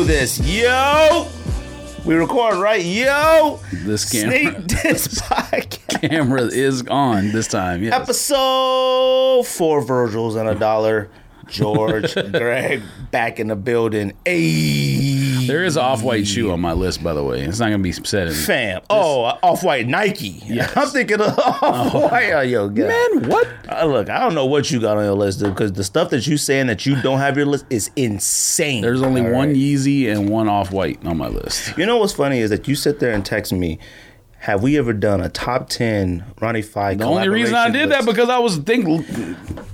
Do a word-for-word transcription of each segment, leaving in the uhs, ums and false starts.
do this. Yo! We record, right? Yo! This camera. Snake Diss Podcast. Camera is on this time, yes. Episode four, Virgils and a dollar. George, Greg, back in the building. Ayy. There is an off-white shoe on my list, by the way. It's not going to be upsetting. Fam. This, oh, uh, off-white Nike. Yes. I'm thinking of off-white. Oh, yo, God. Man, what? Uh, look, I don't know what you got on your list, dude, because the stuff that you're saying that you don't have your list is insane. There's only All one right. Yeezy and one off-white on my list. You know what's funny is that you sit there and text me, have we ever done a top ten Ronnie Five? The only reason I did list? that because I was think,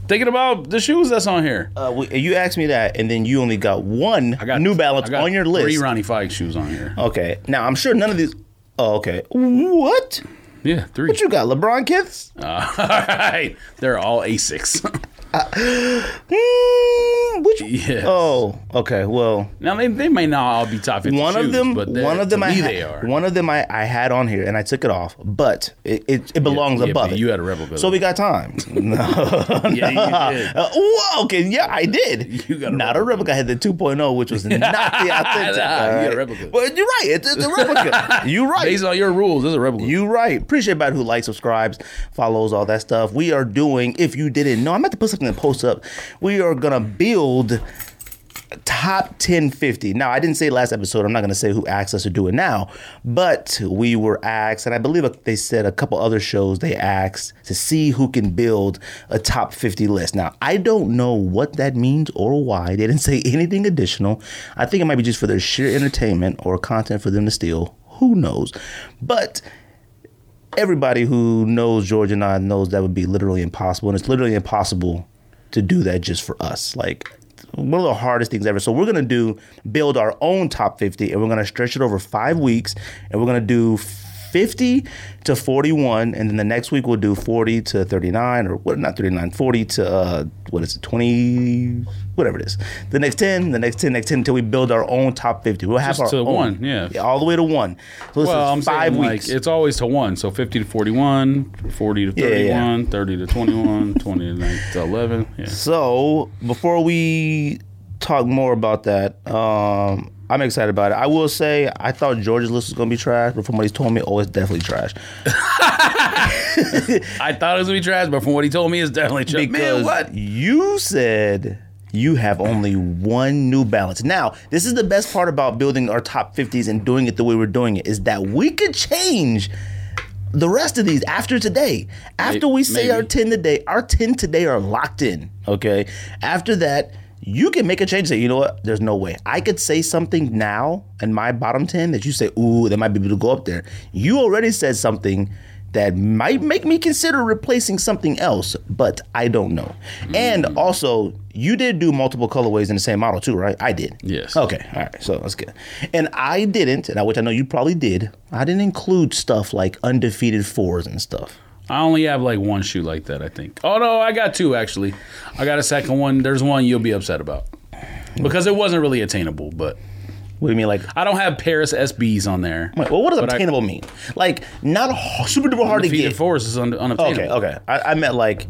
thinking about the shoes that's on here. Uh, well, you asked me that, and then you only got one I got, New Balance I got on your list. Three Ronnie Five shoes on here. Okay, now I'm sure none of these. Oh, okay. What? Yeah, three. What you got? LeBron Kids? Uh, all right, they're all Asics. uh, mm, would you? Yes. Oh, okay. Well, now they, they may not all be top fifty. One shoes, of them, but one of them, I ha- they are. One of them, I, I had on here, and I took it off, but it it, it belongs yeah, yeah, above it. You had a rebel bill, so we got time. no, yeah, no. You did. Uh, whoa, okay, yeah, I did. You got a not a replica. I had the two point oh, which was not the authentic. nah, right? You got a replica. But you're right. It's, it's a replica. You're right. Based on your rules, it's a replica. You're right. Appreciate everybody who likes, subscribes, follows, all that stuff. We are doing. If you didn't know, I'm about to put something in the post up. We are gonna build. Top ten fifty. Now, I didn't say last episode. I'm not going to say who asked us to do it now, but we were asked, and I believe they said a couple other shows they asked to see who can build a top fifty list. Now, I don't know what that means or why. They didn't say anything additional. I think it might be just for their sheer entertainment or content for them to steal. Who knows? But everybody who knows George and I knows that would be literally impossible, and it's literally impossible to do that just for us. Like, one of the hardest things ever. So we're going to do build our own top fifty, and we're going to stretch it over five weeks, and we're going to do fifty to forty-one, and then the next week we'll do forty to thirty-nine, or what? Not thirty-nine, forty to, uh, what is it, twenty, whatever it is. The next ten, the next ten, next ten, until we build our own top fifty. We'll have Just our to own. one, yeah. yeah. All the way to one. So this well, is I'm five saying, weeks. Like, it's always to one, so fifty to forty-one, forty to thirty-one, yeah, yeah. thirty to twenty-one, twenty to eleven, yeah. So, before we talk more about that, um... I'm excited about it. I will say, I thought George's list was going to be trash, but from what he's told me, oh, it's definitely trash. I thought it was going to be trash, but from what he told me, it's definitely trash. Because Man, what? you said you have only one New Balance. Now, this is the best part about building our top fifties and doing it the way we're doing it, is that we could change the rest of these after today. After maybe, we say maybe. our ten today, our ten today are locked in, okay? After that, you can make a change. Say, you know what? There's no way. I could say something now in my bottom ten that you say, ooh, they might be able to go up there. You already said something that might make me consider replacing something else, but I don't know. Mm-hmm. And also, you did do multiple colorways in the same model too, right? I did. Yes. Okay. All right. So that's good. And I didn't, and I, which I know you probably did, I didn't include stuff like undefeated fours and stuff. I only have like one shoe like that, I think. Oh, no, I got two, actually. I got a second one. There's one you'll be upset about because it wasn't really attainable, but... What do you mean, like... I don't have Paris S Bs on there. Wait, well, what does attainable I, mean? Like, not super duper hard to get. Undefeated fours is un- unattainable. Okay, okay. I, I meant like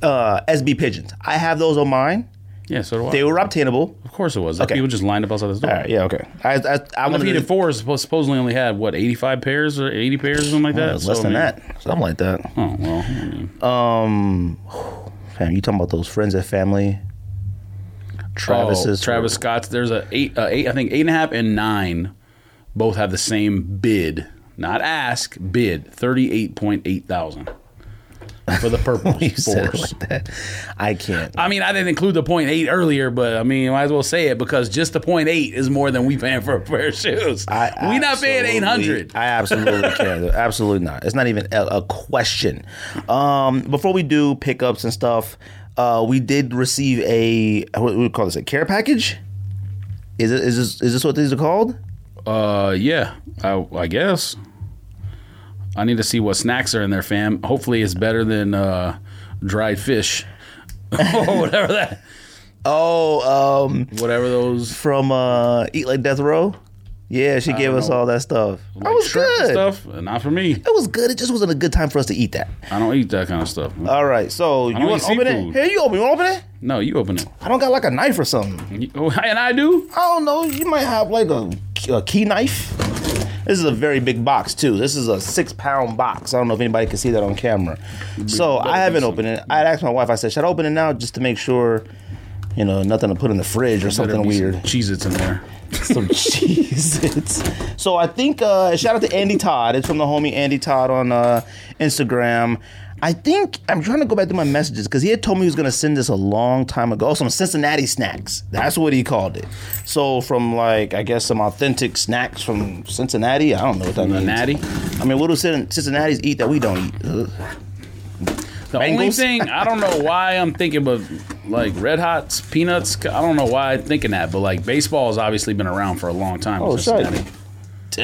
uh, S B Pigeons. I have those on mine. Yeah, so do I. They were obtainable. Of course it was. Like, okay. People just lined up outside this door. All right, yeah, okay. I, I, I Undefeated fours supposedly only had, what, eighty-five pairs or eighty pairs or something like that? Oh, less so, than man. that. Something like that. Oh, well. I mean. Um, fam, you talking about those friends and family? Travis's. Oh, Travis Scott's. There's a eight, uh, eight, I think eight and a half and nine both have the same bid. Not ask, bid. thirty-eight point eight thousand. For the purple you said it like that. I can't. I mean, I didn't include the point eight earlier, but I mean, might as well say it because just the point eight is more than we paying for a pair of shoes. I, we not paying eight hundred. I absolutely can't. Absolutely not. It's not even a, a question. Um, before we do pickups and stuff, uh, we did receive a what we call this a care package. Is it is this is this what these are called? Uh, yeah, I, I guess. I need to see what snacks are in there, fam. Hopefully it's better than uh, dried fish or whatever that. Oh, um, whatever those. From uh, Eat Like Death Row? Yeah, she I gave us know. all that stuff. Like that was good. Stuff, not for me. It was good. It just wasn't a good time for us to eat that. I don't eat that kind of stuff. All right, so you want to open it? Here, you open. You want to open it? No, you open it. I don't got like a knife or something. You, oh, and I do? I don't know. You might have like a, a key knife. This is a very big box too. This is a six-pound box. I don't know if anybody can see that on camera. So I haven't opened it. I asked my wife. I said, "Should I open it now just to make sure, you know, nothing to put in the fridge or something weird?" Cheez-Its in there. Some Cheez-Its. So I think uh, shout out to Andy Todd. It's from the homie Andy Todd on uh, Instagram. I think I'm trying to go back to my messages because he had told me he was going to send this a long time ago. Oh, some Cincinnati snacks. That's what he called it. So from like, I guess some authentic snacks from Cincinnati. I don't know what that Cincinnati? means. Cincinnati? I mean, what do Cincinnati's eat that we don't eat? Ugh. The Bangles? Only thing, I don't know why I'm thinking of like Red Hots, Peanuts. I don't know why I'm thinking that, but like baseball has obviously been around for a long time. Oh, Cincinnati. Uh,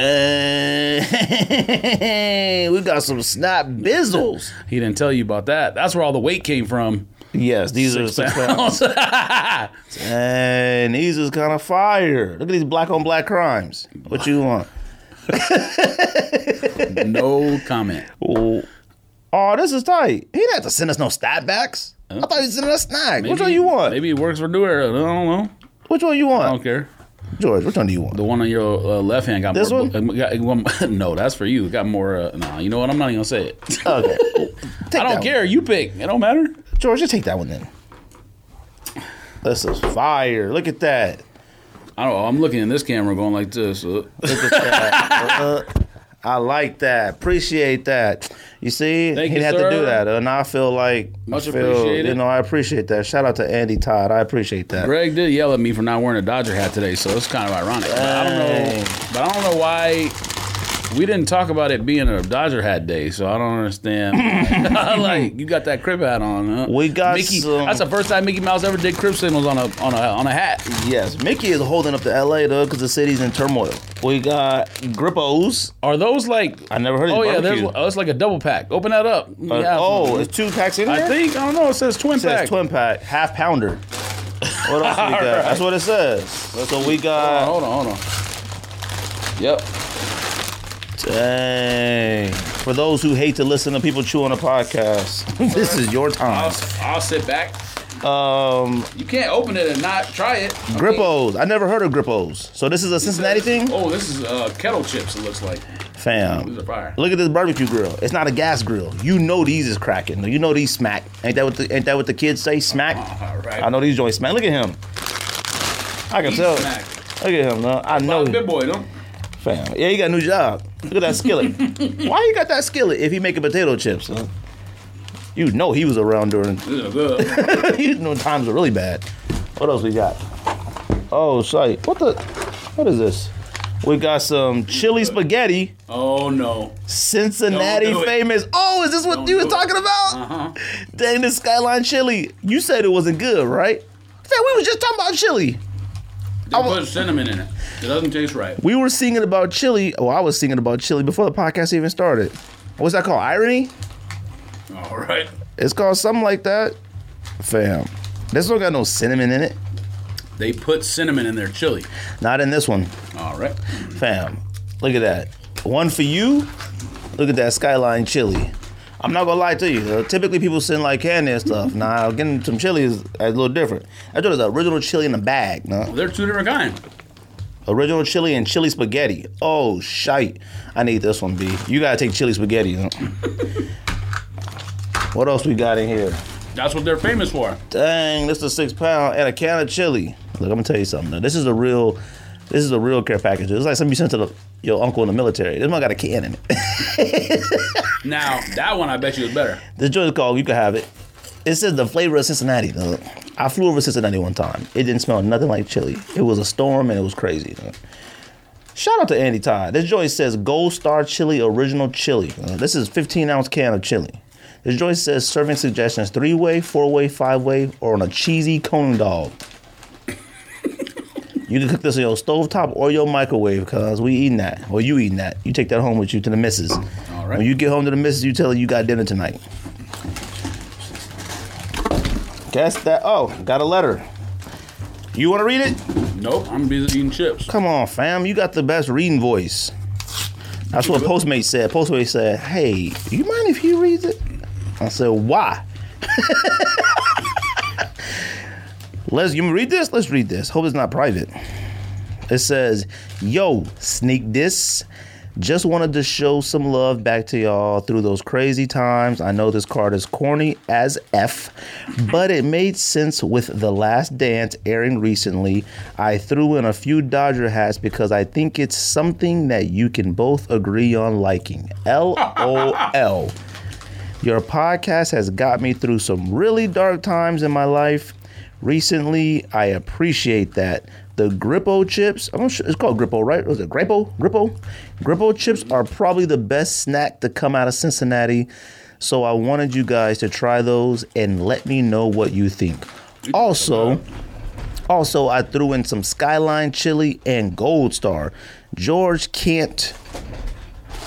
we got some snot bizzles. He didn't tell you about that. That's where all the weight came from. Yes, these six are six pounds. pounds. And these is kind of fire. Look at these black on black crimes. What you want? No comment. Ooh. Oh, this is tight. He didn't have to send us no stat backs. Uh, I thought he sent us snacks. Maybe, which one you want? Maybe it works for New Era. I don't know. Which one you want? I don't care. George, which one do you want? The one on your uh, left hand got this more. This one? Got, no, that's for you. It got more. Uh, nah, you know what? I'm not even gonna say it. Okay. I don't care. One. You pick. It don't matter. George, just take that one then. This is fire. Look at that. I don't know. I'm looking in this camera, going like this. Uh. Look at that. uh, I like that. Appreciate that. You see, Thank he'd you, have sir. to do that, and I feel like much feel, appreciated. You know, I appreciate that. Shout out to Andy Todd. I appreciate that. Greg did yell at me for not wearing a Dodger hat today, so it's kind of ironic. Hey. I don't know, but I don't know why we didn't talk about it being a Dodger hat day. So I don't understand. Like you got that Crip hat on. Huh? We got Mickey. Some... That's the first time Mickey Mouse ever did Crip signals on a on a on a hat. Yes, Mickey is holding up to L A though because the city's in turmoil. We got Grippos. Are those like... I never heard of these. Oh, barbecue. Yeah. Oh, it's like a double pack. Open that up. Uh, yeah, oh, it's two packs in there? I think. I don't know. It says twin it pack. It says twin pack. Half pounder. What else we got? Right. That's what it says. So we got... Hold on, hold on, hold on. Yep. Dang. For those who hate to listen to people chew on a podcast, this is your time. I'll, I'll sit back. Um, you can't open it and not try it. Grippos. I never heard of Grippos. So this is a Cincinnati thing? Oh, this is uh, kettle chips, it looks like. Fam. These are fire. Look at this barbecue grill. It's not a gas grill. You know these is cracking. You know these smack. Ain't that what the, ain't that what the kids say? Smack? All right. I know these joints smack. Look at him. I can He's tell. Smack. Look at him, though. I know. Big boy, though. Fam. Yeah, he got a new job. Look at that skillet. Why he got that skillet if he making potato chips, huh? You know he was around during... You know times were really bad. What else we got? Oh, shite. What the... What is this? We got some chili spaghetti. Oh, no. Cincinnati famous. Oh, is this what Don't you was talking about? Uh-huh. Dang, this Skyline chili. You said it wasn't good, right? Fact, we was just talking about chili. They I was, put cinnamon in it. It doesn't taste right. We were singing about chili. Oh, I was singing about chili before the podcast even started. What's that called? Irony? All right. It's called something like that. Fam. This one got no cinnamon in it. They put cinnamon in their chili. Not in this one. All right. Fam. Look at that. One for you. Look at that Skyline chili. I'm not going to lie to you. Uh, typically, people send like candy and stuff. Now, getting some chili is a little different. I thought it was the original chili in a bag. No? Well, they're two different kinds. Original chili and chili spaghetti. Oh, shite. I need this one, B. You got to take chili spaghetti. Huh? What else we got in here? That's what they're famous for. Dang, this is a six pound and a can of chili. Look, I'm gonna tell you something. Though. This is a real, this is a real care package. It's like something you sent to the, your uncle in the military. This one got a can in it. Now that one, I bet you is better. This joint is called. You can have it. It says the flavor of Cincinnati. Though. I flew over Cincinnati one time. It didn't smell nothing like chili. It was a storm and it was crazy. Though. Shout out to Andy Todd. This joint says Gold Star Chili Original Chili. Though. This is a fifteen ounce can of chili. The joint says serving suggestions three-way, four-way, five-way, or on a cheesy cone dog. You can cook this on your stovetop or your microwave, cuz we eating that. Or you eating that. You take that home with you to the missus. All right. When you get home to the missus, you tell her you got dinner tonight. Guess that. Oh, got a letter. You want to read it? Nope, I'm busy eating chips. Come on, fam. You got the best reading voice. That's what Postmate said. Postmate said, hey, you mind if he reads it? I said, why? Let's, you read this? Let's read this. Hope it's not private. It says, yo, sneak this. Just wanted to show some love back to y'all through those crazy times. I know this card is corny as F, but it made sense with The Last Dance airing recently. I threw in a few Dodger hats because I think it's something that you can both agree on liking. L O L. Your podcast has got me through some really dark times in my life recently. I appreciate that. The Grippo chips, I'm sure it's called Grippo, right? Was it Grippo? Grippo? Grippo chips are probably the best snack to come out of Cincinnati. So I wanted you guys to try those and let me know what you think. Also, also I threw in some Skyline chili and Gold Star. George can't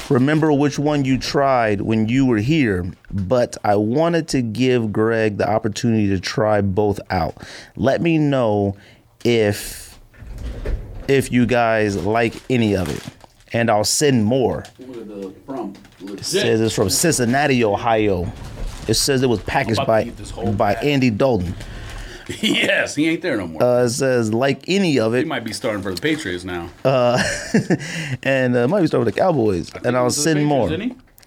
remember which one you tried when you were here, but I wanted to give Greg the opportunity to try both out. Let me know if... if you guys like any of it, and I'll send more. It says it's from Cincinnati, Ohio. It says it was packaged by by pack. Andy Dalton. Yes, he ain't there no more. Uh, it says like any of it. He might be starting for the Patriots now. Uh, and uh, might be starting for the Cowboys, and I'll send more.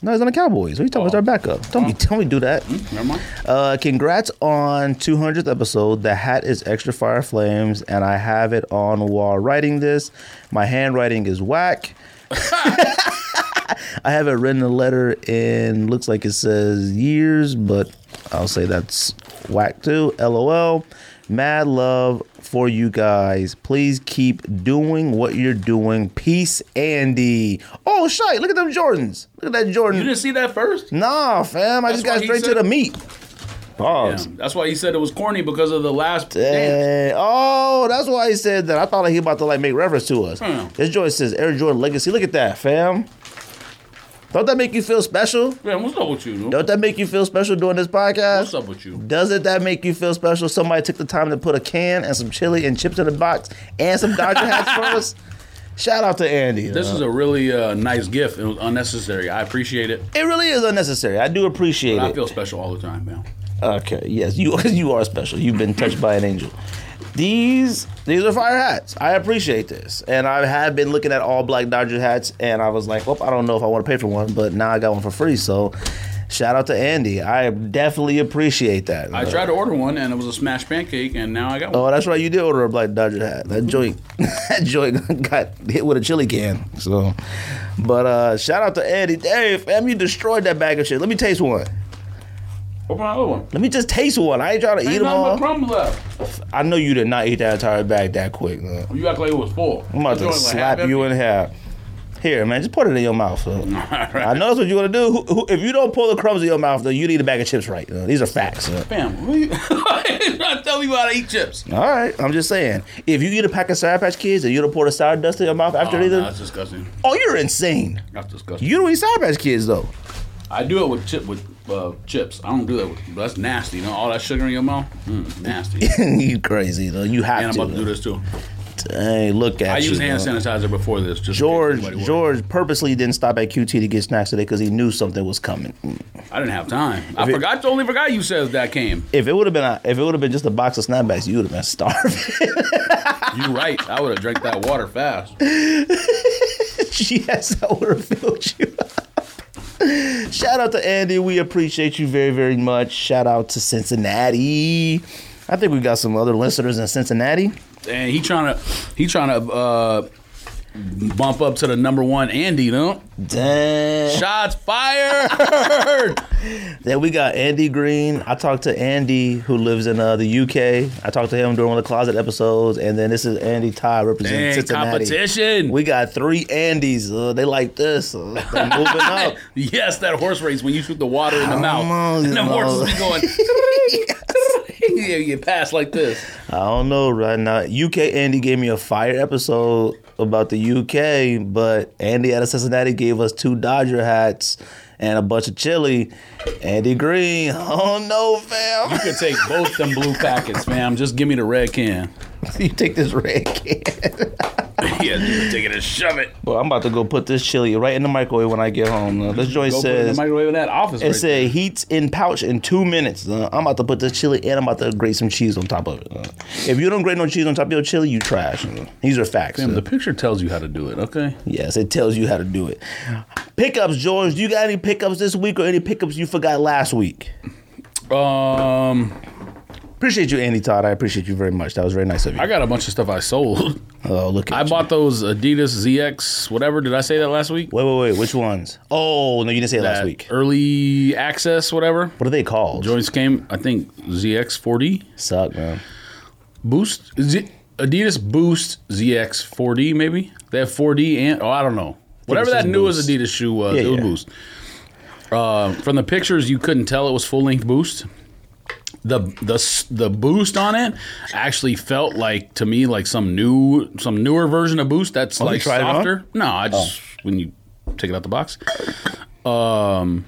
No, he's on the Cowboys. What are you talking oh. about? Our backup. Don't be, tell me do that. Mm, never mind. Uh, congrats on two hundredth episode. The hat is extra fire flames, and I have it on while writing this. My handwriting is whack. I haven't written a letter in, looks like it says years, but I'll say that's whack too. L O L. Mad love for you guys. Please keep doing what you're doing. Peace, Andy. Oh, shite. Look at them Jordans. Look at that Jordan. You didn't see that first? Nah, fam. I that's just got straight said, to the meat. Pause. Yeah, that's why he said it was corny because of The Last uh, Dance. Oh, that's why he said that. I thought like he was about to like make reference to us. Hmm. This joint says Air Jordan Legacy. Look at that, fam. Don't that make you feel special? Yeah, what's up with you, dude? Don't that make you feel special doing this podcast? What's up with you? Doesn't that make you feel special? Somebody took the time to put a can and some chili and chips in the box and some Dodger hats for us? Shout out to Andy. This uh, is a really uh, nice gift. It was unnecessary. I appreciate it. It really is unnecessary. I do appreciate but it. I feel special all the time, man. Okay, yes. You, you are special. You've been touched by an angel. These these are fire hats. I appreciate this. And I have been looking at all black Dodger hats, and I was like, well, I don't know if I want to pay for one, but now I got one for free. So shout out to Andy. I definitely appreciate that. I tried to order one, and it was a smashed pancake, and now I got one. Oh, that's right. You did order a black Dodger hat. That joint, that joint got hit with a chili can. So, But uh, shout out to Andy. Hey, fam, you destroyed that bag of shit. Let me taste one. Open another one. Let me just taste one. I ain't trying to ain't eat them all. Crumbs left. I know you did not eat that entire bag that quick. Man. You act like it was full. I'm about to slap like you in half. Here, man, just put it in your mouth. So. Right. I know that's what you want to do. Who, who, if you don't pull the crumbs in your mouth, though, you need a bag of chips, right? Uh, these are facts. Uh. Fam, who not telling you how to eat chips. All right, I'm just saying. If you eat a pack of Sour Patch Kids and you don't pour the sour dust in your mouth after oh, these, no, that's disgusting. Oh, you're insane. That's disgusting. You don't eat Sour Patch Kids though. I do it with chip with uh, chips. I don't do that with. That's nasty. You know, all that sugar in your mouth. Mm, nasty. You crazy though. You have and to. And I'm about though. to do this too. Hey, look at I you. I used hand though. sanitizer before this. Just George George worried. purposely didn't stop at Q T to get snacks today because he knew something was coming. I didn't have time. If I it, forgot. Totally forgot you said that came. If it would have been, a, if it would have been just a box of snapbacks, you would have been starving. You're right. I would have drank that water fast. Yes, I would have filled you up. Shout out to Andy. We appreciate you very, very much. Shout out to Cincinnati. I think we got some other listeners in Cincinnati. And he trying to he trying to uh, bump up to the number one Andy, you know? Damn. Shots fired. Then we got Andy Green. I talked to Andy, who lives in uh, the U K. I talked to him during one of the closet episodes. And then this is Andy Ty representing Dang, Cincinnati. Competition. We got three Andys. Uh, they like this. Uh, they're moving up. Yes, that horse race when you shoot the water in the mouth. Know, and the horses be going. Yeah, you pass like this. I don't know right now. U K Andy gave me a fire episode about the U K, but Andy out of Cincinnati gave us two Dodger hats and a bunch of chili. Andy Green. Oh no, fam. You could take both them blue packets, fam. Just give me the red can. You take this red can. Yeah, dude, take it and shove it. Well, I'm about to go put this chili right in the microwave when I get home. Though. This joint says. Go put it in the microwave in that office. It right said heats in pouch in two minutes. Though. I'm about to put this chili and I'm about to grate some cheese on top of it. Though. If you don't grate no cheese on top of your chili, you trash. Though. These are facts. Damn, the picture tells you how to do it, okay? Yes, it tells you how to do it. Pickups, George. Do you got any pickups this week or any pickups you forgot last week? Um. Appreciate you, Andy Todd. I appreciate you very much. That was very nice of you. I got a bunch of stuff I sold. Oh, look at I you. I bought those Adidas Z X, whatever. Did I say that last week? Wait, wait, wait. Which ones? Oh, no, you didn't say that it last week. Early access, whatever. What are they called? Joints came, I think, Z X forty. Suck, man. Boost? Z- Adidas Boost Z X four D, maybe? They have four D and, oh, I don't know. Whatever that newest Adidas shoe was, yeah, it was yeah. Boost. Uh, from the pictures, you couldn't tell it was full-length Boost. The the the Boost on it actually felt like to me like some new some newer version of Boost that's oh, like softer. No, I just oh. when you take it out the box. Um,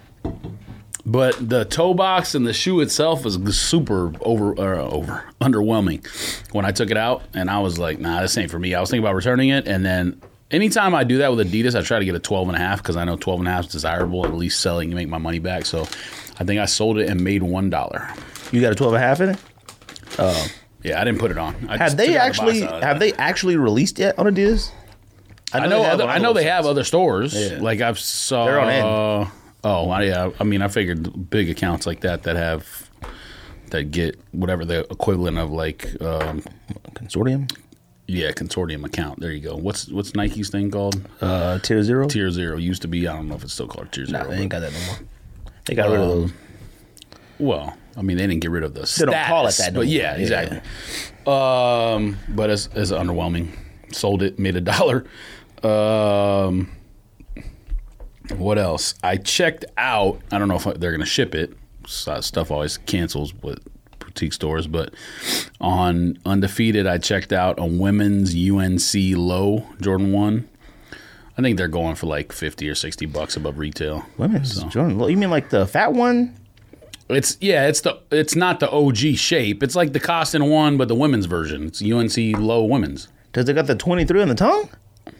but the toe box and the shoe itself is super over uh, over underwhelming. When I took it out and I was like, nah, this ain't for me. I was thinking about returning it, and then anytime I do that with Adidas, I try to get a twelve and a half because I know twelve and a half is desirable. At least selling, you make my money back. So I think I sold it and made one dollar. You got a twelve and a half in it? Oh. Yeah, I didn't put it on. I have they actually the have they actually released yet on Adidas? I know I know they have, other, I know they have other stores. Yeah. Like I've saw They're on end. Uh, oh, yeah. I mean, I figured big accounts like that that have that get whatever the equivalent of like um, consortium? Yeah, consortium account. There you go. What's what's Nike's thing called? Uh, Tier Zero? Tier Zero used to be. I don't know if it's still called Tier Zero. Nah, they ain't got that no more. They got um, rid of those. Well, I mean, they didn't get rid of the they status. They don't call it that. No but yeah, exactly. Yeah. Um, but it's, it's underwhelming. Sold it, made a dollar. Um, what else? I checked out. I don't know if they're going to ship it. Stuff always cancels with boutique stores. But on Undefeated, I checked out a women's U N C low Jordan one. I think they're going for like fifty or sixty bucks above retail. Women's so. Jordan low? You mean like the fat one? It's yeah, it's the it's not the O G shape. It's like the Costin one, but the women's version. It's U N C low women's. Does it got the twenty-three on the tongue?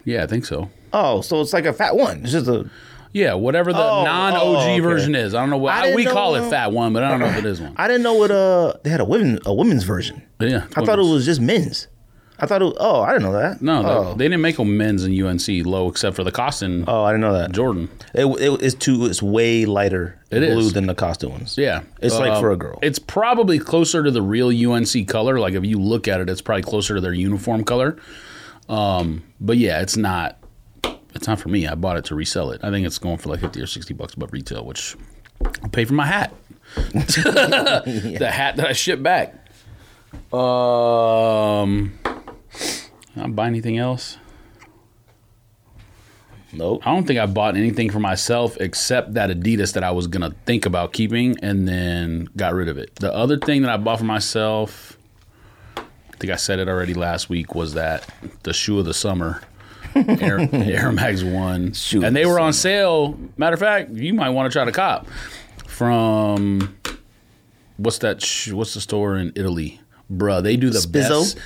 Yeah, I think so. Oh, so it's like a fat one. It's just a yeah, whatever the oh, non-O G oh, okay. version is. I don't know what I I, we know, call it fat one, but I don't know if it is one. I didn't know what uh they had a women a women's version. Yeah, I women's. thought it was just men's. I thought it was, oh, I didn't know that. No, oh. they, they didn't make them men's in U N C low except for the Costin. Oh, I didn't know that. Jordan. It, it, it's too. It's way lighter it blue is. than the Costin ones. Yeah. It's uh, like for a girl. It's probably closer to the real U N C color. Like if you look at it, it's probably closer to their uniform color. Um, but yeah, it's not. It's not for me. I bought it to resell it. I think it's going for like fifty or sixty bucks above retail, which I'll pay for my hat. yeah. The hat that I ship back. Um... I don't buy anything else? Nope. I don't think I bought anything for myself except that Adidas that I was going to think about keeping and then got rid of it. The other thing that I bought for myself, I think I said it already last week, was that the shoe of the summer, Air, Air Max one. Shoe and they the were summer. on sale. Matter of fact, you might want to try to cop from, what's that? Sh- what's the store in Italy? Bruh, they do the Spizzo? best.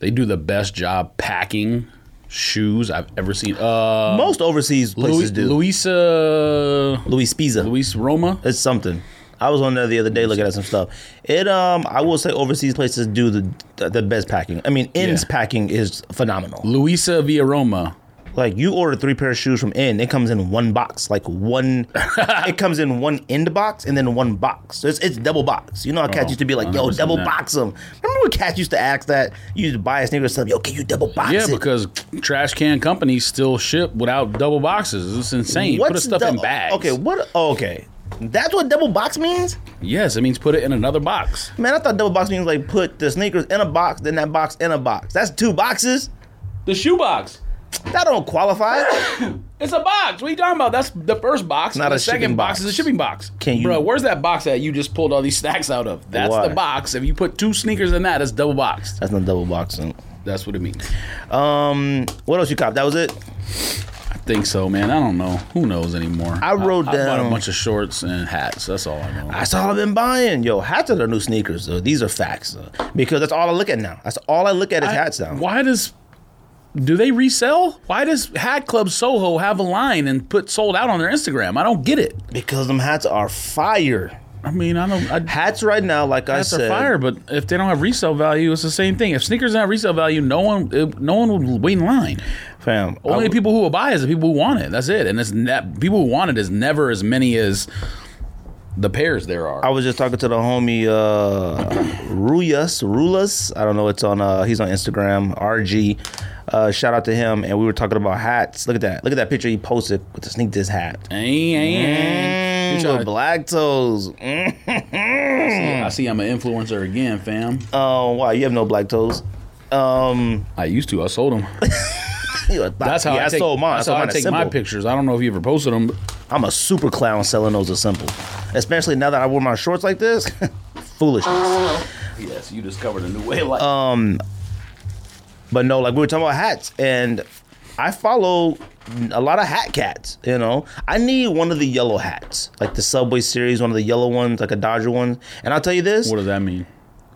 They do the best job packing shoes I've ever seen. Uh, Most overseas places Luis, do. Luis, uh, Luis Pisa. Luis Roma. It's something. I was on there the other day looking at some stuff. It, um, I will say overseas places do the the best packing. I mean, N's yeah. packing is phenomenal. Luisa Villaroma. Like, you order three pairs of shoes from N, it comes in one box. Like, one, it comes in one end box and then one box. So it's, it's double box. You know how cats oh, used to be like, yo, double box them. Remember when cats used to ask that? You used to buy a sneaker or something, yo, can you double box yeah, it? Yeah, because trash can companies still ship without double boxes. It's insane. What's put stuff du- in bags. Okay, what? Oh, okay. That's what double box means? Yes, it means put it in another box. Man, I thought double box means like put the sneakers in a box, then that box in a box. That's two boxes. The shoe box. That don't qualify. It's a box. What are you talking about? That's the first box. Not and the a second box. box is a shipping box. Can you, bro? Where's that box that you just pulled all these snacks out of? That's why? The box. If you put two sneakers in that, that's double boxed. That's not double boxing. That's what it means. Um, what else you copped? That was it. I think so, man. I don't know. Who knows anymore? I wrote I, down. I bought a bunch of shorts and hats. That's all I know. That's all I've been buying. Yo, hats are the new sneakers, though. These are facts, though, because that's all I look at now. That's all I look at is I, hats now. Why does... Do they resell? Why does Hat Club Soho have a line and put sold out on their Instagram? I don't get it. Because them hats are fire. I mean, I don't... I, hats right now, like I said... Hats are fire, but if they don't have resale value, it's the same thing. If sneakers don't have resale value, no one it, no one will wait in line. Fam. Only w- people who will buy is the people who want it. That's it. And it's ne- people who want it is never as many as the pairs there are. I was just talking to the homie uh, Ruyas. Rulas. I don't know. It's on... Uh, he's on Instagram. R G. Uh, shout out to him, and we were talking about hats. Look at that! Look at that picture he posted with the Sneak This hat. Hey, hey, hey! With black toes. I see. I'm an influencer again, fam. Oh, uh, wow! You have no black toes. Um, I used to. I sold them. That's how yeah, I, take, I sold mine. That's how I, sold mine I take my pictures. I don't know if you ever posted them. But I'm a super clown selling those as simple, especially now that I wore my shorts like this. Foolishness. Yes, you discovered a new way of life. Um. But no, like we were talking about hats, and I follow a lot of hat cats, you know. I need one of the yellow hats, like the Subway series, one of the yellow ones, like a Dodger one. And I'll tell you this. What does that mean?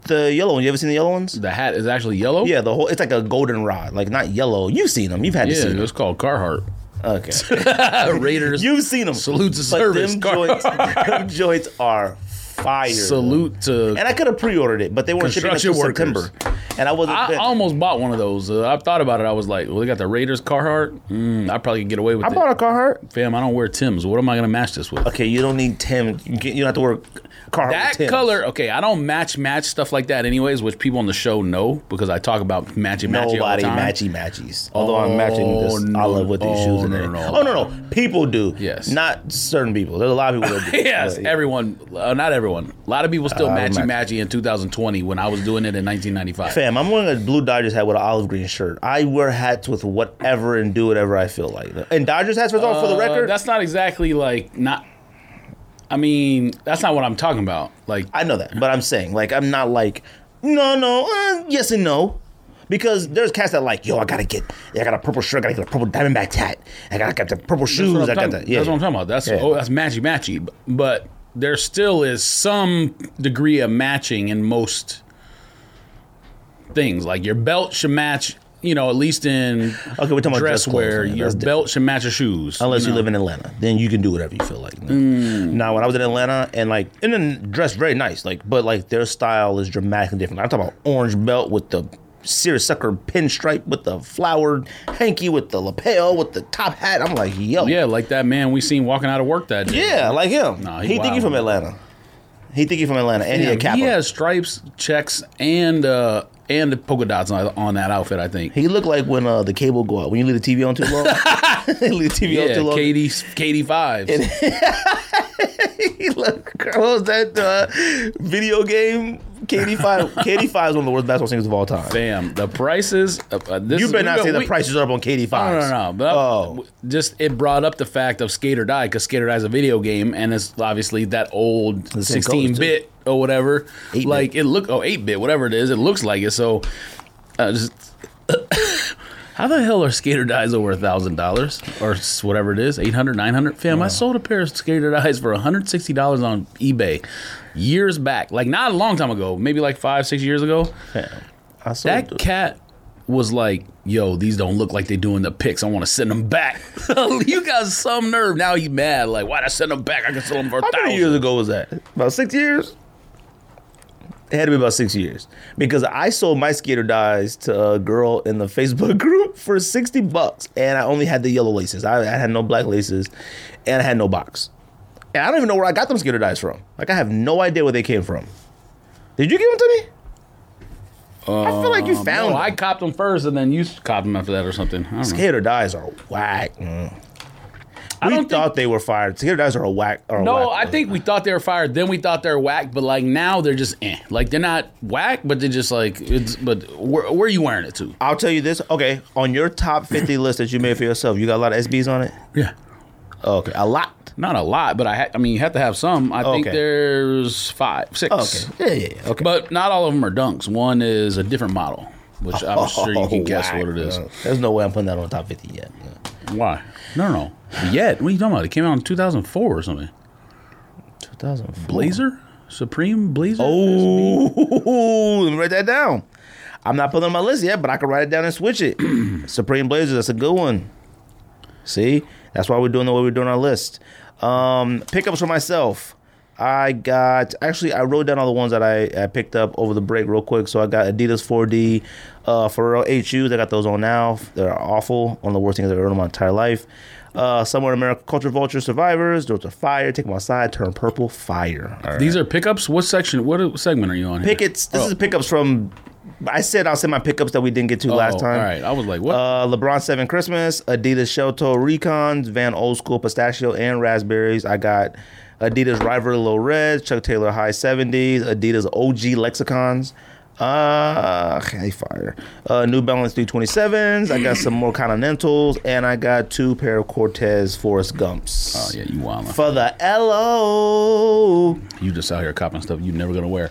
The yellow one. You ever seen the yellow ones? The hat is actually yellow? Yeah, the whole, it's like a goldenrod, like not yellow. You've seen them. You've had yeah, to see them. Yeah, it's called Carhartt. Okay. Raiders. You've seen them. Salute to service. Them joints, them joints are fire. Salute to. And I could have pre-ordered it, but they weren't shipping until September. And I wasn't. I been. almost bought one of those. Uh, I thought about it. I was like, well, they got the Raiders Carhartt. Mm, I probably could get away with I it. I bought a Carhartt. Fam, I don't wear Tim's. What am I going to match this with? Okay, you don't need Tim. You don't have to wear Carhartt That with Tim's. Color. Okay, I don't match match stuff like that anyways, which people on the show know because I talk about matchy matchy Nobody all the time. Nobody matchy matchies. Although oh, I'm matching this no, olive with these oh, shoes in no, there. No, no, oh, no, no. People do. Yes. Not certain people. There's a lot of people that do. Yes, but, yeah. everyone. Uh, not everyone. A lot of people still uh, matchy matchy in two thousand twenty when I was doing it in nineteen ninety-five. Fam, I'm wearing a blue Dodgers hat with an olive green shirt. I wear hats with whatever and do whatever I feel like. And Dodgers hats, for, uh, for the record? That's not exactly like, not, I mean, that's not what I'm talking about. Like, I know that, but I'm saying, like, I'm not like, no, no, uh, yes and no. Because there's cats that like, yo, I gotta get, I got a purple shirt, I gotta get a purple Diamondbacks hat, I gotta get the purple shoes, I got that. Yeah. That's what I'm talking about. That's, yeah. oh, that's matchy matchy. But there still is some degree of matching in most things. Like your belt should match, you know, at least in okay, we're talking dress, about dress wear, clothes, your belt should match your shoes. Unless you, know? you live in Atlanta. Then you can do whatever you feel like. Mm. Now, when I was in Atlanta, and like, and then dressed very nice, like, but like their style is dramatically different. I'm talking about orange belt with the seersucker pinstripe, with the flowered hanky, with the lapel, with the top hat. I'm like, yo. Yeah, like that man we seen walking out of work that day. Yeah, like him. Nah, he he think he from Atlanta. He think he from Atlanta, and yeah, he a Kappa. He has stripes, checks, and uh, and the polka dots on, on that outfit, I think. He looked like when uh, the cable go out, when you leave the T V on too long. leave the T V yeah, on too long. Katie, Katie Fives. And he looked, what was that uh, video game? Katie Fives. Katie Fives is one of the worst basketball singers of all time. Fam, the prices. Uh, this you better is, not we, say we, the prices are up on Katie Fives. No, no, no. no. Oh. Just, it brought up the fact of Skate or Die, because Skate or Die is a video game, and it's obviously that old sixteen-bit or whatever. eight-bit. Like, it look, oh, eight-bit, whatever it is. It looks like it. So, uh, just, how the hell are Skate or Dies over one thousand dollars or whatever it is, eight hundred dollars, nine hundred dollars? Fam, wow. I sold a pair of Skate or Dies for one hundred sixty dollars on eBay. Years back, like not a long time ago, maybe like five, six years ago, yeah, I saw that it. Cat was like, yo, these don't look like they do in the pics. I want to send them back. You got some nerve. Now you mad. Like, why'd I send them back? I can sell them for a thousand. How many years ago was that? About six years? It had to be about six years. Because I sold my Skater Dies to a girl in the Facebook group for sixty bucks. And I only had the yellow laces. I, I had no black laces. And I had no box. And I don't even know where I got them Skater Dies from. Like, I have no idea where they came from. Did you give them to me? Uh, I feel like you found no, them. I copped them first, and then you copped them after that or something. Skater Dies are whack. Mm. I we don't thought think... they were fired. Skater Dies are a whack. Are no, a whack I think we thought they were fired. Then we thought they were whack, but, like, now they're just eh. Like, they're not whack, but they're just, like, it's. But where, where are you wearing it to? I'll tell you this. Okay, on your top fifty list that you made for yourself, you got a lot of S Bs on it? Yeah. Okay, a lot. Not a lot, but I ha- I mean, you have to have some. I okay. think there's five, six. Okay. Yeah, yeah, yeah. Okay. But not all of them are dunks. One is a different model, which oh, I'm sure you can guess wow. what it is. There's no way I'm putting that on top fifty yet. Yeah. Why? No, no, no. Yet. What are you talking about? It came out in two thousand four or something. two thousand four Blazer? Supreme Blazer? Oh, let me write that down. I'm not putting it on my list yet, but I can write it down and switch it. Supreme Blazer, that's a good one. See? That's why we're doing the way we're doing our list. Um, pickups for myself. I got, actually, I wrote down all the ones that I, I picked up over the break real quick. So I got Adidas four D, uh, Pharrell H Us. I got those on now. They're awful. One of the worst things I've ever heard in my entire life. Uh, Somewhere in America, Culture Vulture, Survivors. Those are fire. Take them outside. Turn purple. Fire. Right. These are pickups? What section? What segment are you on here? Pickets. This oh. is pickups from... I said I'll send my pickups that we didn't get to oh, last time. All right. I was like, what? Uh, LeBron seven Christmas, Adidas Shell Toe Recons, Van Old School Pistachio, and Raspberries. I got Adidas Rivalry Low Reds, Chuck Taylor High seventies, Adidas O G Lexicons. Uh, hey, fire. Uh, New Balance three twenty-sevens. I got some more Continentals, and I got two pair of Cortez Forrest Gumps. Oh yeah, you wildin'. For the L O. You just out here copping stuff you're never gonna wear.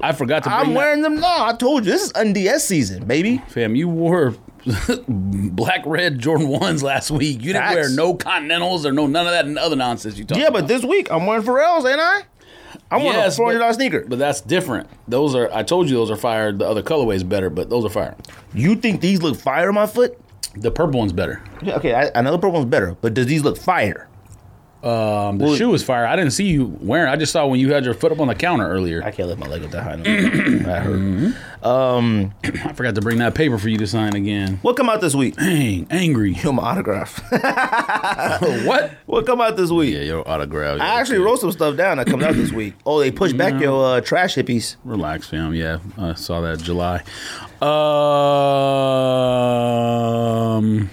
I forgot to. Bring I'm that. wearing them now. I told you this is N D S season, baby. Fam, you wore black red Jordan ones last week. You didn't That's... wear no Continentals or no none of that and other nonsense you talking Yeah, about. But this week I'm wearing Pharrell's, ain't I? I want yes, a four hundred dollars sneaker. But that's different. Those are, I told you those are fire. The other colorway is better, but those are fire. You think these look fire on my foot? The purple one's better. Yeah, okay, I, I know the purple one's better, but does these look fire? Um, the well, shoe is fire. I didn't see you wearing I just saw when you had your foot up on the counter earlier. I can't lift my leg up that high. I hurt. Mm-hmm. Um, I forgot to bring that paper for you to sign again. What come out this week? Dang, angry. Yo, my autograph. What? What come out this week? Yeah, your autograph. Yeah, I actually wrote some stuff down that comes out this week. Oh, they pushed back no. your uh, trash hippies. Relax, fam. Yeah, I saw that in July. Um,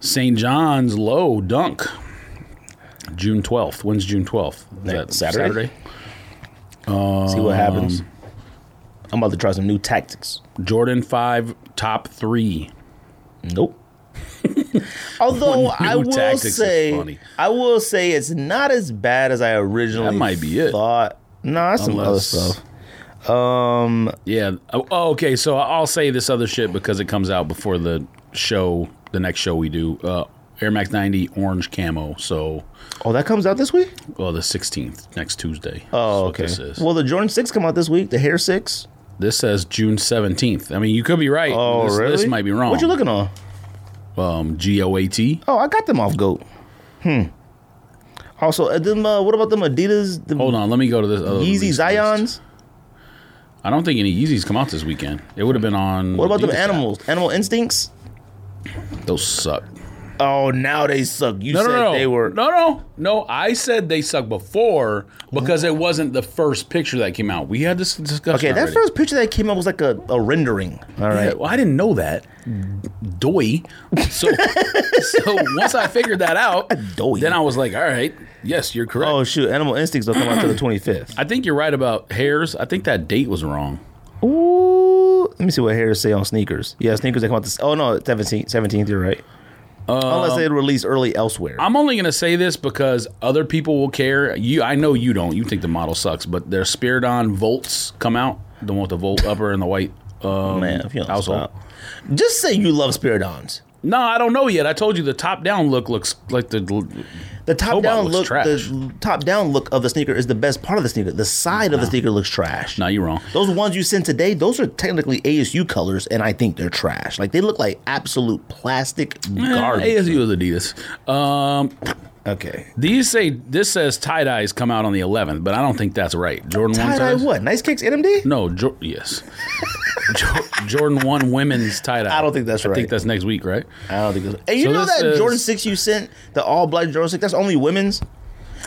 Saint John's low dunk. June twelfth. When's June twelfth? Is that Saturday? Saturday? Um, See what happens. I'm about to try some new tactics. Jordan five top three. Nope. Although I will say, I will say it's not as bad as I originally thought. That might be it. No, nah, that's some other stuff. Um, yeah. Oh, okay, so I'll say this other shit because it comes out before the show, the next show we do. Uh, Air Max ninety orange camo. So, oh, that comes out this week? Well, the sixteenth, next Tuesday. Oh, okay. Well, the Jordan six come out this week. The Hair six. This says June seventeenth. I mean, you could be right. Oh, this, really? This might be wrong. What you looking on? Um, G O A T. Oh, I got them off GOAT. Hmm. Also, uh, them, uh, what about them Adidas? Them Hold on, let me go to this other Yeezy Zions. List. I don't think any Yeezys come out this weekend. It would have been on. What about Adidas them animals? App. Animal Instincts? Those suck. Oh, now they suck. You no, said no, no. they were... No, no, no. I said they sucked before because it wasn't the first picture that came out. We had this discussion Okay, that already. First picture that came out was like a, a rendering. All right. Yeah, well, I didn't know that. Doy. So so once I figured that out, Doy. Then I was like, all right, yes, you're correct. Oh, shoot. Animal Instincts will come out to the twenty-fifth. I think you're right about Hairs. I think that date was wrong. Ooh. Let me see what Hairs say on sneakers. Yeah, sneakers, they come out this... Oh, no, seventeenth, seventeenth, you're right. Um, Unless they release early elsewhere. I'm only going to say this because other people will care. You, I know you don't. You think the model sucks, but their Spiridon Volts come out. The one with the Volt upper and the white um, Man, if you don't household. Stop. Just say you love Spiridons. No, I don't know yet. I told you the top-down look looks like the... The top-down look trash. The top-down look of the sneaker is the best part of the sneaker. The side no. of the sneaker looks trash. No, you're wrong. Those ones you sent today, those are technically A S U colors, and I think they're trash. Like, they look like absolute plastic garbage. Eh, A S U is Adidas. Um... Okay. These say this says tie dyes come out on the eleventh, but I don't think that's right. Jordan tie dye what? Nice Kicks N M D? No, jo- yes. jo- Jordan one women's tie dye. I don't think that's right. I think that's next week, right? I don't think that's right. Hey, you so know that says, Jordan six you sent, the all black Jordan six, that's only women's?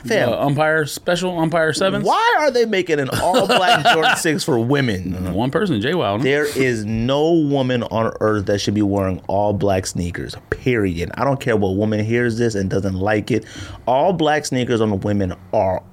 Fam. Uh, umpire special, umpire sevens. Why are they making an all black Jordan six for women? Mm-hmm. One person, Jay Wilder. There is no woman on earth that should be wearing all black sneakers, period. I don't care what woman hears this and doesn't like it. All black sneakers on the women are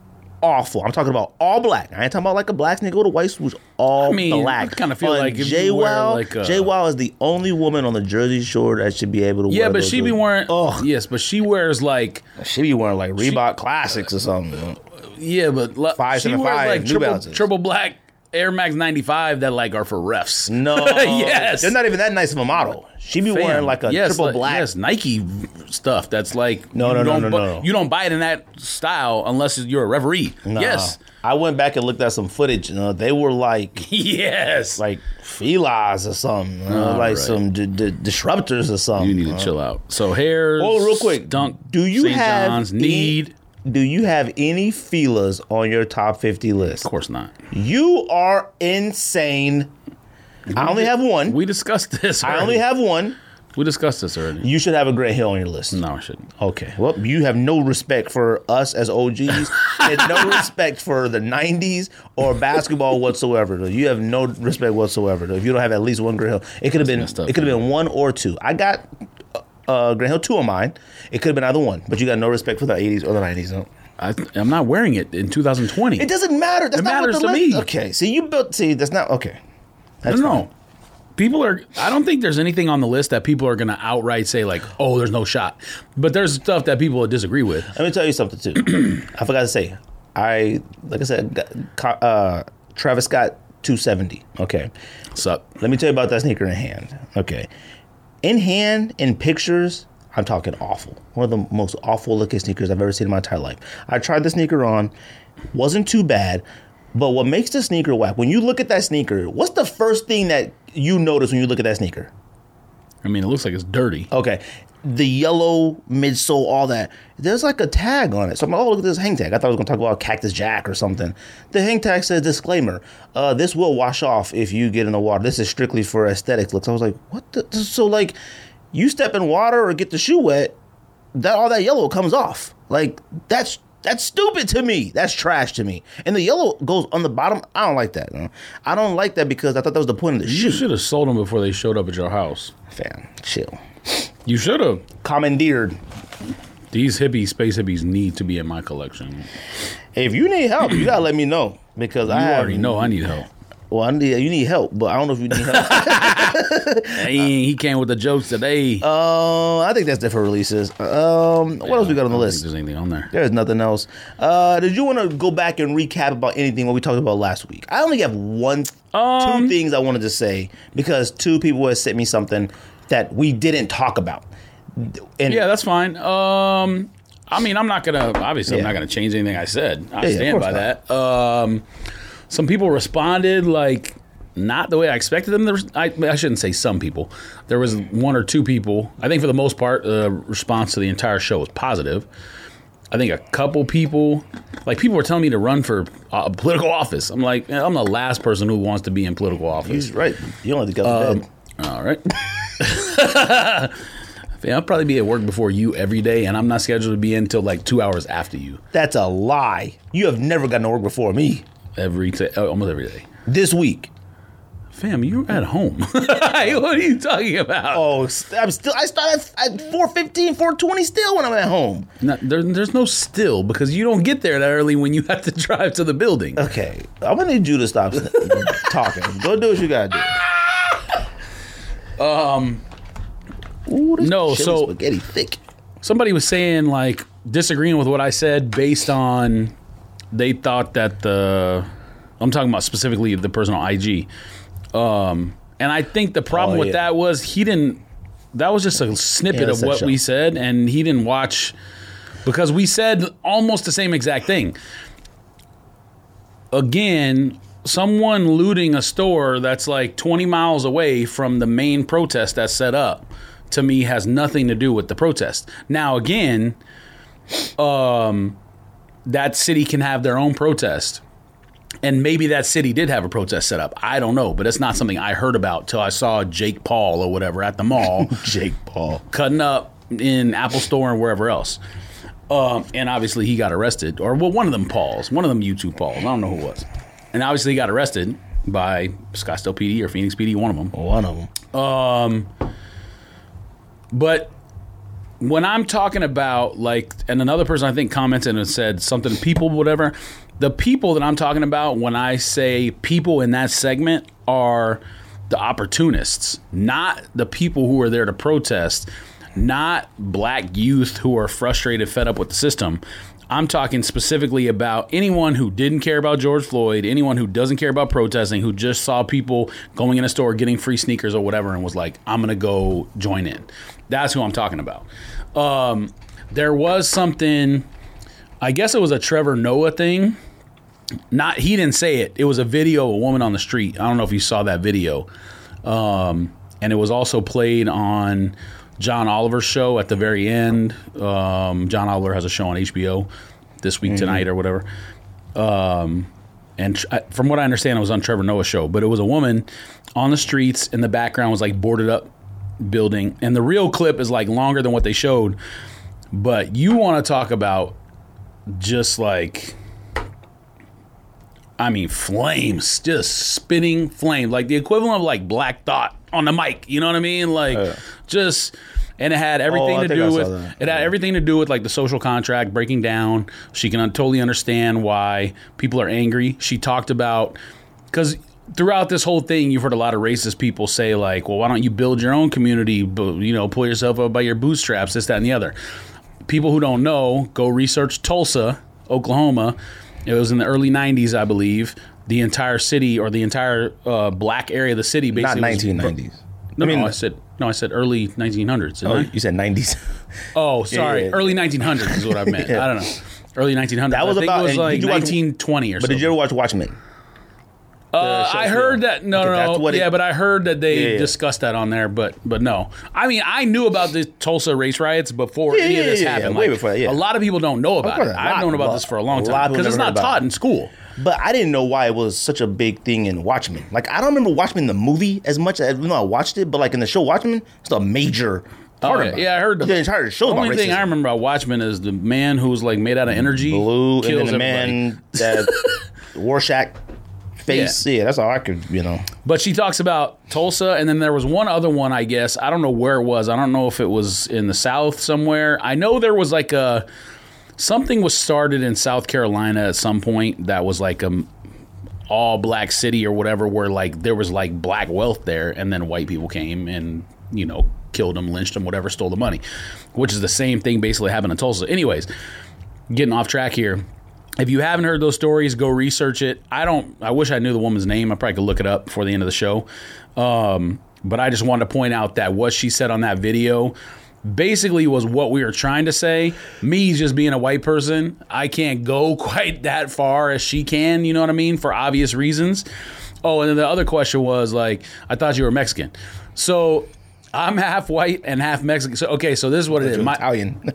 awful. I'm talking about all black. I ain't talking about like a black sneaker with a white swoosh. All I mean, black. I kind of feel on like Jay Wow. Like Jay Wow is the only woman on the Jersey Shore that should be able to. Yeah, wear Yeah, but those she be wearing. Oh, yes, but she wears like she be wearing like Reebok she, Classics or something. Yeah, but like, five she wears five, like triple, triple black Air Max ninety-five that like are for refs. No, yes, they're not even that nice of a model. She be Fam. wearing like a yes, triple like, black. Yes, Nike stuff that's like. No, no, no, no, bu- no. You don't buy it in that style unless you're a referee. Nah. Yes. I went back and looked at some footage. You know, they were like. yes. Like felines or something. You know, like right. some d- d- disruptors or something. You need huh? to chill out. So Hairs. Oh, real quick. Stunk, do you Saint have John's, any, Need. Do you have any feelers on your top fifty list? Of course not. You are insane. We I only did, have one. We discussed this already. I only have one. We discussed this already. You should have a Grant Hill on your list. No, I shouldn't. Okay. Well, you have no respect for us as O Gs and no respect for the nineties or basketball whatsoever. Though. You have no respect whatsoever. Though. If you don't have at least one Grant Hill, it could have been up, it could have been one or two. I got uh, Grant Hill two on mine. It could have been either one, but you got no respect for the eighties or the nineties. No? I, I'm not wearing it in two thousand twenty. It doesn't matter. That's it not matters what the to list. me. Okay. See, you built. See, that's not okay. That's I don't fine. know. People are, I don't think there's anything on the list that people are going to outright say like, oh, there's no shot. But there's stuff that people disagree with. Let me tell you something, too. I forgot to say, I, like I said, uh, Travis Scott two seventy. Okay. What's up? Let me tell you about that sneaker in hand. Okay. In hand, in pictures, I'm talking awful. One of the most awful looking sneakers I've ever seen in my entire life. I tried the sneaker on. Wasn't too bad. But what makes the sneaker whack, when you look at that sneaker, what's the first thing that you notice when you look at that sneaker? I mean, it looks like it's dirty. Okay. The yellow midsole, all that. There's like a tag on it. So I'm like, oh, look at this hang tag. I thought I was going to talk about Cactus Jack or something. The hang tag says, disclaimer, uh, this will wash off if you get in the water. This is strictly for aesthetics looks. I was like, what the? So, like, you step in water or get the shoe wet, that all that yellow comes off. Like, that's That's stupid to me. That's trash to me. And the yellow goes on the bottom. I don't like that. No. I don't like that because I thought that was the point of the shoe. You should have sold them before they showed up at your house. Fam, chill. You should have. Commandeered. These hippies, space hippies need to be in my collection. If you need help, you got to let me know because you I already have, know I need help. Well, I need, you need help, but I don't know if you need help. Hey, he came with the jokes today. Uh, I think that's different releases. Um, what yeah, else we got on the I don't list? Think there's anything on there? There's nothing else. Uh, did you want to go back and recap about anything what we talked about last week? I only have one, um, two things I wanted to say because two people have sent me something that we didn't talk about. And yeah, that's fine. Um, I mean, I'm not gonna obviously yeah. I'm not gonna change anything I said. I yeah, stand yeah, by not. that. Um. Some people responded, like, not the way I expected them to res- I, I shouldn't say some people. There was one or two people. I think for the most part, the uh, response to the entire show was positive. I think a couple people, like, people were telling me to run for uh, political office. I'm like, man, I'm the last person who wants to be in political office. He's right. You don't have to go to bed. Um, all right. I'll probably be at work before you every day, and I'm not scheduled to be in until, like, two hours after you. That's a lie. You have never gotten to work before me. Every day, almost every day. This week, fam, you're at home. What are you talking about? Oh, I'm still. I start at four fifteen, four twenty. Still, when I'm at home. No, there, there's no still because you don't get there that early when you have to drive to the building. Okay, I'm gonna need you to stop talking. Go do what you gotta do. Um, Ooh, this no, so spaghetti thick. Somebody was saying like disagreeing with what I said based on. They thought that the, I'm talking about specifically the person on I G. Um, and I think the problem oh, with yeah. that was he didn't, that was just a snippet yeah, of what we said. And he didn't watch because we said almost the same exact thing. Again, someone looting a store that's like twenty miles away from the main protest that's set up to me has nothing to do with the protest. Now, again, um... that city can have their own protest. And maybe that city did have a protest set up. I don't know, but it's not something I heard about till I saw Jake Paul or whatever at the mall. Jake Paul. Cutting up in Apple Store and wherever else. Um, and obviously he got arrested. Or well, one of them Pauls. One of them YouTube Pauls. I don't know who it was. And obviously he got arrested by Scottsdale P D or Phoenix P D. One of them. One of them. Um, but... when I'm talking about, like, and another person I think commented and said something, people, whatever, the people that I'm talking about when I say people in that segment are the opportunists, not the people who are there to protest, not black youth who are frustrated, fed up with the system. I'm talking specifically about anyone who didn't care about George Floyd, anyone who doesn't care about protesting, who just saw people going in a store getting free sneakers or whatever and was like, I'm going to go join in. That's who I'm talking about. Um, there was something, I guess it was a Trevor Noah thing. Not he didn't say it. It was a video of a woman on the street. I don't know if you saw that video. Um, and it was also played on John Oliver's show at the very end. Um, John Oliver has a show on H B O this week, mm-hmm. tonight or whatever. Um, and tr- from what I understand, it was on Trevor Noah's show. But it was a woman on the streets, and the background was like boarded up building. And the real clip is like longer than what they showed. But you want to talk about just like, I mean, flames, just spitting flames, like the equivalent of like Black Thought on the mic, you know what I mean? Like, oh, yeah. just, and it had everything oh, to do with, it had yeah. everything to do with like the social contract breaking down. She can un- totally understand why people are angry. She talked about, because throughout this whole thing, you've heard a lot of racist people say like, well, why don't you build your own community? You know, pull yourself up by your bootstraps, this, that, and the other. People who don't know, go research Tulsa, Oklahoma. It was in the early nineties, I believe. The entire city, or the entire uh, black area of the city, basically. Not nineteen nineties. Was, no, I mean, no, I said no. I said early nineteen hundreds. Oh, I? You said nineties. Oh, sorry, yeah, yeah, yeah. Early nineteen hundreds is what I meant. yeah. I don't know. Early nineteen hundreds. That was I think about it was like nineteen twenty or something. But did you ever watch Watchmen? Uh, I heard that. No, okay, no, no. Yeah, it, but I heard that they yeah, yeah. discussed that on there, but but no. I mean, I knew about the Tulsa race riots before yeah, any of this yeah, happened. Yeah, like, way before that, yeah. A lot of people don't know about it. I've known about this for a long time because it's not taught in school. But I didn't know why it was such a big thing in Watchmen. Like, I don't remember Watchmen the movie as much as, you know, I watched it, but like in the show Watchmen, it's a major part oh, yeah. of it. Yeah, I heard the, the entire show. The only about thing racism. I remember about Watchmen is the man who's like made out of energy, blue, kills and then the man that Rorschach. Face, yeah. yeah, that's all I could, you know. But she talks about Tulsa, and then there was one other one, I guess. I don't know where it was. I don't know if it was in the South somewhere. I know there was like a, something was started in South Carolina at some point that was like a all black city or whatever, where like there was like black wealth there, and then white people came and, you know, killed them, lynched them, whatever, stole the money, which is the same thing basically happened in Tulsa. Anyways, getting off track here. If you haven't heard those stories, go research it. I don't. I wish I knew the woman's name. I probably could look it up before the end of the show. Um, but I just wanted to point out that what she said on that video basically was what we were trying to say. Me just being a white person, I can't go quite that far as she can, you know what I mean, for obvious reasons. Oh, and then the other question was, like, I thought you were Mexican. So I'm half white and half Mexican. So okay, so this is what it is. My, Italian.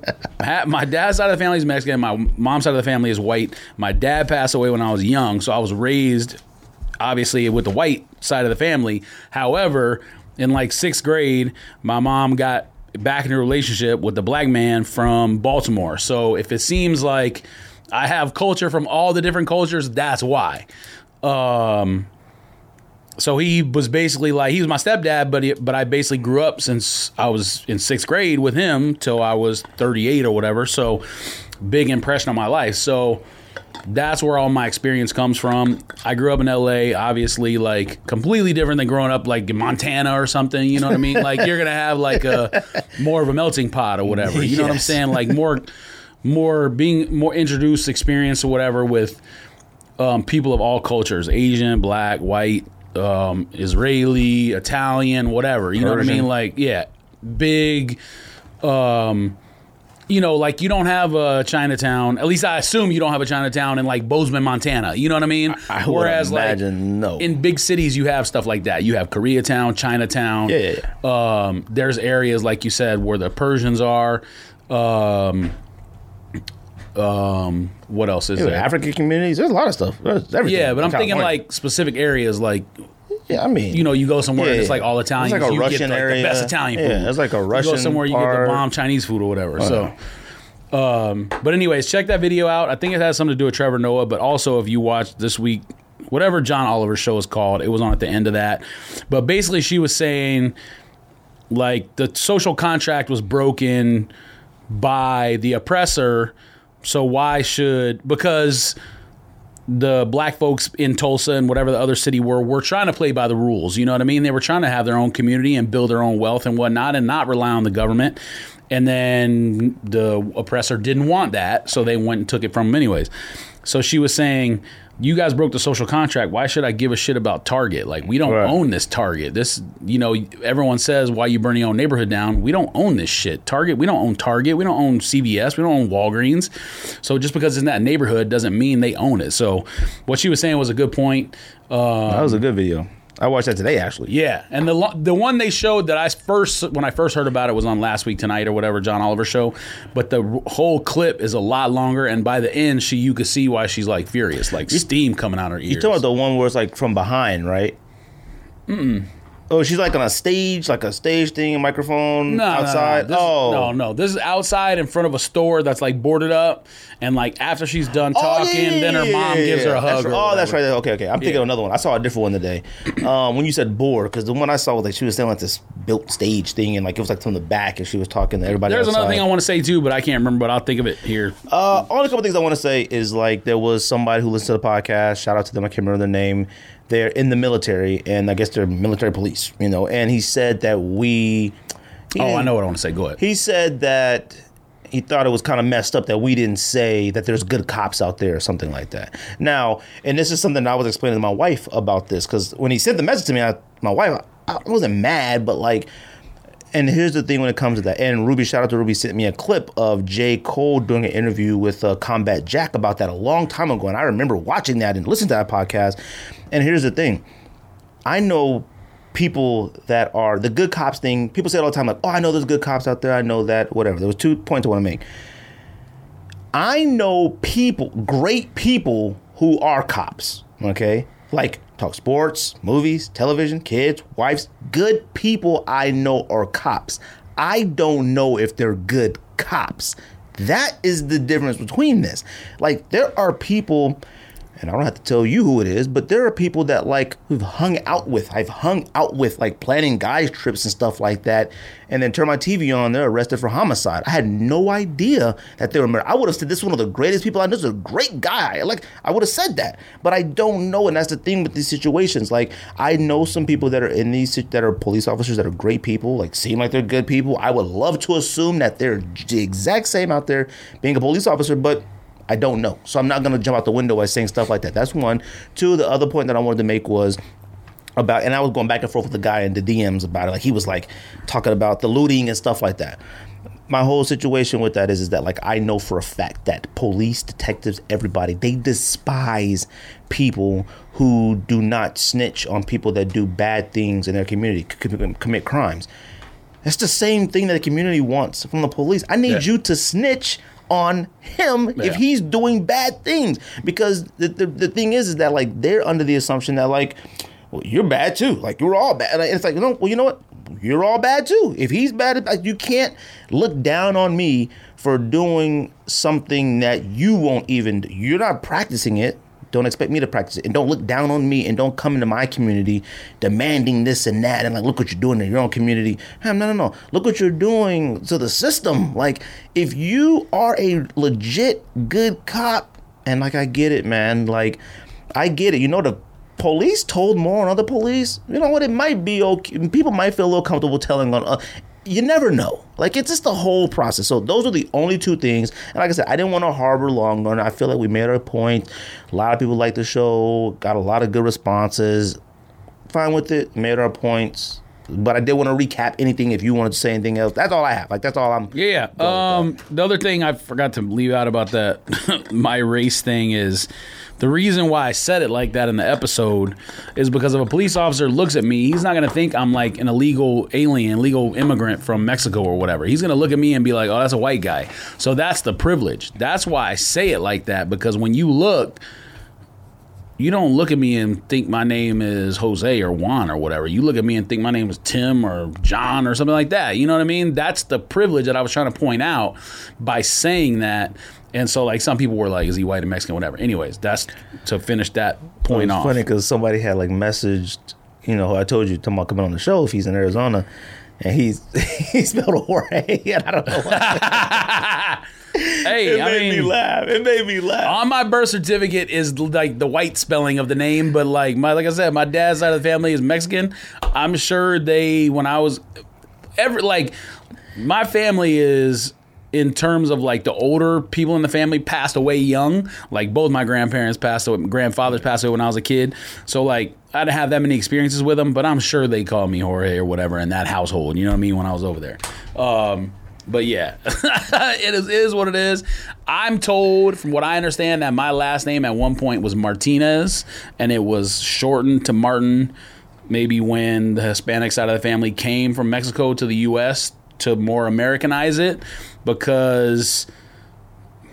My dad's side of the family is Mexican. My mom's side of the family is white. My dad passed away when I was young, so I was raised, obviously, with the white side of the family. However, in like sixth grade, my mom got back in a relationship with a black man from Baltimore. So if it seems like I have culture from all the different cultures, that's why. Um... So he was basically like, he was my stepdad, but he, but I basically grew up since I was in sixth grade with him till I was thirty-eight or whatever. So big impression on my life. So that's where all my experience comes from. I grew up in L A, obviously, like completely different than growing up like in Montana or something. You know what I mean? Like you're going to have like a more of a melting pot or whatever. You know yes. what I'm saying? Like more, more being more introduced experience or whatever with um, people of all cultures, Asian, black, white. Um, Israeli, Italian, whatever. You know Persian. What I mean? Like, yeah, big, um, you know, like you don't have a Chinatown. At least I assume you don't have a Chinatown in like Bozeman, Montana. You know what I mean? I, I Whereas, imagine, like, no. in big cities, you have stuff like that. You have Koreatown, Chinatown. Yeah, yeah, yeah. Um, there's areas, like you said, where the Persians are. Um, um, what else is yeah, there? African communities. There's a lot of stuff. There's everything. Yeah, but I'm thinking like specific areas, like yeah, I mean, you know, you go somewhere yeah, and it's like all Italian. It's like a you Russian get, like, area. The best Italian food. Yeah, it's like a Russian. You go somewhere, you part. get the bomb Chinese food or whatever. Oh, so, yeah. um, but anyways, check that video out. I think it has something to do with Trevor Noah. But also, if you watch this week, whatever John Oliver's show is called, it was on at the end of that. But basically, she was saying like the social contract was broken by the oppressor. So why should, because the black folks in Tulsa and whatever the other city were, were trying to play by the rules. You know what I mean? They were trying to have their own community and build their own wealth and whatnot and not rely on the government. And then the oppressor didn't want that, so they went and took it from them anyways. So she was saying, you guys broke the social contract. Why should I give a shit about Target? Like, we don't right. own this Target. This, you know, everyone says, why you burn your own neighborhood down? We don't own this shit. Target, we don't own Target. We don't own C V S. We don't own Walgreens. So just because it's in that neighborhood doesn't mean they own it. So what she was saying was a good point. Uh, that was a good video. I watched that today, actually. Yeah. And the the one they showed that I first, when I first heard about it, was on Last Week Tonight or whatever, John Oliver show. But the whole clip is a lot longer. And by the end, she you could see why she's like furious, like steam coming out her ears. You're talking about the one where it's like from behind, right? Mm-mm. Oh, she's like on a stage, like a stage thing, a microphone no, outside. No, no. Oh, no, no, this is outside in front of a store that's like boarded up, and like after she's done talking, oh, yeah, yeah, then her yeah, mom yeah, gives her a hug. That's right. Oh, that's right. Okay, okay. I'm thinking yeah. of another one. I saw a different one today. Um, when you said board, because the one I saw was like she was standing like this built stage thing, and like it was like from the back, and she was talking to everybody. There's outside. Another thing I want to say too, but I can't remember. But I'll think of it here. Uh, only couple things I want to say is like there was somebody who listened to the podcast. Shout out to them. I can't remember their name. They're in the military, and I guess they're military police, you know. And he said that we... Oh, I know what I want to say. Go ahead. He said that he thought it was kind of messed up that we didn't say that there's good cops out there or something like that. Now, and this is something I was explaining to my wife about this, because when he sent the message to me, I, my wife, I wasn't mad, but like... And here's the thing when it comes to that. And Ruby, shout out to Ruby, sent me a clip of J. Cole doing an interview with uh, Combat Jack about that a long time ago. And I remember watching that and listening to that podcast. And here's the thing. I know people that are the good cops thing. People say it all the time, like, oh, I know there's good cops out there. I know that, whatever. There was two points I want to make. I know people, great people who are cops, okay? Like, talk sports, movies, television, kids, wives. Good people I know are cops. I don't know if they're good cops. That is the difference between this. Like, there are people, and I don't have to tell you who it is, but there are people that, like, we've hung out with. I've hung out with, like, planning guys' trips and stuff like that, and then turn my T V on, they're arrested for homicide. I had no idea that they were murdered. I would have said, this is one of the greatest people I know. This is a great guy. Like, I would have said that, but I don't know, and that's the thing with these situations. Like, I know some people that are in these, that are police officers that are great people, like, seem like they're good people. I would love to assume that they're the exact same out there being a police officer, but I don't know. So I'm not going to jump out the window by saying stuff like that. That's one. Two, the other point that I wanted to make was about, and I was going back and forth with the guy in the D Ms about it. Like, he was like talking about the looting and stuff like that. My whole situation with that is, is that like, I know for a fact that police, detectives, everybody, they despise people who do not snitch on people that do bad things in their community, commit crimes. That's the same thing that the community wants from the police. I need yeah. you to snitch on him yeah. if he's doing bad things, because the, the the thing is is that like they're under the assumption that like, well, you're bad too, like you're all bad. And it's like, no, well, you know what, you're all bad too. If he's bad, like, you can't look down on me for doing something that you won't even do. You're not practicing it. Don't expect me to practice it, and don't look down on me, and don't come into my community demanding this and that, and like, look what you're doing in your own community. Hey, no, no, no. Look what you're doing to the system. Like, if you are a legit good cop, and like, I get it, man. Like, I get it. You know, the police told more on other police. You know what? It might be okay. People might feel a little comfortable telling on other. You never know. Like, it's just the whole process. So those are the only two things. And like I said, I didn't want to harbor long on it. I feel like we made our point. A lot of people liked the show. Got a lot of good responses. Fine with it. Made our points. But I did want to recap anything if you wanted to say anything else. That's all I have. Like, that's all I'm... Yeah, yeah. Um, the other thing I forgot to leave out about that my race thing is... The reason why I said it like that in the episode is because if a police officer looks at me, he's not going to think I'm like an illegal alien, illegal immigrant from Mexico or whatever. He's going to look at me and be like, oh, that's a white guy. So that's the privilege. That's why I say it like that, because when you look, you don't look at me and think my name is Jose or Juan or whatever. You look at me and think my name is Tim or John or something like that. You know what I mean? That's the privilege that I was trying to point out by saying that. And so, like, some people were like, is he white and Mexican, whatever. Anyways, that's to finish that point off. It's funny because somebody had, like, messaged, you know, I told you, talking about coming on the show if he's in Arizona, and he's, he spelled Jorge, and I don't know why. Hey, it I made mean, me laugh. It made me laugh. On my birth certificate is like the white spelling of the name, but like my like I said, my dad's side of the family is Mexican. I'm sure they when I was ever like my family is. In terms of like the older people in the family passed away young, like both my grandparents passed away, grandfathers passed away when I was a kid. So like I didn't have that many experiences with them, but I'm sure they called me Jorge or whatever in that household. You know what I mean? When I was over there. Um, but yeah, it is, it is what it is. I'm told from what I understand that my last name at one point was Martinez and it was shortened to Martin. Maybe when the Hispanic side of the family came from Mexico to the U S to more Americanize it, because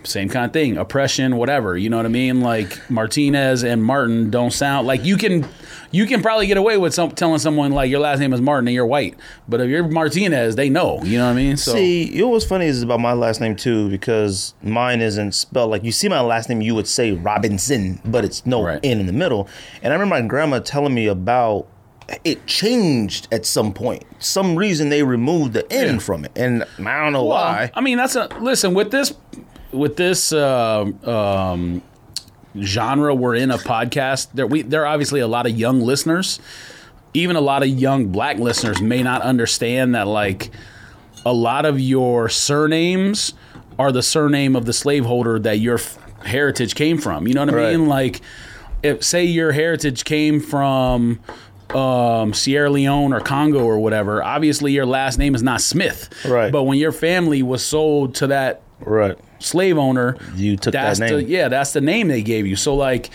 same kind of thing, oppression, whatever, you know what I mean? Like Martinez and Martin don't sound like you can you can probably get away with some, telling someone like your last name is Martin and you're white, but if you're Martinez they know, you know what I mean? So see, you know what's funny is about my last name too, because mine isn't spelled like you see my last name you would say Robinson, but it's no right. N in the middle. And I remember my grandma telling me about it changed at some point. Some reason they removed the N yeah. from it, and I don't know well, why. I mean, that's a listen with this, with this uh, um, genre we're in a podcast. There we there are obviously a lot of young listeners, even a lot of young black listeners may not understand that like a lot of your surnames are the surname of the slaveholder that your f- heritage came from. You know what I right. mean? Like, if say your heritage came from. Um, Sierra Leone or Congo or whatever, obviously your last name is not Smith. Right. But when your family was sold to that right. slave owner, you took that's that name. The, yeah, that's the name they gave you. So like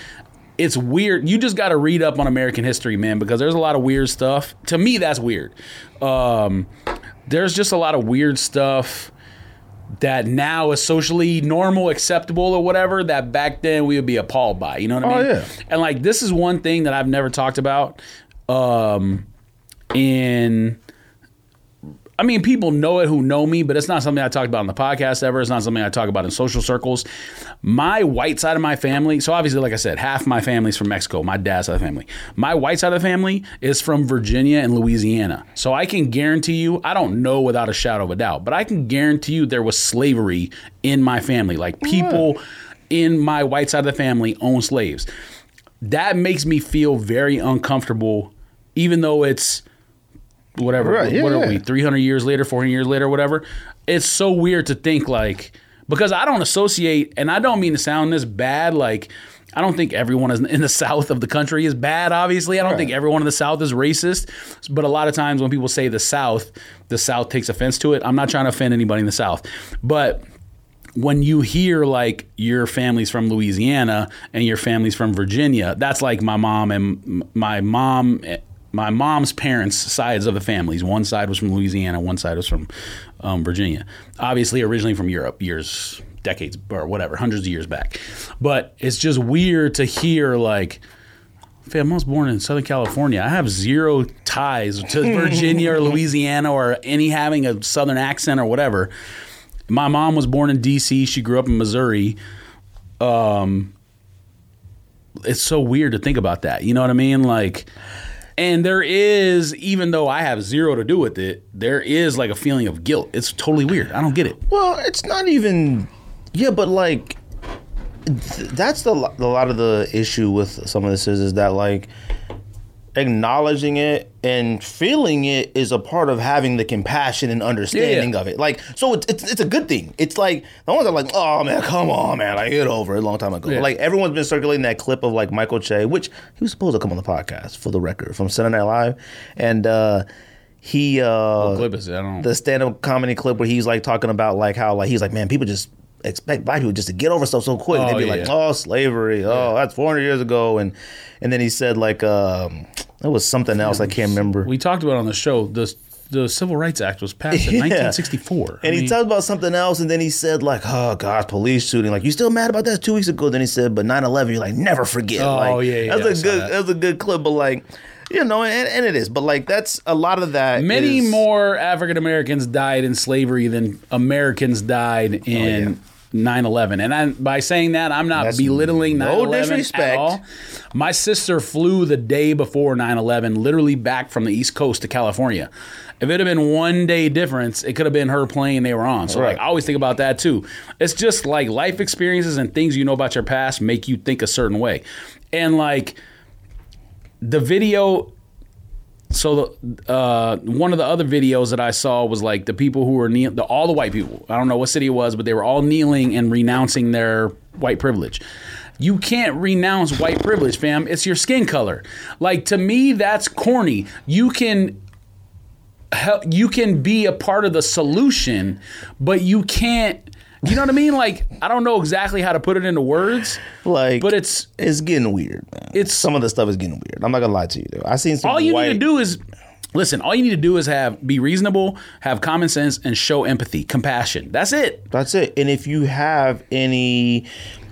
it's weird. You just got to read up on American history, man, because there's a lot of weird stuff. To me, that's weird. Um, there's just a lot of weird stuff that now is socially normal, acceptable, or whatever, that back then we would be appalled by. You know what I mean? Oh, yeah. And like this is one thing that I've never talked about. Um, and I mean, people know it who know me, but it's not something I talked about on the podcast ever. It's not something I talk about in social circles. My white side of my family. So obviously, like I said, half my family's from Mexico. My dad's side of the family. My white side of the family is from Virginia and Louisiana. So I can guarantee you, I don't know without a shadow of a doubt, but I can guarantee you there was slavery in my family. Like people yeah. in my white side of the family own slaves. That makes me feel very uncomfortable, even though it's whatever, right, yeah, what are yeah. we, three hundred years later, four hundred years later, whatever. It's so weird to think like, because I don't associate, and I don't mean to sound this bad, like I don't think everyone is in the South of the country is bad, obviously. I don't right. think everyone in the South is racist, but a lot of times when people say the South, the South takes offense to it. I'm not trying to offend anybody in the South, but when you hear like your family's from Louisiana and your family's from Virginia, that's like my mom and my mom, my mom's parents' sides of the families. One side was from Louisiana, one side was from um, Virginia. Obviously, originally from Europe, years, decades, or whatever, hundreds of years back. But it's just weird to hear like, fam, I was born in Southern California. I have zero ties to Virginia or Louisiana or any having a Southern accent or whatever. My mom was born in D C. She grew up in Missouri. Um, it's so weird to think about that. You know what I mean? Like, and there is, even though I have zero to do with it, there is like a feeling of guilt. It's totally weird. I don't get it. Well, it's not even. Yeah, but like, th- that's the a lot of the issue with some of this is is that like. Acknowledging it and feeling it is a part of having the compassion and understanding yeah, yeah. of it. Like, so it's, it's it's a good thing. It's like the ones that are like, oh man, come on, man, like get over it a long time ago. Yeah. Like everyone's been circulating that clip of like Michael Che, which he was supposed to come on the podcast for the record from Saturday Night Live, and uh, he uh, what clip is it? I don't know. The stand-up comedy clip where he's like talking about like how like he's like, man, people just expect black people just to get over stuff so quick. Oh, and they'd be yeah. like, oh, slavery. Oh, yeah. That's four hundred years ago. And and then he said, like, um, that was something else. I can't remember. We talked about it on the show. The, the Civil Rights Act was passed in yeah. nineteen sixty-four. And I mean, he talked about something else. And then he said, like, oh, God, police shooting. Like, you still mad about that two weeks ago? Then he said, but nine eleven, you're like, never forget. Oh, like, yeah, yeah. That's, yeah, a good, that. that's a good clip. But, like, you know, and, and it is. But, like, that's a lot of that. Many is, more African Americans died in slavery than Americans died in. Oh, yeah. nine eleven. And I, by saying that, I'm not That's belittling no nine eleven at all. My sister flew the day before nine eleven, literally back from the East Coast to California. If it had been one day difference, it could have been her plane they were on. So, right. like, I always think about that, too. It's just, like, life experiences and things you know about your past make you think a certain way. And, like, the video... So uh, one of the other videos that I saw was like the people who were kneeling, the, all the white people. I don't know what city it was, but they were all kneeling and renouncing their white privilege. You can't renounce white privilege, fam. It's your skin color. Like, to me, that's corny. You can help, you can be a part of the solution, but you can't. You know what I mean? Like, I don't know exactly how to put it into words. Like, but it's it's getting weird, man. It's some of the stuff is getting weird. I'm not gonna lie to you, though. I seen some. All you white... need to do is listen. All you need to do is have be reasonable, have common sense, and show empathy, compassion. That's it. That's it. And if you have any,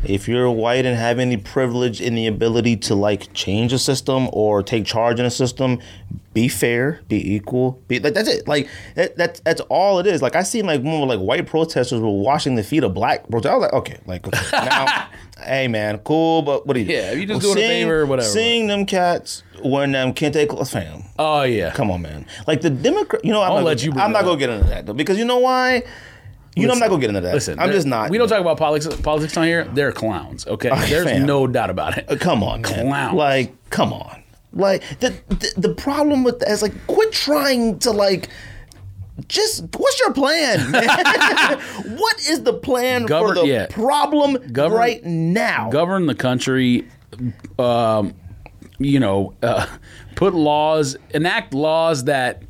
if you're white and have any privilege and the ability to like change a system or take charge in a system, be fair, be equal, be like that's it. Like that, that's that's all it is. Like I seen like more like white protesters were washing the feet of black protesters. I was like, okay, like okay, now, hey man, cool, but what are you? Yeah, you just well, doing seeing, a favor or whatever. Seeing them cats wearing them kente clothes, fam. Oh yeah, come on, man. Like the Democrat, you know, I'm I'll not, let you I'm not gonna get into that though because you know why. You listen, know, I'm not going to get into that. Listen, I'm just not. We don't talk about politics, politics on here. They're clowns, okay? okay There's fam. no doubt about it. Uh, come on, man. Clowns. Like, come on. Like, the, the the problem with that is, like, quit trying to, like, just, what's your plan, man? What is the plan govern, for the yeah. problem govern, right now? Govern the country, um, you know, uh, put laws, enact laws that...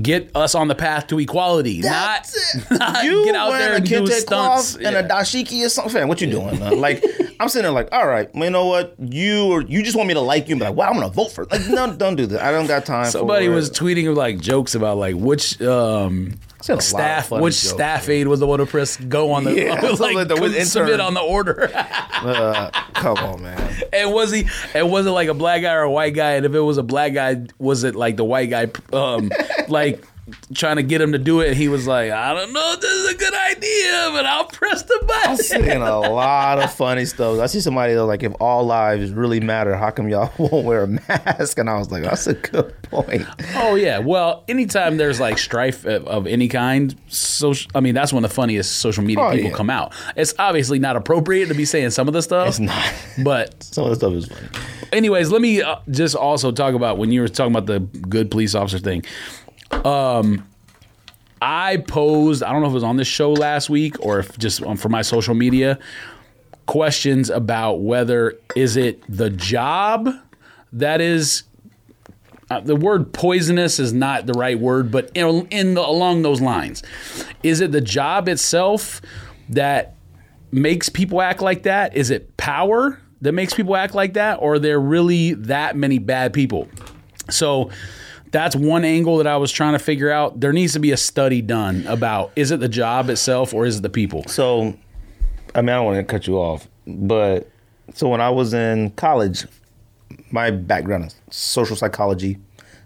get us on the path to equality. That's not, it. Not you get out there and do stunts and yeah. a dashiki or something. Fam, what you doing? Yeah. Like I'm sitting there like, all right, well, you know what? You or you just want me to like you and be like, wow, I'm gonna vote for it. Like, no, don't do that. I don't got time. Somebody for was tweeting like jokes about like which um, staff, which jokes, staff aide was the one to press go on the yeah, was, like, that was submit on the order. uh, come on, man. And was he? And was it like a black guy or a white guy? And if it was a black guy, was it like the white guy? Um, like trying to get him to do it, and he was like, I don't know if this is a good idea, but I'll press the button. I'm seeing a lot of funny stuff. I see somebody that was like, if all lives really matter, how come y'all won't wear a mask? And I was like, that's a good point. Oh, yeah. Well, anytime there's like strife of, of any kind, social, I mean, that's when the funniest social media oh, people yeah. come out. It's obviously not appropriate to be saying some of the stuff. It's not. But some of the stuff is funny. Anyways, let me just also talk about when you were talking about the good police officer thing. Um, I posed, I don't know if it was on this show last week or if just um, for my social media, questions about whether is it the job that is, uh, the word poisonous is not the right word, but in, in the, along those lines, is it the job itself that makes people act like that? Is it power that makes people act like that? Or are there really that many bad people? So that's one angle that I was trying to figure out. There needs to be a study done about, is it the job itself or is it the people? So, I mean, I don't want to cut you off, but so when I was in college, my background is social psychology,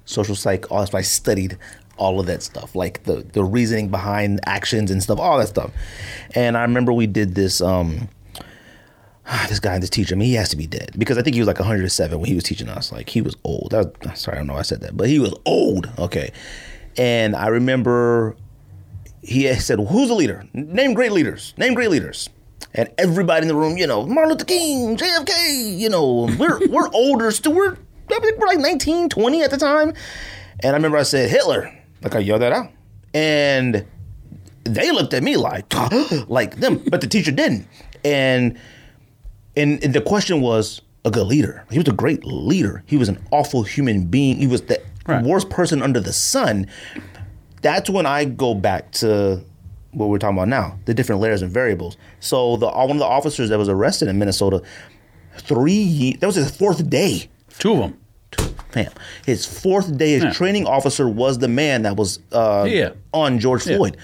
social psych, all that stuff. I studied all of that stuff, like the, the reasoning behind actions and stuff, all that stuff. And I remember we did this, um, this guy, this teacher, I mean, he has to be dead because I think he was like one hundred seven when he was teaching us. Like, he was old. I was, sorry, I don't know why I said that, but he was old. Okay. And I remember he said, well, who's the leader? Name great leaders. Name great leaders. And everybody in the room, you know, Martin Luther King, J F K, you know, we're we're older. Still, we're, we're like nineteen, twenty at the time. And I remember I said, Hitler. Like, I yelled that out. And they looked at me like, like them, but the teacher didn't. And... And the question was a good leader. He was a great leader. He was an awful human being. He was the right. worst person under the sun. That's when I go back to what we're talking about now, the different layers and variables. So the one of the officers that was arrested in Minnesota, three years, that was his fourth day. Two of them. Man, his fourth day, his yeah. training officer was the man that was uh, yeah. on George yeah. Floyd.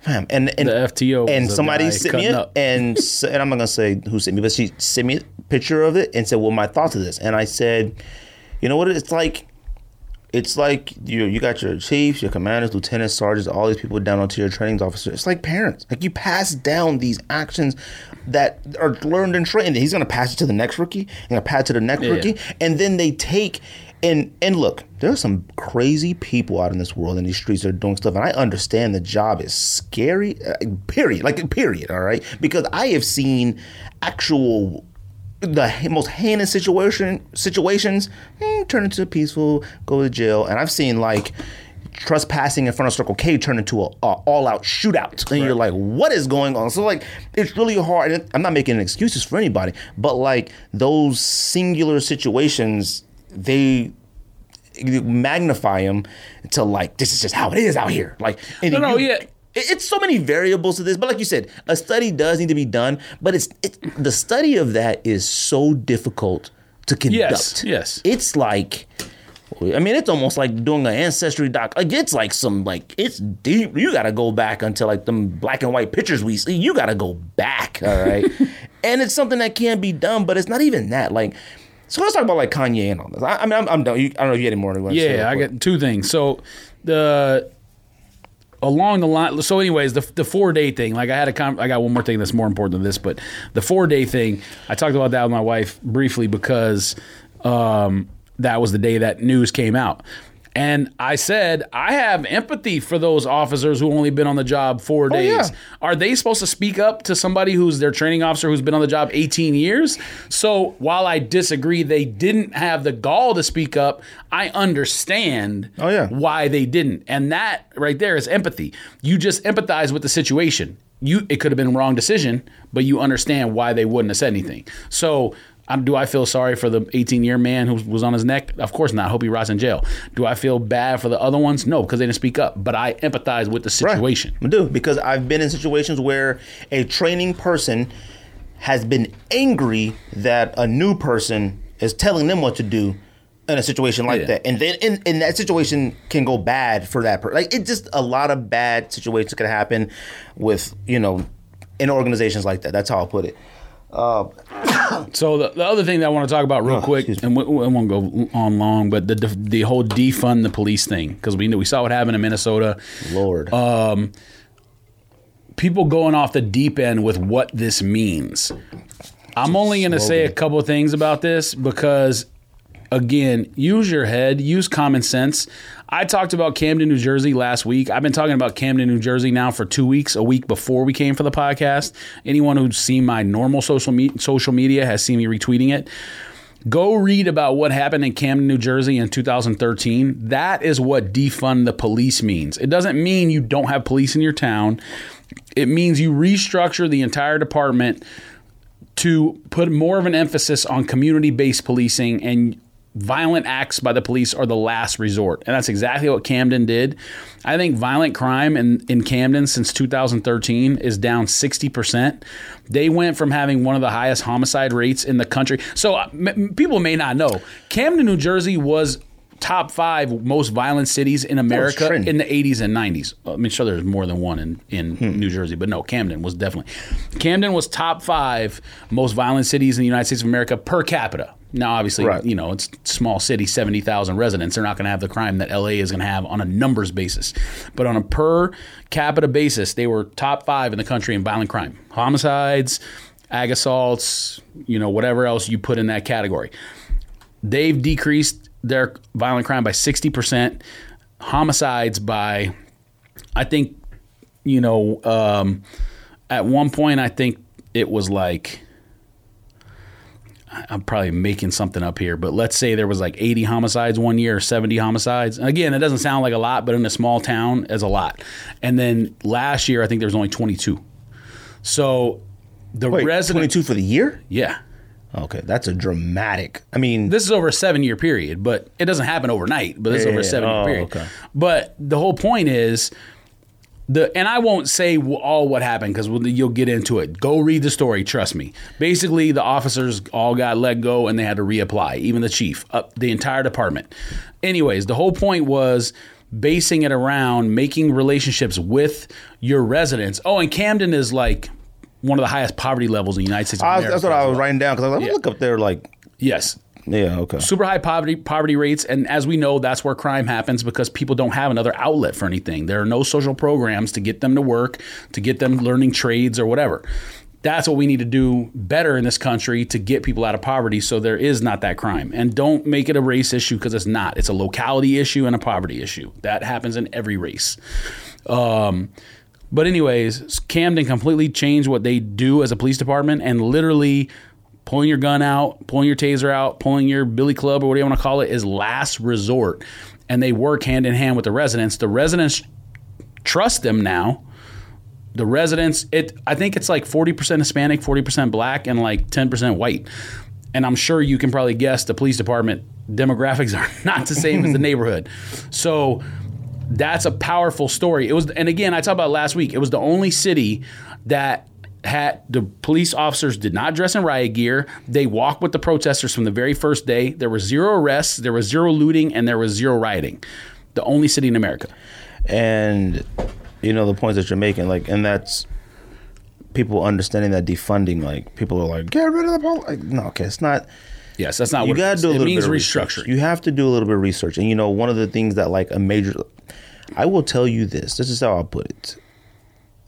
Fam. And and the F T O and somebody sent me it, and and I'm not gonna say who sent me, but she sent me a picture of it and said, "Well, my thoughts of this." And I said, "You know what? It's like it's like you you got your chiefs, your commanders, lieutenants, sergeants, all these people down onto your training officer. It's like parents. Like you pass down these actions that are learned and trained. He's going to pass it to the next rookie, and going to pass it to the next yeah, rookie, yeah. and then they take and and look, there are some crazy people out in this world in these streets that are doing stuff, and I understand the job is scary. Period. Like period. All right, because I have seen actual. The most heinous situation situations eh, turn into a peaceful, go to jail. And I've seen like trespassing in front of Circle K turn into an all-out shootout. And right. you're like, what is going on? So like, it's really hard. And I'm not making excuses for anybody, but like those singular situations, they... you magnify them to like, this is just how it is out here. Like, and no, no, you, yeah. It's so many variables to this, but like you said, a study does need to be done, but it's it, the study of that is so difficult to conduct. Yes, yes. It's like, I mean, it's almost like doing an ancestry doc. Like it's like some, like, it's deep. You got to go back until like them black and white pictures we see. You got to go back, all right? And it's something that can be done, but it's not even that. Like, so let's talk about like Kanye and all this. I, I mean, I'm, I'm done. You, I don't know if you had any more to yeah, say. Yeah, I got two things. So the... Along the line, so anyways, the the four day thing. Like I had a, con- I got one more thing that's more important than this, but the four day thing. I talked about that with my wife briefly because um, that was the day that news came out, and I said I have empathy for those officers who only been on the job four days. Oh, yeah. Are they supposed to speak up to somebody who's their training officer who's been on the job eighteen years? So while I disagree, they didn't have the gall to speak up. I understand oh, yeah. why they didn't. And that right there is empathy. You just empathize with the situation. You It could have been a wrong decision, but you understand why they wouldn't have said anything. So um, do I feel sorry for the eighteen-year man who was on his neck? Of course not. I hope he rots in jail. Do I feel bad for the other ones? No, because they didn't speak up. But I empathize with the situation. Right. I do, because I've been in situations where a training person has been angry that a new person is telling them what to do. In a situation like yeah. that, and then in, in that situation can go bad for that person. Like it's just a lot of bad situations can happen with you know in organizations like that. That's how I'll put it. Uh, so the, the other thing that I want to talk about real oh, quick, and we, we won't go on long, but the the whole defund the police thing, because we we saw what happened in Minnesota. Lord, um, people going off the deep end with what this means. I'm only going to say a couple of things about this because. Again, use your head, use common sense. I talked about Camden, New Jersey last week. I've been talking about Camden, New Jersey now for two weeks, a week before we came for the podcast. Anyone who's seen my normal social, me- social media has seen me retweeting it. Go read about what happened in Camden, New Jersey in two thousand thirteen. That is what defund the police means. It doesn't mean you don't have police in your town. It means you restructure the entire department to put more of an emphasis on community-based policing, and violent acts by the police are the last resort. And that's exactly what Camden did. I think violent crime in, in Camden since two thousand thirteen is down sixty percent. They went from having one of the highest homicide rates in the country. So m- people may not know, Camden, New Jersey was top five most violent cities in America in the eighties and nineties. I'm sure there's more than one in, in hmm. New Jersey, but no, Camden was definitely. Camden was top five most violent cities in the United States of America per capita. Now, obviously, right. you know, it's small city, seventy thousand residents. They're not going to have the crime that L A is going to have on a numbers basis. But on a per capita basis, they were top five in the country in violent crime. Homicides, ag assaults, you know, whatever else you put in that category. They've decreased their violent crime by sixty percent. Homicides by, I think, you know, um, at one point, I think it was like... I'm probably making something up here, but let's say there was like eighty homicides one year, or seventy homicides. Again, it doesn't sound like a lot, but in a small town, it's a lot. And then last year, I think there was only twenty-two. So the Wait, resident twenty-two for the year? Yeah. Okay, that's a dramatic. I mean, this is over a seven-year period, but it doesn't happen overnight. But this yeah, is over a seven-year oh, period. Okay. But the whole point is. The, and I won't say all what happened because you'll get into it. Go read the story. Trust me. Basically, the officers all got let go and they had to reapply, even the chief, up the entire department. Anyways, the whole point was basing it around making relationships with your residents. Oh, and Camden is like one of the highest poverty levels in the United States of America. I, that's what I was writing down because I was like, yeah. look up there like. Yes. Yeah, okay. Super high poverty poverty rates, and as we know, that's where crime happens because people don't have another outlet for anything. There are no social programs to get them to work, to get them learning trades or whatever. That's what we need to do better in this country to get people out of poverty so there is not that crime. And don't make it a race issue because it's not. It's a locality issue and a poverty issue. That happens in every race. Um, but anyways, Camden completely changed what they do as a police department and literally pulling your gun out, pulling your taser out, pulling your billy club or whatever you want to call it is last resort. And they work hand in hand with the residents. The residents trust them now. The residents, it I think it's like forty percent Hispanic, forty percent black, and like ten percent white. And I'm sure you can probably guess the police department demographics are not the same as the neighborhood. So that's a powerful story. It was, and again, I talked about last week. It was the only city that had the police officers did not dress in riot gear. They walked with the protesters from the very first day. There were zero arrests, there was zero looting, and there was zero rioting. The only city in America. And you know, the points that you're making, like, and that's people understanding that defunding, like, people are like, get rid of the police. Like, no, okay, it's not. Yes, that's not you what gotta it is. Do a little it means bit of restructuring. Research. You have to do a little bit of research. And, you know, one of the things that, like, a major, I will tell you this, this is how I'll put it.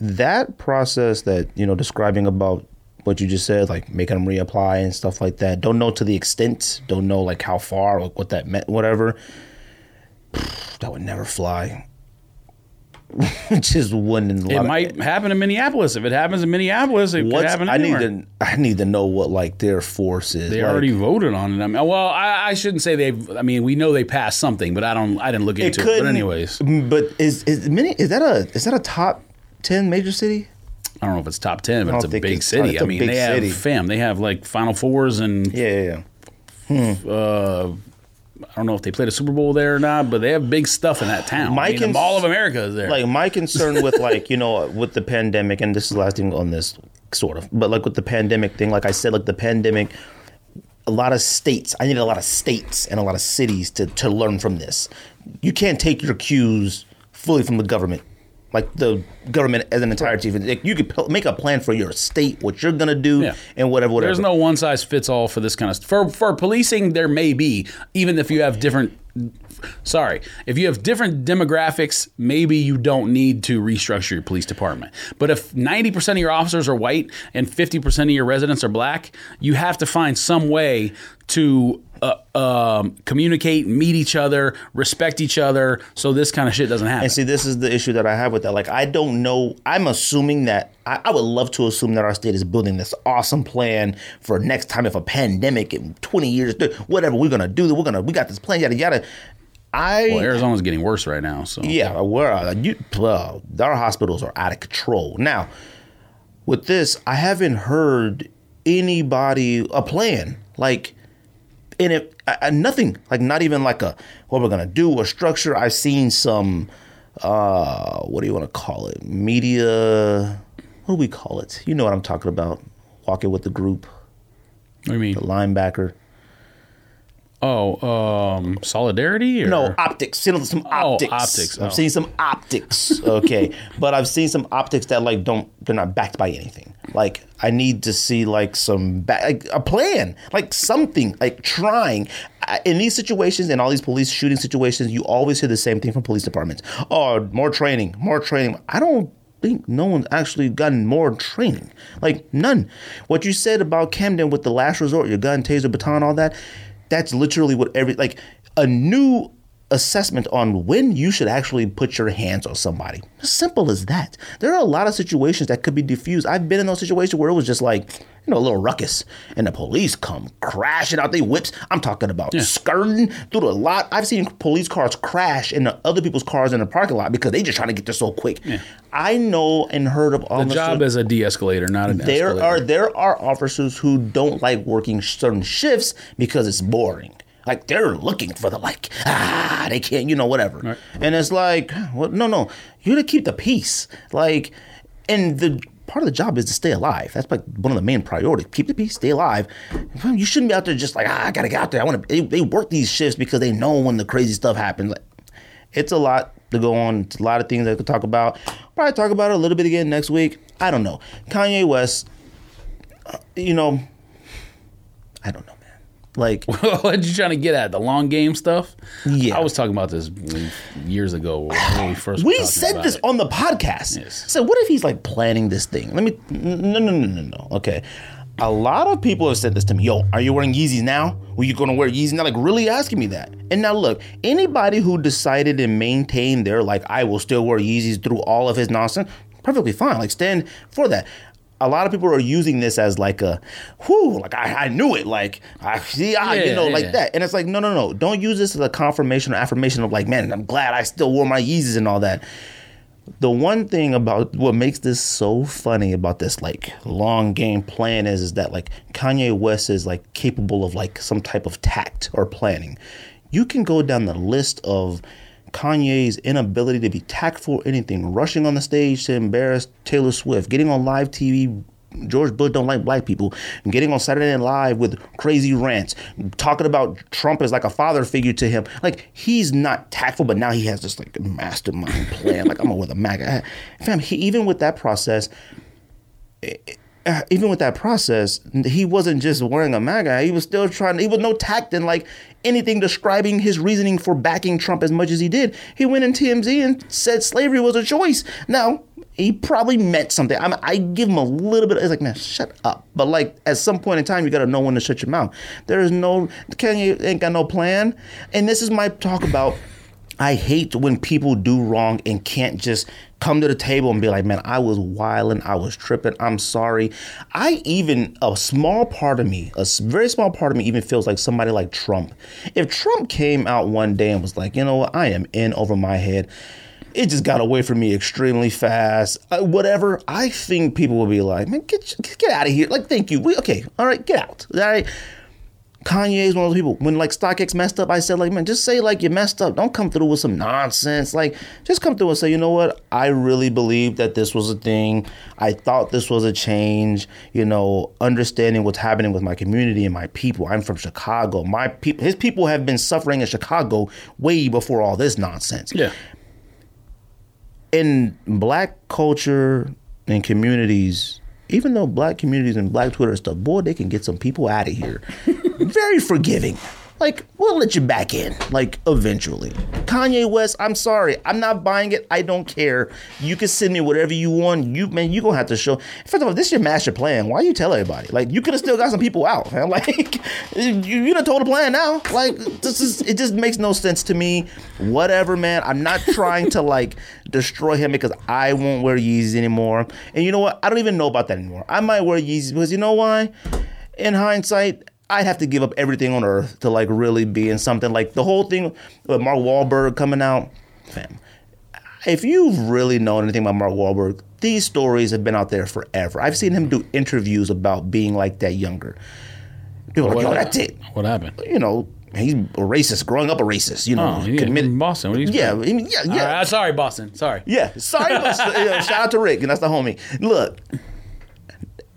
That process that, you know, describing about what you just said, like, making them reapply and stuff like that, don't know to the extent, don't know, like, how far, like, what that meant, whatever, that would never fly. Just one in the It might of, happen in Minneapolis. If it happens in Minneapolis, it could happen anywhere. I need to, I need to know what, like, their force is. They like, already voted on it. I mean, well, I, I shouldn't say they've, I mean, we know they passed something, but I don't, I didn't look into it. But anyways. But is is Minne, is that a is that a top ten major city? I don't know if it's top ten, but it's a big it's, city. I mean, they city. have, fam, they have, like, Final Fours and. Yeah, yeah, yeah. Hmm. Uh, I don't know if they played a Super Bowl there or not, but they have big stuff in that town. My I mean, cons- the Mall of America is there. Like, my concern with, like, you know, with the pandemic, and this is the last thing on this, sort of, but, like, with the pandemic thing, like I said, like, the pandemic, a lot of states, I need a lot of states and a lot of cities to, to learn from this. You can't take your cues fully from the government, like the government as an entirety. Like, you could make a plan for your state, what you're going to do, yeah. and whatever, whatever. There's no one-size-fits-all for this kind of stuff. For, for policing, there may be, even if you have different – sorry. If you have different demographics, maybe you don't need to restructure your police department. But if ninety percent of your officers are white and fifty percent of your residents are black, you have to find some way to – Uh, um, communicate, meet each other, respect each other, so this kind of shit doesn't happen. And see, this is the issue that I have with that. Like, I don't know. I'm assuming that I, I would love to assume that our state is building this awesome plan for next time if a pandemic in twenty years, whatever we're gonna do, we're gonna we got this plan, yada yada. I well, Arizona's getting worse right now, so yeah, we're uh, you, uh, our hospitals are out of control now. With this, I haven't heard anybody a plan like. And if uh, nothing, like not even like a what we're gonna do or structure. I've seen some, uh, what do you want to call it? Media. What do we call it? You know what I'm talking about? Walking with the group. What do you mean? The linebacker. Oh, um, solidarity? Or? No, optics. Some optics. Oh, optics. Oh. I've seen some optics. Okay, but I've seen some optics that like don't. They're not backed by anything. Like I need to see like some ba- like a plan, like something, like trying. I, in these situations, in all these police shooting situations, you always hear the same thing from police departments. Oh, more training, more training. I don't think no one's actually gotten more training. Like none. What you said about Camden with the last resort, your gun, taser, baton, all that. That's literally what every, like a new assessment on when you should actually put your hands on somebody. Simple as that. There are a lot of situations that could be diffused. I've been in those situations where it was just like, you know, a little ruckus and the police come crashing out. They whips. I'm talking about yeah. skirting through the lot. I've seen police cars crash into other people's cars in the parking lot because they just trying to get there so quick. Yeah. I know and heard of officers. The job is a de-escalator, not an there escalator. Are, there are officers who don't like working certain shifts because it's boring. Like, they're looking for the, like, ah, they can't, you know, whatever. Right. And it's like, well, no, no, you gotta keep the peace. Like, and the part of the job is to stay alive. That's, like, one of the main priorities. Keep the peace, stay alive. You shouldn't be out there just like, ah, I gotta get out there. I wanna, they, they work these shifts because they know when the crazy stuff happens. Like, it's a lot to go on. It's a lot of things I could talk about. Probably talk about it a little bit again next week. I don't know. Kanye West, you know, I don't know. Like, what you trying to get at? The long game stuff? Yeah. I was talking about this years ago when we first we said this it. on the podcast. Yes. So what if he's like planning this thing? Let me no no no no no. Okay. A lot of people have said this to me. Yo, are you wearing Yeezys now? Were you going to wear Yeezys now? Like, really asking me that. And now look, anybody who decided and maintained their like I will still wear Yeezys through all of his nonsense, perfectly fine. Like, stand for that. A lot of people are using this as like a, whew, like I, I knew it, like I see, I, yeah, you know, yeah. like that. And it's like, no, no, no, don't use this as a confirmation or affirmation of like, man, I'm glad I still wore my Yeezys and all that. The one thing about what makes this so funny about this like long game plan is, is that like Kanye West is like capable of like some type of tact or planning. You can go down the list of Kanye's inability to be tactful, anything, rushing on the stage to embarrass Taylor Swift, getting on live T V, George Bush don't like black people, getting on Saturday Night Live with crazy rants, talking about Trump as like a father figure to him. Like, he's not tactful, but now he has this like mastermind plan. Like, I'm gonna wear the MAGA hat. Fam, he, even with that process, it, even with that process, he wasn't just wearing a MAGA. He was still trying. He was no tact in like anything describing his reasoning for backing Trump as much as he did. He went in T M Z and said slavery was a choice. Now, he probably meant something. I'm, I give him a little bit. It's like, man, shut up. But like at some point in time, you got to know when to shut your mouth. There is no, Kanye ain't got no plan. And this is my talk about, I hate when people do wrong and can't just come to the table and be like, man, I was wilding, I was tripping, I'm sorry. I even, a small part of me, a very small part of me even feels like somebody like Trump. If Trump came out one day and was like, you know what, I am in over my head, it just got away from me extremely fast, uh, whatever, I think people will be like, man, get get out of here. Like, thank you. We, okay, all right, get out. All right. Kanye is one of those people. When like StockX messed up, I said like, man, just say like you messed up. Don't come through with some nonsense. Like, just come through and say, you know what? I really believed that this was a thing. I thought this was a change. You know, understanding what's happening with my community and my people. I'm from Chicago. My people, his people have been suffering in Chicago way before all this nonsense. Yeah. In black culture and communities, even though black communities and black Twitter and stuff, boy, they can get some people out of here. Very forgiving. Like, we'll let you back in, like, eventually. Kanye West, I'm sorry. I'm not buying it. I don't care. You can send me whatever you want. You, man, you're going to have to show. First of all, this is your master plan. Why you tell everybody? Like, you could have still got some people out, man. Like, you, you done told the plan now. Like, this is, it just makes no sense to me. Whatever, man. I'm not trying to, like, destroy him because I won't wear Yeezys anymore. And you know what? I don't even know about that anymore. I might wear Yeezys because you know why? In hindsight, I'd have to give up everything on earth to like really be in something. Like the whole thing with Mark Wahlberg coming out, fam. If you've really known anything about Mark Wahlberg, these stories have been out there forever. I've seen him do interviews about being like that younger. People are like, yo, that's it. What happened? You know, he's a racist, growing up a racist, you know. Oh, yeah, committed. Boston, what do you expect? Yeah, yeah, yeah. Right, sorry, Boston, sorry. Yeah, sorry, Boston. Shout out to Rick, and that's the homie. Look.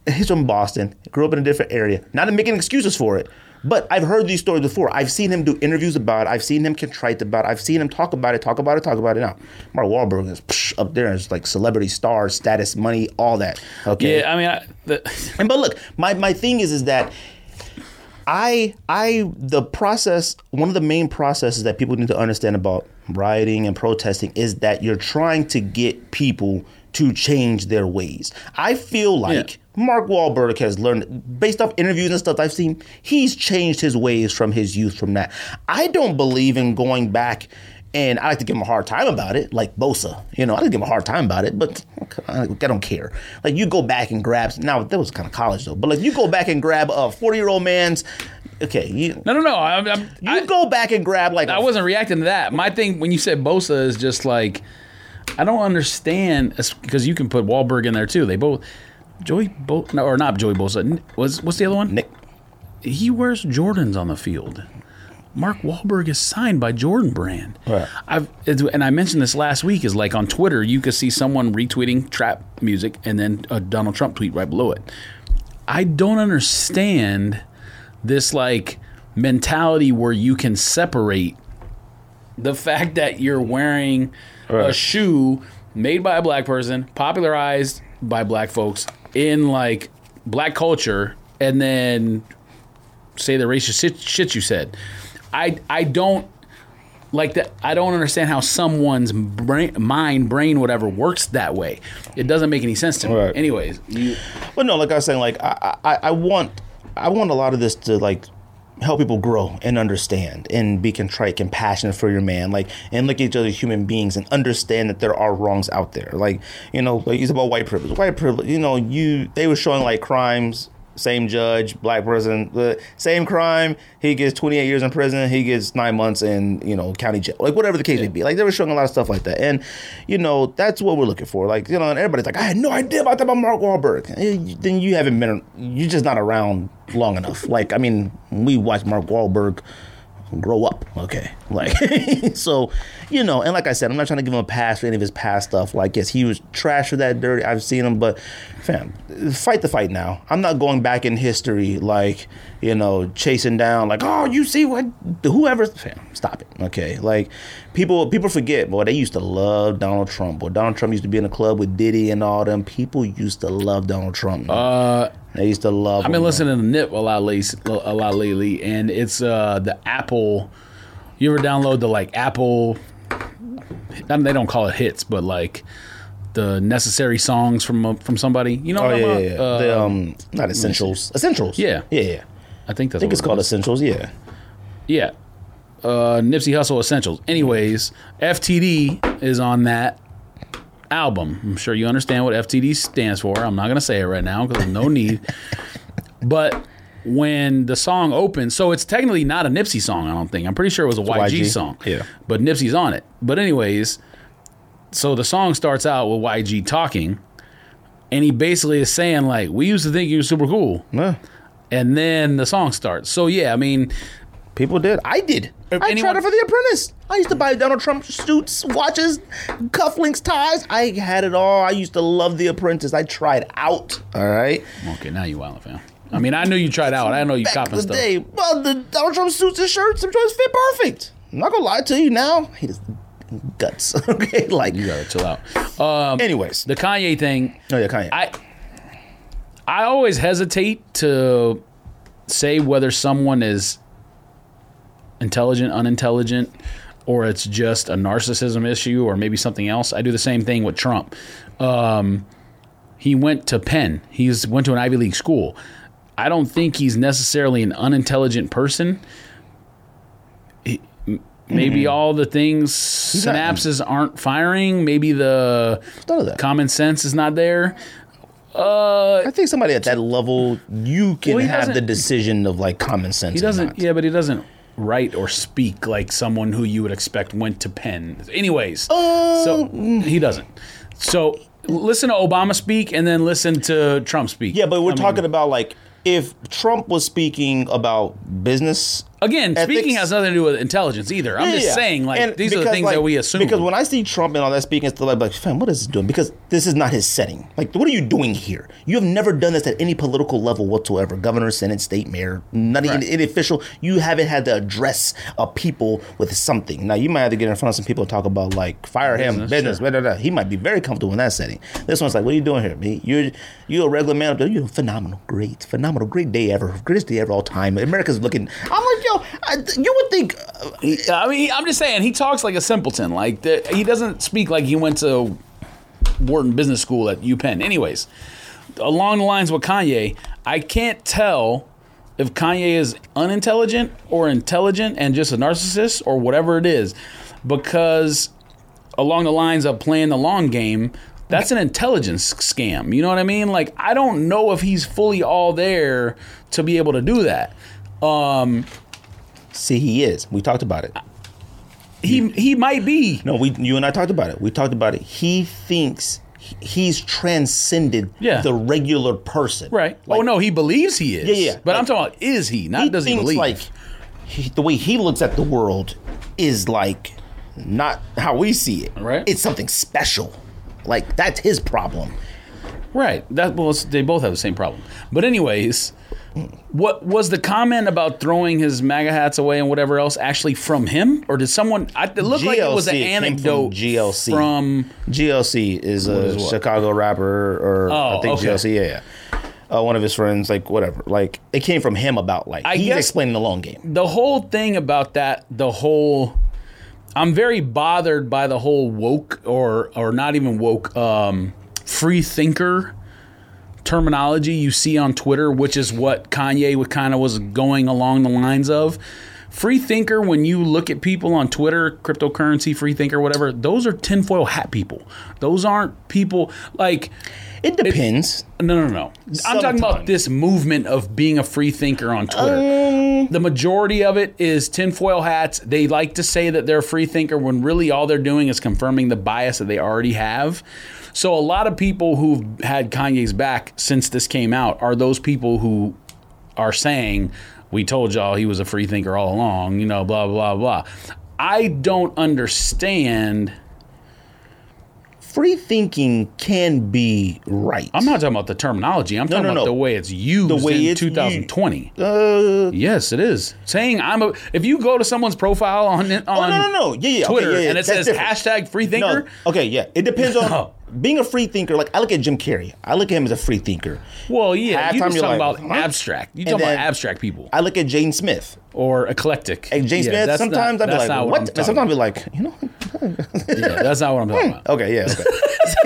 He's from Boston, grew up in a different area. Not making excuses for it, but I've heard these stories before. I've seen him do interviews about it. I've seen him contrite about it. I've seen him talk about it, talk about it, talk about it. Now, Mark Wahlberg is psh, up there as like celebrity star, status, money, all that. Okay. Yeah, I mean, I, the- and but look, my, my thing is is that I I the process. One of the main processes that people need to understand about rioting and protesting is that you're trying to get people to change their ways. I feel like. Yeah. Mark Wahlberg has learned, based off interviews and stuff I've seen, he's changed his ways from his youth from that. I don't believe in going back, and I like to give him a hard time about it, like Bosa. You know, I like to give him a hard time about it, but I don't care. Like, you go back and grab, now that was kind of college though, but like you go back and grab a forty-year-old man's, okay. You, no, no, no. I'm, I'm, you I, go back and grab like- I a, wasn't reacting to that. My thing when you said Bosa is just like, I don't understand, because you can put Wahlberg in there too. They both- Joey Bo no, or not Joey Bosa. Was what's the other one? Nick. He wears Jordans on the field. Mark Wahlberg is signed by Jordan Brand. Right. I've and I mentioned this last week is like on Twitter you could see someone retweeting trap music and then a Donald Trump tweet right below it. I don't understand this like mentality where you can separate the fact that you're wearing right. a shoe made by a black person, popularized by black folks in like black culture, and then say the racist shit you said. I I don't like that. I don't understand how someone's brain, mind, brain, whatever works that way. It doesn't make any sense to me. Right. Anyways, you, but no, like I was saying, like I, I I want I want a lot of this to like help people grow and understand and be contrite and passionate for your man, like, and look at each other as human beings and understand that there are wrongs out there. Like, you know, like it's about white privilege. White privilege, you know, you they were showing like crimes. Same judge, black person, uh, same crime. He gets twenty-eight years in prison. He gets nine months in, you know, county jail. Like, whatever the case yeah. may be. Like, they were showing a lot of stuff like that. And, you know, that's what we're looking for. Like, you know, and everybody's like, I had no idea about that about Mark Wahlberg. And then you haven't been, you're just not around long enough. Like, I mean, we watched Mark Wahlberg grow up, okay? Like, so, you know, and like I said, I'm not trying to give him a pass for any of his past stuff. Like, yes, he was trash for that, dirty. I've seen him, but fam, fight the fight now. I'm not going back in history, like, you know, chasing down, like, oh, you see what, whoever, fam, stop it, okay? Like, people people forget, boy, they used to love Donald Trump. Boy, Donald Trump used to be in a club with Diddy and all them. People used to love Donald Trump. Uh, They used to love I've been him, listening man. to Nip a lot, lately, a lot lately, and it's uh, the Apple. You ever download the, like, Apple, I mean, they don't call it hits, but, like, the necessary songs from from somebody? You know what oh, I'm yeah, yeah, yeah. Uh, the, um, not Essentials. Essentials. Yeah. Yeah, yeah. I think that's I think what it's called. Essentials, yeah. Yeah. Uh, Nipsey Hussle Essentials. Anyways, F T D is on that album. I'm sure you understand what F T D stands for. I'm not going to say it right now because there's no need. But when the song opens, so it's technically not a Nipsey song, I don't think. I'm pretty sure it was a Y G, Y G song. Yeah. But Nipsey's on it. But anyways, so the song starts out with Y G talking, and he basically is saying, like, we used to think you were super cool. Yeah. And then the song starts. So, yeah, I mean, people did. I did. I Anyone? tried it for The Apprentice. I used to buy Donald Trump suits, watches, cufflinks, ties. I had it all. I used to love The Apprentice. I tried out. All right. Okay, now you wild, fam. I mean, I knew you tried out. I know you copping stuff. Day, well, the Donald Trump suits and shirts sometimes fit perfect. I'm not gonna lie to you now. He just guts. Okay, like you gotta chill out. Um, Anyways, the Kanye thing. Oh yeah, Kanye. I I always hesitate to say whether someone is intelligent, unintelligent, or it's just a narcissism issue or maybe something else. I do the same thing with Trump. Um, he went to Penn. He's went to an Ivy League school. I don't think he's necessarily an unintelligent person. He, maybe mm-hmm. all the things, synapses not, aren't firing. Maybe the common sense is not there. Uh, I think somebody at that level, you can well, have the decision of like common sense. He doesn't. Yeah, but he doesn't write or speak like someone who you would expect went to Penn. Anyways, uh, so he doesn't. So listen to Obama speak and then listen to Trump speak. Yeah, but we're I talking mean, about like if Trump was speaking about business. Again, ethics, speaking has nothing to do with intelligence either. I'm yeah, just yeah. saying like and these because, are the things like, that we assume. Because when I see Trump and all that speaking, it's like, like, fam, what is he doing? Because this is not his setting. Like, what are you doing here? You have never done this at any political level whatsoever. Governor, Senate, state, mayor, not even any official. You haven't had to address a people with something. Now, you might have to get in front of some people and talk about like fire business, him, business, sure. blah, blah, blah. He might be very comfortable in that setting. This one's like, what are you doing here, man? You're, you're a regular man up there. You're phenomenal, great, phenomenal, great day ever. Greatest day ever all time. America's looking. I'm like, yo. I, you would think. Uh, I mean, I'm just saying he talks like a simpleton. Like the, he doesn't speak like he went to Wharton Business School at UPenn. Anyways, along the lines with Kanye, I can't tell if Kanye is unintelligent or intelligent and just a narcissist or whatever it is, because along the lines of playing the long game, that's an intelligence scam. You know what I mean? Like I don't know if he's fully all there to be able to do that. Um. See, he is. We talked about it. He he might be. No, we you and I talked about it. We talked about it. He thinks he's transcended yeah. the regular person. Right. Like, oh, no, he believes he is. Yeah, yeah. But like, I'm talking about is he, not he does he believe. Like, he, the way he looks at the world is like not how we see it. Right. It's something special. Like, that's his problem. Right. That well, they both have the same problem. But anyways, what was the comment about throwing his MAGA hats away and whatever else actually from him, or did someone? I, it looked G L C, like it was an anecdote. From G L C from G L C is a is Chicago rapper, or oh, I think okay. G L C, yeah. yeah. uh, one of his friends, like whatever. Like it came from him about like I he's explaining the long game. The whole thing about that, the whole I'm very bothered by the whole woke or or not even woke um, free thinker terminology you see on Twitter, which is what Kanye kind of was going along the lines of. Free thinker, when you look at people on Twitter, cryptocurrency, free thinker, whatever, those are tinfoil hat people. Those aren't people like... It depends. It, no, no, no. Sometimes. I'm talking about this movement of being a free thinker on Twitter. Um, the majority of it is tinfoil hats. They like to say that they're a free thinker when really all they're doing is confirming the bias that they already have. So a lot of people who've had Kanye's back since this came out are those people who are saying... We told y'all he was a free thinker all along, you know, blah, blah, blah. I don't understand. Free thinking can be right. I'm not talking about the terminology. I'm no, talking no, about no. the way it's used the way in it's twenty twenty. Used. Uh, yes, it is. Saying I'm a... If you go to someone's profile on, on oh, no, no, no. Yeah, yeah, Twitter okay, yeah, yeah. and it That's says different. hashtag free thinker. No. Okay, yeah. It depends on... No. Being a free thinker, like I look at Jim Carrey. I look at him as a free thinker. Well, yeah, you're talking like, about huh? abstract. You're talking about abstract people. I look at Jaden Smith. Or eclectic. And Jaden yeah, Smith, sometimes I'd be like, what? what? Sometimes I'd be like, you know. yeah, that's not what I'm talking about. Okay, yeah.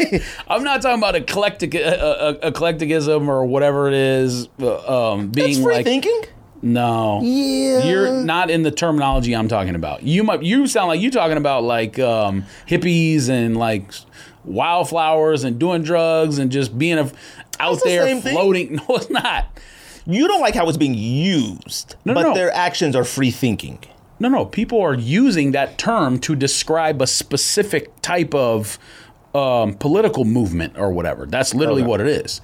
Okay. I'm not talking about eclectic, uh, uh, eclecticism or whatever it is. Uh, um, being that's free like, thinking? No. Yeah. You're not in the terminology I'm talking about. You might. You sound like you're talking about like um, hippies and like... wildflowers and doing drugs and just being a, out That's there the floating. Thing. No, it's not. You don't like how it's being used, no, but no. their actions are free thinking. No, no. People are using that term to describe a specific type of um, political movement or whatever. That's literally okay. what it is.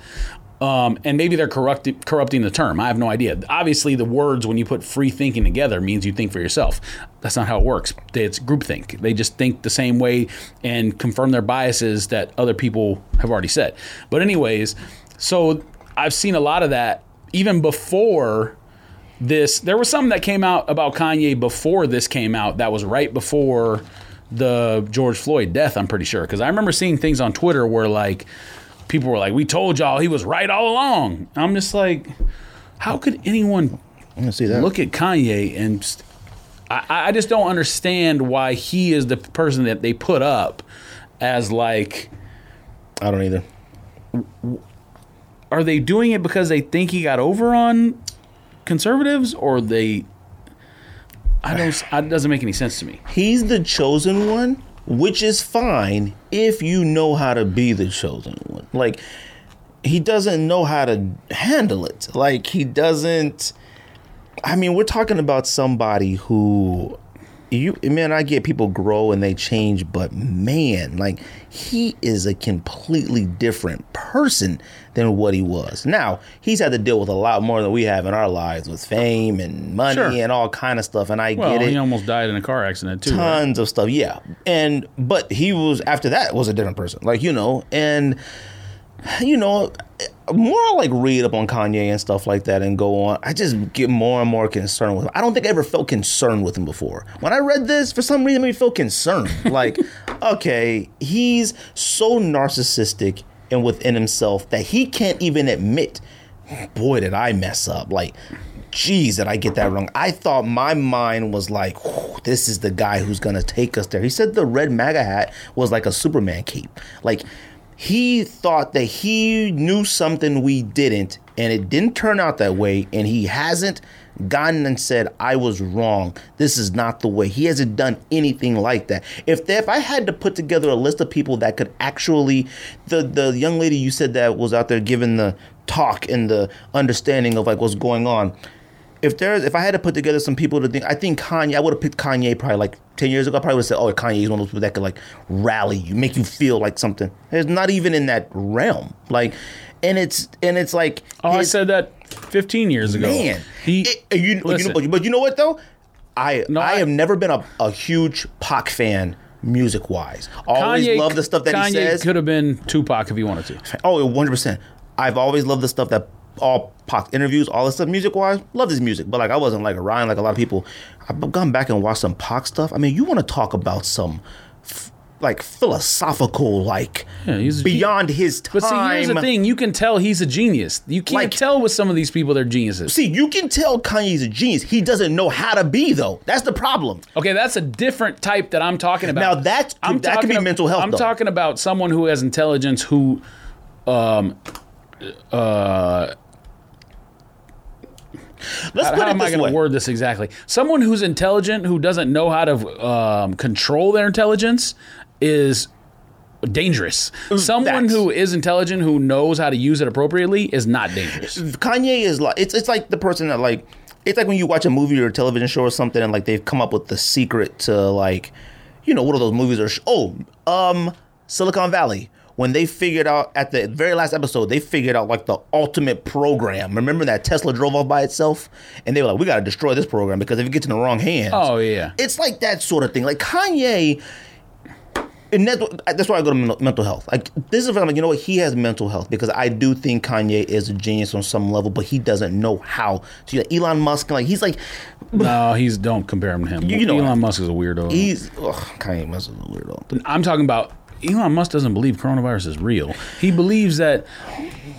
Um, and maybe they're corrupti- corrupting the term. I have no idea. Obviously, the words when you put free thinking together means you think for yourself. That's not how it works. It's groupthink. They just think the same way and confirm their biases that other people have already said. But anyways, so I've seen a lot of that even before this. There was something that came out about Kanye before this came out that was right before the George Floyd death, I'm pretty sure. Because I remember seeing things on Twitter where like, people were like, we told y'all he was right all along. I'm just like, how could anyone see that. Look at Kanye and st- I, I just don't understand why he is the person that they put up as like. I don't either. Are they doing it because they think he got over on conservatives or they. I don't. It doesn't make any sense to me. He's the chosen one. Which is fine if you know how to be the chosen one. Like, he doesn't know how to handle it. Like, he doesn't... I mean, we're talking about somebody who... you Man, I get people grow and they change, but man, like, he is a completely different person than what he was. Now, he's had to deal with a lot more than we have in our lives with fame and money sure. and all kind of stuff. And I well, get it. He almost died in a car accident too. Tons right? of stuff, yeah. And but he was after that was a different person, like you know. And you know, more I like read up on Kanye and stuff like that and go on. I just get more and more concerned with him. I don't think I ever felt concerned with him before. When I read this, for some reason, I made me feel concerned. Like, okay, he's so narcissistic. And within himself that he can't even admit, boy, did I mess up. Like, geez, did I get that wrong? I thought my mind was like, this is the guy who's going to take us there. He said the red MAGA hat was like a Superman cape. Like, he thought that he knew something we didn't, and it didn't turn out that way, and he hasn't gone and said, I was wrong. This is not the way. He hasn't done anything like that. If they, if I had to put together a list of people that could actually, the, the young lady you said that was out there giving the talk and the understanding of like what's going on, if there's, if I had to put together some people to think, I think Kanye, I would have picked Kanye probably like ten years ago. I probably would have said, oh, Kanye is one of those people that could like rally you, make you feel like something. It's not even in that realm. Like, and it's, and it's like. Oh, his, I said that. fifteen years ago. Man. He, it, you, you know, but you know what, though? I no, I, I have never been a, a huge Pac fan music-wise. Always Kanye, loved the stuff that Kanye he says. Kanye could have been Tupac if he wanted to. Oh, one hundred percent. I've always loved the stuff that all Pac interviews, all this stuff music-wise. Loved his music. But like I wasn't like Orion like a lot of people. I've gone back and watched some Pac stuff. I mean, you want to talk about some... F- like philosophical, like yeah, he's beyond genius. His time. But see, here's the thing: you can tell he's a genius. You can't like, tell with some of these people they're geniuses. See, you can tell Kanye's a genius. He doesn't know how to be though. That's the problem. Okay, that's a different type that I'm talking about. Now that's I'm that could be ab- mental health. I'm though. talking about someone who has intelligence who, um, uh. Let's how, how am I going to word this exactly? Someone who's intelligent, who doesn't know how to um, control their intelligence, is dangerous. Someone That's, who is intelligent, who knows how to use it appropriately, is not dangerous. Kanye is like it's it's like the person that like it's like when you watch a movie or a television show or something, and like they've come up with the secret to like, you know, what are those movies or sh- oh um Silicon Valley. When they figured out, at the very last episode, they figured out, like, the ultimate program. Remember that Tesla drove off by itself? And they were like, we got to destroy this program because if it gets in the wrong hands. Oh, yeah. It's like that sort of thing. Like, Kanye, and that's why I go to mental health. Like, this is what I'm like, you know what? He has mental health because I do think Kanye is a genius on some level, but he doesn't know how. So, like, Elon Musk, like, he's like... No, he's don't compare him to him. You know, Elon Musk is a weirdo. He's... Ugh, Kanye Musk is a weirdo. I'm talking about... Elon Musk doesn't believe coronavirus is real. He believes that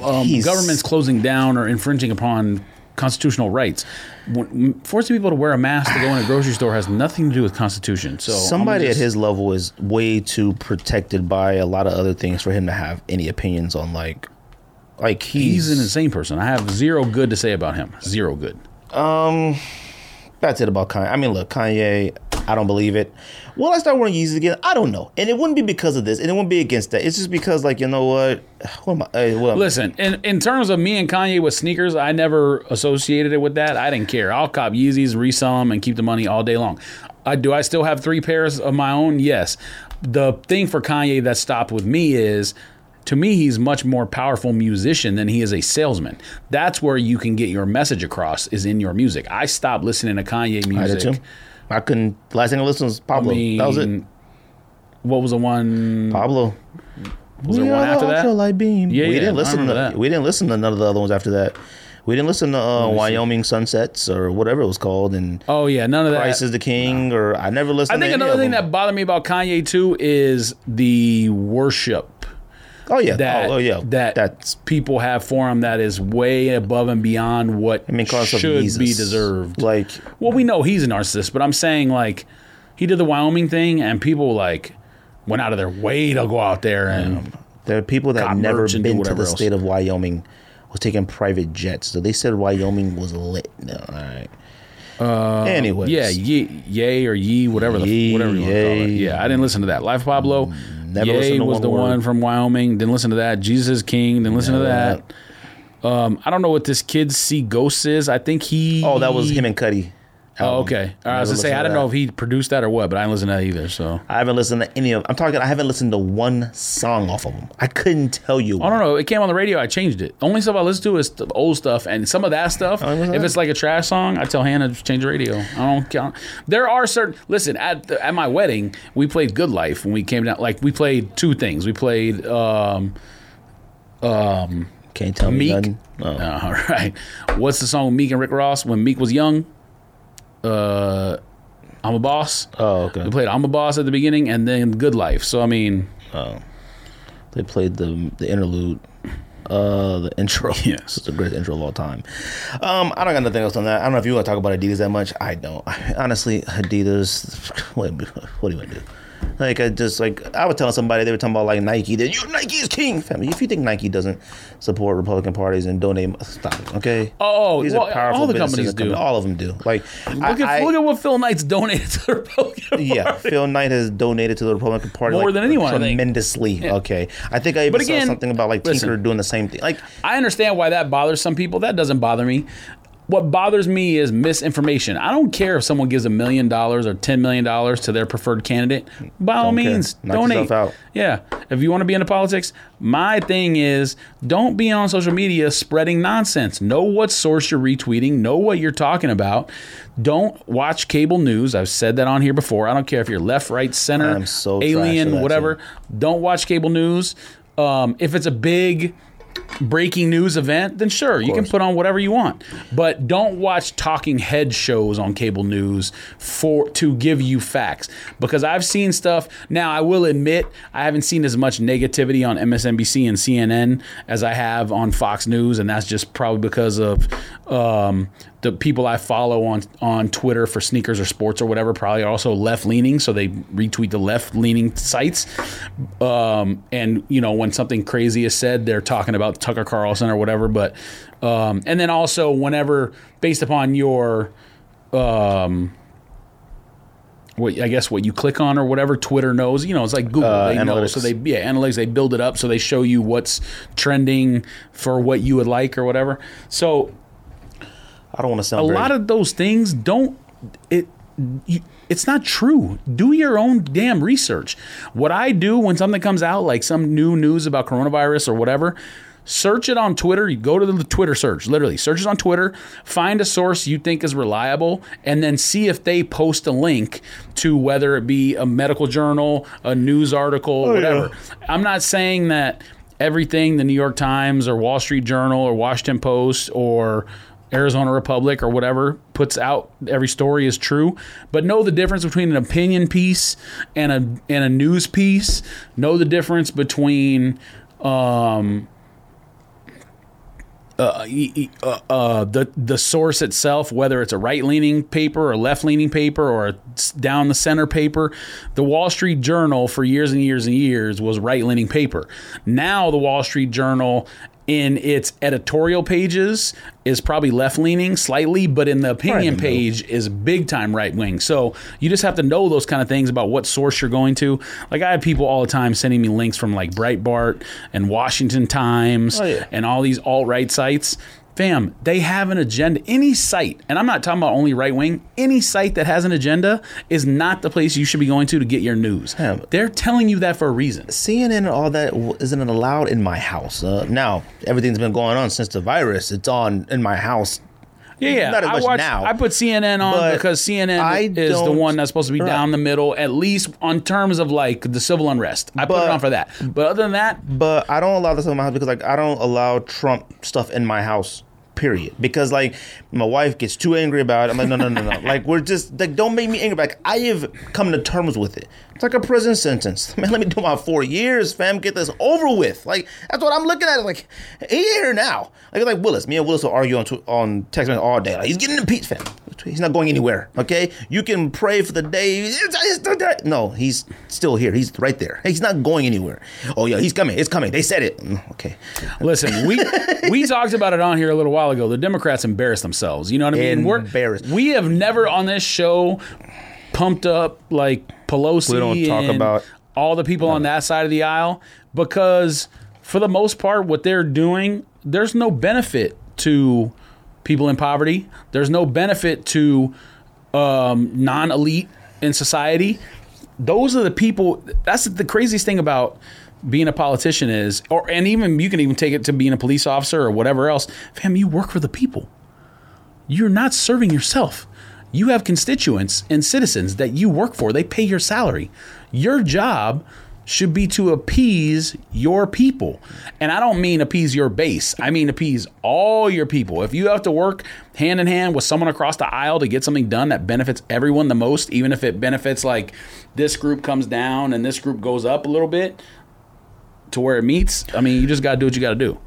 um, government's closing down or infringing upon constitutional rights. Forcing people to wear a mask to go in a grocery store has nothing to do with Constitution. So somebody just, at his level is way too protected by a lot of other things for him to have any opinions on. Like, like he's, he's an insane person. I have zero good to say about him. Zero good. Um, that's it about Kanye. I mean, look, Kanye. I don't believe it. Will I start wearing Yeezys again? I don't know. And it wouldn't be because of this. And it wouldn't be against that. It's just because, like, you know what? What am I? Hey, what am Listen, I? In, in terms of me and Kanye with sneakers, I never associated it with that. I didn't care. I'll cop Yeezys, resell them, and keep the money all day long. I, do I still have three pairs of my own? Yes. The thing for Kanye that stopped with me is... To me, he's much more powerful musician than he is a salesman. That's where you can get your message across, is in your music. I stopped listening to Kanye music. I did too. I couldn't. Last thing I listened was Pablo. I mean, that was it. What was the one? Pablo. Was we there one after that? Like beam. Yeah, we yeah, didn't listen to that. We didn't listen to none of the other ones after that. We didn't listen to uh, Wyoming see. Sunsets or whatever it was called. And oh yeah, none of that. Christ is the King, no. or I never listened. I think to another thing that bothered me about Kanye too is the worship. Oh yeah. That, oh, oh yeah. That That's, people have for him that is way above and beyond what I mean, should be deserved. Like, well, we know he's a narcissist, but I'm saying, like, he did the Wyoming thing, and people like went out of their way to go out there, and there are people that have never been to the else. state of Wyoming was taking private jets, so they said Wyoming was lit. No, all right. Uh, Anyways, yeah, ye, yay or ye, whatever the ye, whatever you want to call it. Yeah, I didn't listen to that. Life Pablo. Mm. Never Yay to was one the word. one from Wyoming. Didn't listen to that. Jesus is King. Didn't listen no, to that. No. Um, I don't know what this kid See Ghosts is. I think he... Oh, that was him and Cudi. Oh, okay. All right, I was going to say, I don't know if he produced that or what, but I didn't listen to that either, so... I haven't listened to any of... I'm talking... I haven't listened to one song off of him. I couldn't tell you. I don't know. It came on the radio. I changed it. Only stuff I listen to is the old stuff, and some of that stuff, if that. it's like a trash song, I tell Hannah to change the radio. I don't count. There are certain... Listen, at the, at my wedding, we played Good Life when we came down. Like, we played two things. We played... Um... um Can't tell Meek. me nothing. Oh. Uh, all right. What's the song with Meek and Rick Ross? When Meek was young... Uh, I'm a Boss. Oh, okay. We played I'm a Boss at the beginning, and then Good Life. So I mean, oh, they played the the interlude, uh, the intro. Yes, it's the greatest intro of all time. Um, I don't got nothing else on that. I don't know if you want to talk about Adidas that much. I don't. Honestly, Adidas. What, what do you want to do? Like I just like I was telling somebody they were talking about like Nike. That you Nike is king, family. If you think Nike doesn't support Republican parties and donate, stop it. Okay. Oh, these well, are powerful all the companies do. Company, all of them do. Like look at I, look at what Phil Knight's donated to the Republican Party. Yeah, Phil Knight has donated to the Republican Party more like, than anyone tremendously. I think. Okay, I think I even again, saw something about like listen, Tinker doing the same thing. Like I understand why that bothers some people. That doesn't bother me. What bothers me is misinformation. I don't care if someone gives a million dollars or ten million dollars to their preferred candidate. By all means, donate. Yeah. If you want to be into politics, my thing is don't be on social media spreading nonsense. Know what source you're retweeting. Know what you're talking about. Don't watch cable news. I've said that on here before. I don't care if you're left, right, center, alien, whatever. Don't watch cable news. Um, if it's a big... breaking news event, then sure, you can put on whatever you want. But don't watch talking head shows on cable news for to give you facts. Because I've seen stuff. Now, I will admit, I haven't seen as much negativity on M S N B C and C N N as I have on Fox News. And that's just probably because of um, the people I follow on, on Twitter for sneakers or sports or whatever, probably also left-leaning. So they retweet the left-leaning sites. Um, and, you know, when something crazy is said, they're talking about Tucker Carlson or whatever, but um, and then also whenever, based upon your, um, what I guess what you click on or whatever, Twitter knows. You know, it's like Google. Uh, they analytics. Know, so they yeah analytics. They build it up, so they show you what's trending for what you would like or whatever. So I don't want to sound a very... lot of those things don't it. You, It's not true. Do your own damn research. What I do when something comes out, like some new news about coronavirus or whatever, search it on Twitter. You go to the Twitter search, literally. Search it on Twitter. Find a source you think is reliable, and then see if they post a link to whether it be a medical journal, a news article, oh, whatever. Yeah. I'm not saying that everything the New York Times or Wall Street Journal or Washington Post or Arizona Republic or whatever puts out every story is true, but know the difference between an opinion piece and a and a news piece. Know the difference between um, uh, uh, uh, the the source itself, whether it's a right leaning paper or left leaning paper or a down the center paper. The Wall Street Journal for years and years and years was right leaning paper. Now the Wall Street Journal, in its editorial pages, is probably left-leaning slightly, but in the opinion page is big-time right-wing. So you just have to know those kind of things about what source you're going to. Like, I have people all the time sending me links from, like, Breitbart and Washington Times oh, yeah. and all these alt-right sites. Fam, they have an agenda. Any site, and I'm not talking about only right-wing, any site that has an agenda is not the place you should be going to to get your news. Yeah. They're telling you that for a reason. C N N and all that isn't allowed in my house. Uh, now, everything's been going on since the virus. It's on in my house. Yeah, yeah. Not as I much watch, now. I put C N N on because C N N I is the one that's supposed to be right. down the middle, at least on terms of like the civil unrest. I but, put it on for that. But other than that, but I don't allow this in my house because like I don't allow Trump stuff in my house. Period. Because like my wife gets too angry about it. I'm like, no, no, no, no. Like we're just like don't make me angry. Like I have come to terms with it. It's like a prison sentence. Man, let me do my four years, fam. Get this over with. Like that's what I'm looking at. Like here now. Like like Willis. Me and Willis will argue on tw- on text message all day. Like he's getting impeached, fam. He's not going anywhere. Okay, you can pray for the day. No, he's still here. He's right there. He's not going anywhere. Oh yeah, he's coming. It's coming. They said it. Okay. Listen, we we talked about it on here a little while ago. The Democrats embarrassed themselves. You know what I mean? Embarrassed. We're, we have never on this show pumped up like Pelosi. We don't talk and about all the people no. on that side of the aisle because for the most part, what they're doing, there's no benefit to people in poverty. There's no benefit to um, non-elite in society. Those are the people. That's the craziest thing about being a politician is, or and even you can even take it to being a police officer or whatever else. Fam, you work for the people. You're not serving yourself. You have constituents and citizens that you work for. They pay your salary. Your job should be to appease your people. And I don't mean appease your base. I mean appease all your people. If you have to work hand in hand with someone across the aisle to get something done that benefits everyone the most, even if it benefits like this group comes down and this group goes up a little bit to where it meets, I mean, you just got to do what you got to do.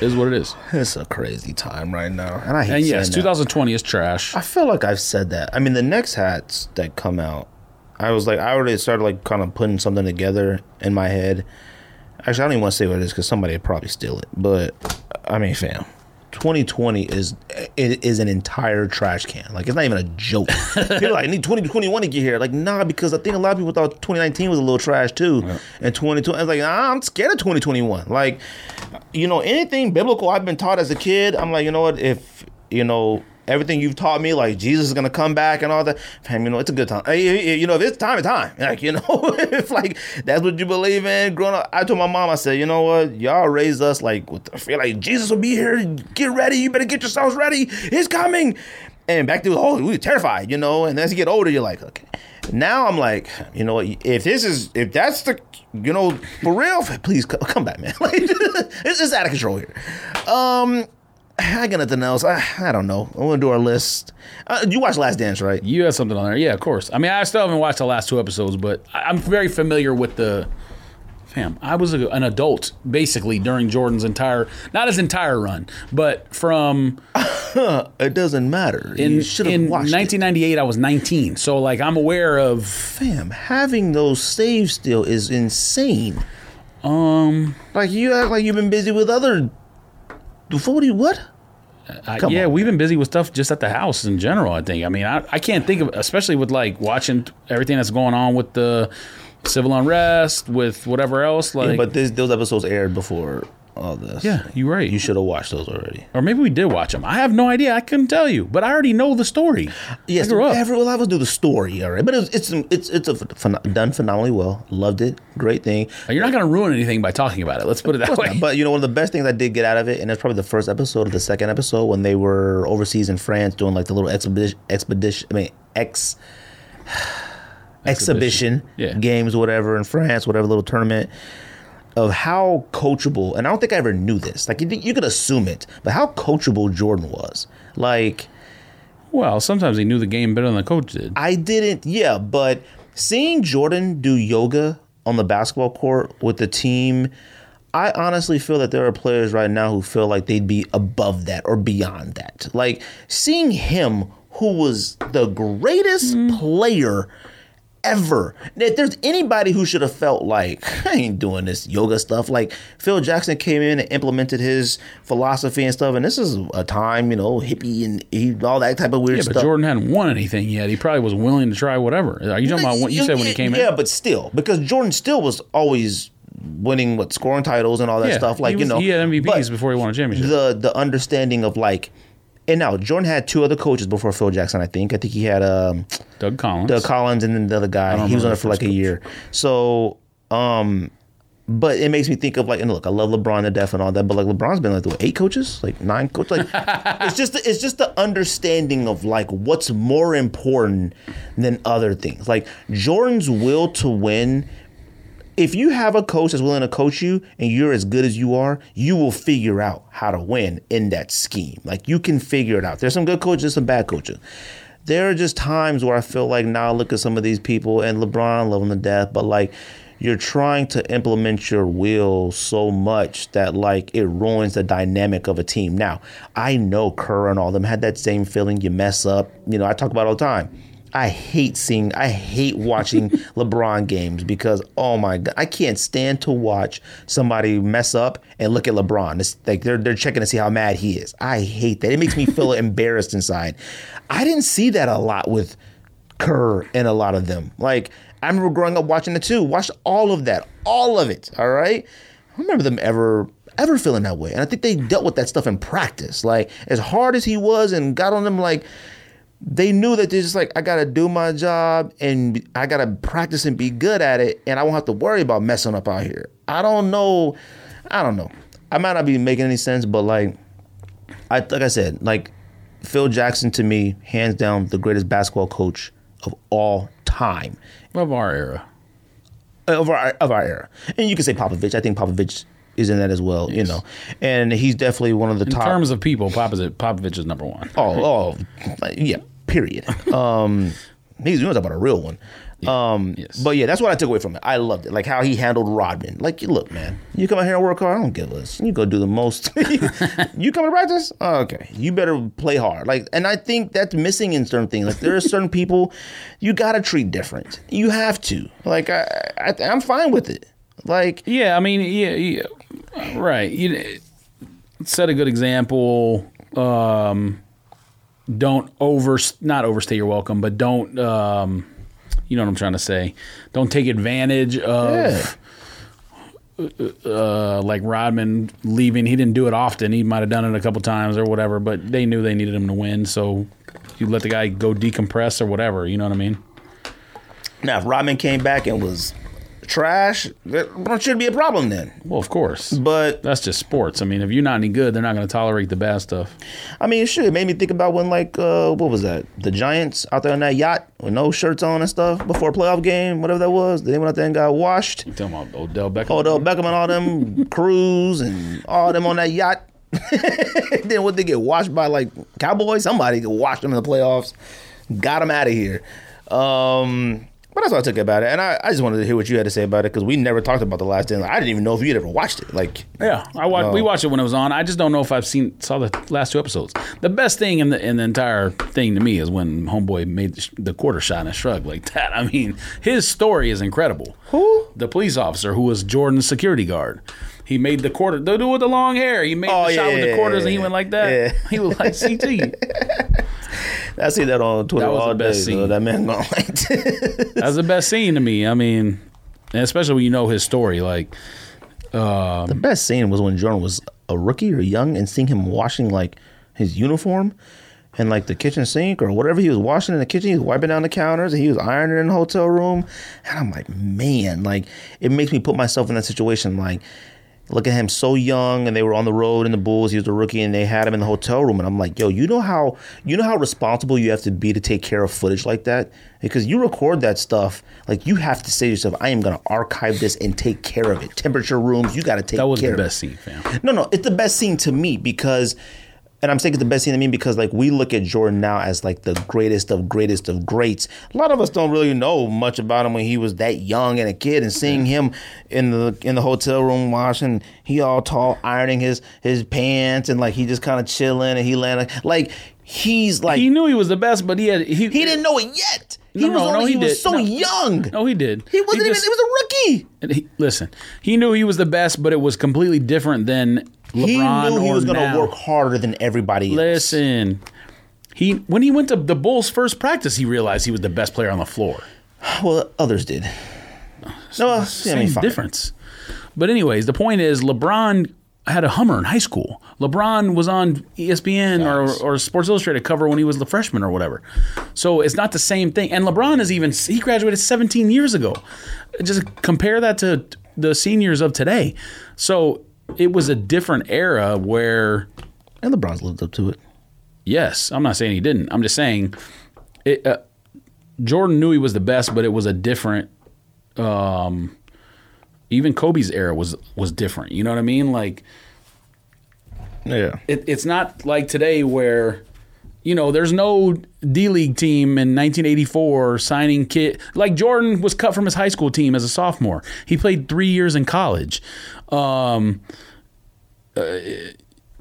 Is what it is. It's a crazy time right now. And I hate and saying yes, twenty twenty that. Is trash. I feel like I've said that. I mean, the next hats that come out, I was like, I already started like kind of putting something together in my head. Actually, I don't even want to say what it is because somebody would probably steal it. But I mean, fam, twenty twenty is it is an entire trash can. Like, it's not even a joke. People are like, I need twenty twenty-one to get here. Like, nah, because I think a lot of people thought twenty nineteen was a little trash too. Yeah. And twenty twenty, I was like, nah, I'm scared of twenty twenty-one. Like, you know, anything biblical I've been taught as a kid, I'm like, you know what, if, you know, everything you've taught me, like Jesus is gonna come back and all that, fam, you know, it's a good time. You know, if it's time, it's time. Like, you know, if like that's what you believe in, growing up, I told my mom, I said, you know what, y'all raised us like with the fear, like Jesus will be here. Get ready. You better get yourselves ready. He's coming. And back then, oh, we were terrified, you know. And as you get older, you're like, okay. Now I'm like, you know, if this is, if that's the, you know, for real, please come, come back, man. Like, it's, it's out of control here. Um, I got nothing else. I, I don't know. I'm going to do our list. Uh, you watched Last Dance, right? You had something on there. Yeah, of course. I mean, I still haven't watched the last two episodes, but I'm very familiar with the, fam, I was a, an adult, basically, during Jordan's entire, not his entire run, but from. It doesn't matter. In, you should have watched nineteen ninety-eight, it. I was nineteen. So, like, I'm aware of. Fam, having those saves still is insane. Um, Like, you act like you've been busy with other. forty what? I, yeah, on. We've been busy with stuff just at the house in general, I think. I mean, I, I can't think of, especially with like watching everything that's going on with the civil unrest, with whatever else. Like, yeah, but this, those episodes aired before all this. Yeah, you're right. You should have watched those already. Or maybe we did watch them. I have no idea. I couldn't tell you, but I already know the story. Yes, I grew up. Every, well, I was do the story, all right. But it was, it's it's it's a phen- done phenomenally well. Loved it. Great thing. You're not going to ruin anything by talking about it. Let's put it that way. Not. But you know, one of the best things I did get out of it, and it's probably the first episode of the second episode when they were overseas in France doing like the little expedition, expedition. I mean, ex. Exhibition, yeah. Games, whatever, in France, whatever little tournament, of how coachable, and I don't think I ever knew this, like you, you could assume it, but how coachable Jordan was. Like, well, sometimes he knew the game better than the coach did. I didn't, yeah, but seeing Jordan do yoga on the basketball court with the team, I honestly feel that there are players right now who feel like they'd be above that or beyond that. Like, seeing him, who was the greatest mm. player ever. If there's anybody who should have felt like, I ain't doing this yoga stuff, like Phil Jackson came in and implemented his philosophy and stuff, and this is a time, you know, hippie and he, all that type of weird yeah, stuff. Yeah, but Jordan hadn't won anything yet. He probably was willing to try whatever. Are you talking about what you said when he came yeah, in? Yeah, but still, because Jordan still was always winning with scoring titles and all that yeah, stuff. Like, was, you know, he had M V Ps before he won a championship. The, the understanding of like, and now, Jordan had two other coaches before Phil Jackson, I think. I think he had um, Doug Collins. Doug Collins and then the other guy. He was on it for like coach. a year. So, um, but it makes me think of like, and look, I love LeBron to death and all that, but like LeBron's been like, what, eight coaches? Like nine coaches? Like, it's just the, it's just the understanding of like what's more important than other things. Like Jordan's will to win. If you have a coach that's willing to coach you and you're as good as you are, you will figure out how to win in that scheme. Like, you can figure it out. There's some good coaches, some bad coaches. There are just times where I feel like, now nah, look at some of these people, and LeBron, love him to death, but like, you're trying to implement your will so much that like it ruins the dynamic of a team. Now, I know Kerr and all them had that same feeling. You mess up. You know, I talk about it all the time. I hate seeing, I hate watching LeBron games because, oh my God, I can't stand to watch somebody mess up and look at LeBron. It's like they're they're checking to see how mad he is. I hate that. It makes me feel embarrassed inside. I didn't see that a lot with Kerr and a lot of them. Like, I remember growing up watching it too. Watched all of that, all of it, all right? I don't remember them ever, ever feeling that way. And I think they dealt with that stuff in practice. Like, as hard as he was and got on them, like, they knew that they're just like, I got to do my job and I got to practice and be good at it, and I won't have to worry about messing up out here. I don't know. I don't know. I might not be making any sense, but like I like I said, like Phil Jackson to me, hands down, the greatest basketball coach of all time. Of our era. Of our, of our era. And you can say Popovich. I think Popovich is in that as well, yes. You know, and he's definitely one of the in top. In terms of people, Popovich, Popovich is number one. Oh, oh, yeah, period. Um, he's talking about a real one. Yeah. Um, yes. But yeah, that's what I took away from it. I loved it, like how he handled Rodman. Like, look, man, you come out here and work hard. I don't give a shit. You go do the most. You come to practice, oh, okay. You better play hard. Like, and I think that's missing in certain things. Like, there are certain people you gotta treat different. You have to. Like, I, I I'm fine with it. Like, yeah, I mean, yeah, yeah, right. You set a good example. Um, don't over, not overstay your welcome, but don't, um, you know what I'm trying to say. Don't take advantage of, yeah. uh, like Rodman leaving. He didn't do it often. He might have done it a couple times or whatever, but they knew they needed him to win, so you let the guy go decompress or whatever. You know what I mean? Now, if Rodman came back and was trash, that shouldn't be a problem then. Well, of course. But that's just sports. I mean, if you're not any good, they're not going to tolerate the bad stuff. I mean, shit, it made me think about when, like, uh, what was that? The Giants out there on that yacht with no shirts on and stuff before a playoff game, whatever that was. They went out there and got washed. You talking about Odell Beckham? Odell Beckham and all them crews and all them on that yacht. Then what, they get washed by, like, Cowboys? Somebody could wash them in the playoffs. Got them out of here. Um... But that's what I took about it. And I, I just wanted to hear what you had to say about it because we never talked about The Last Dance. Like, I didn't even know if you'd ever watched it. Like, yeah, I watched, uh, we watched it when it was on. I just don't know if I've seen saw the last two episodes. The best thing in the in the entire thing to me is when Homeboy made the, the quarter shot and shrugged like that. I mean, his story is incredible. Who? The police officer who was Jordan's security guard. He made the quarter. The dude with the long hair. He made oh, the yeah, shot with the quarters yeah, and he went like that. Yeah. He was like C T. I see that on Twitter that was all the best day. Scene. So that man gone like this. That's the best scene to me. I mean, and especially when you know his story. Like, um, the best scene was when Jordan was a rookie or young and seeing him washing like his uniform and like the kitchen sink or whatever he was washing in the kitchen. He was wiping down the counters and he was ironing in the hotel room. And I'm like, man, like it makes me put myself in that situation. Like, look at him so young, and they were on the road in the Bulls. He was a rookie, and they had him in the hotel room. And I'm like, yo, you know how you know how responsible you have to be to take care of footage like that? Because you record that stuff, like you have to say to yourself, I am going to archive this and take care of it. Temperature rooms, you got to take care of it. That was the best scene, fam. No, no, it's the best scene to me because, and I'm saying it's the best scene to me because like we look at Jordan now as like the greatest of greatest of greats. A lot of us don't really know much about him when he was that young and a kid, and seeing him in the in the hotel room washing, he all tall, ironing his his pants, and like he just kind of chilling, and he landed like he's like he knew he was the best, but he had, he, he didn't know it yet. He no, was no, only, no, he, he was did. so no. young. No, he did. He wasn't he just, even. He was a rookie. He, listen, he knew he was the best, but it was completely different than LeBron. He knew he or was going to work harder than everybody else. Listen, he when he went to the Bulls' first practice, he realized he was the best player on the floor. Well, others did. So, no, same I mean, difference. But anyways, the point is, LeBron had a Hummer in high school. LeBron was on E S P N nice. or, or Sports Illustrated cover when he was the freshman or whatever. So it's not the same thing. And LeBron is even, he graduated seventeen years ago. Just compare that to the seniors of today. So it was a different era where. And LeBron's lived up to it. Yes. I'm not saying he didn't. I'm just saying it, uh, Jordan knew he was the best, but it was a different. Um, Even Kobe's era was was different. You know what I mean? Like, yeah, it, it's not like today where, you know, there's no D-League team in nineteen eighty-four signing kid. Like Jordan was cut from his high school team as a sophomore. He played three years in college. Um, uh,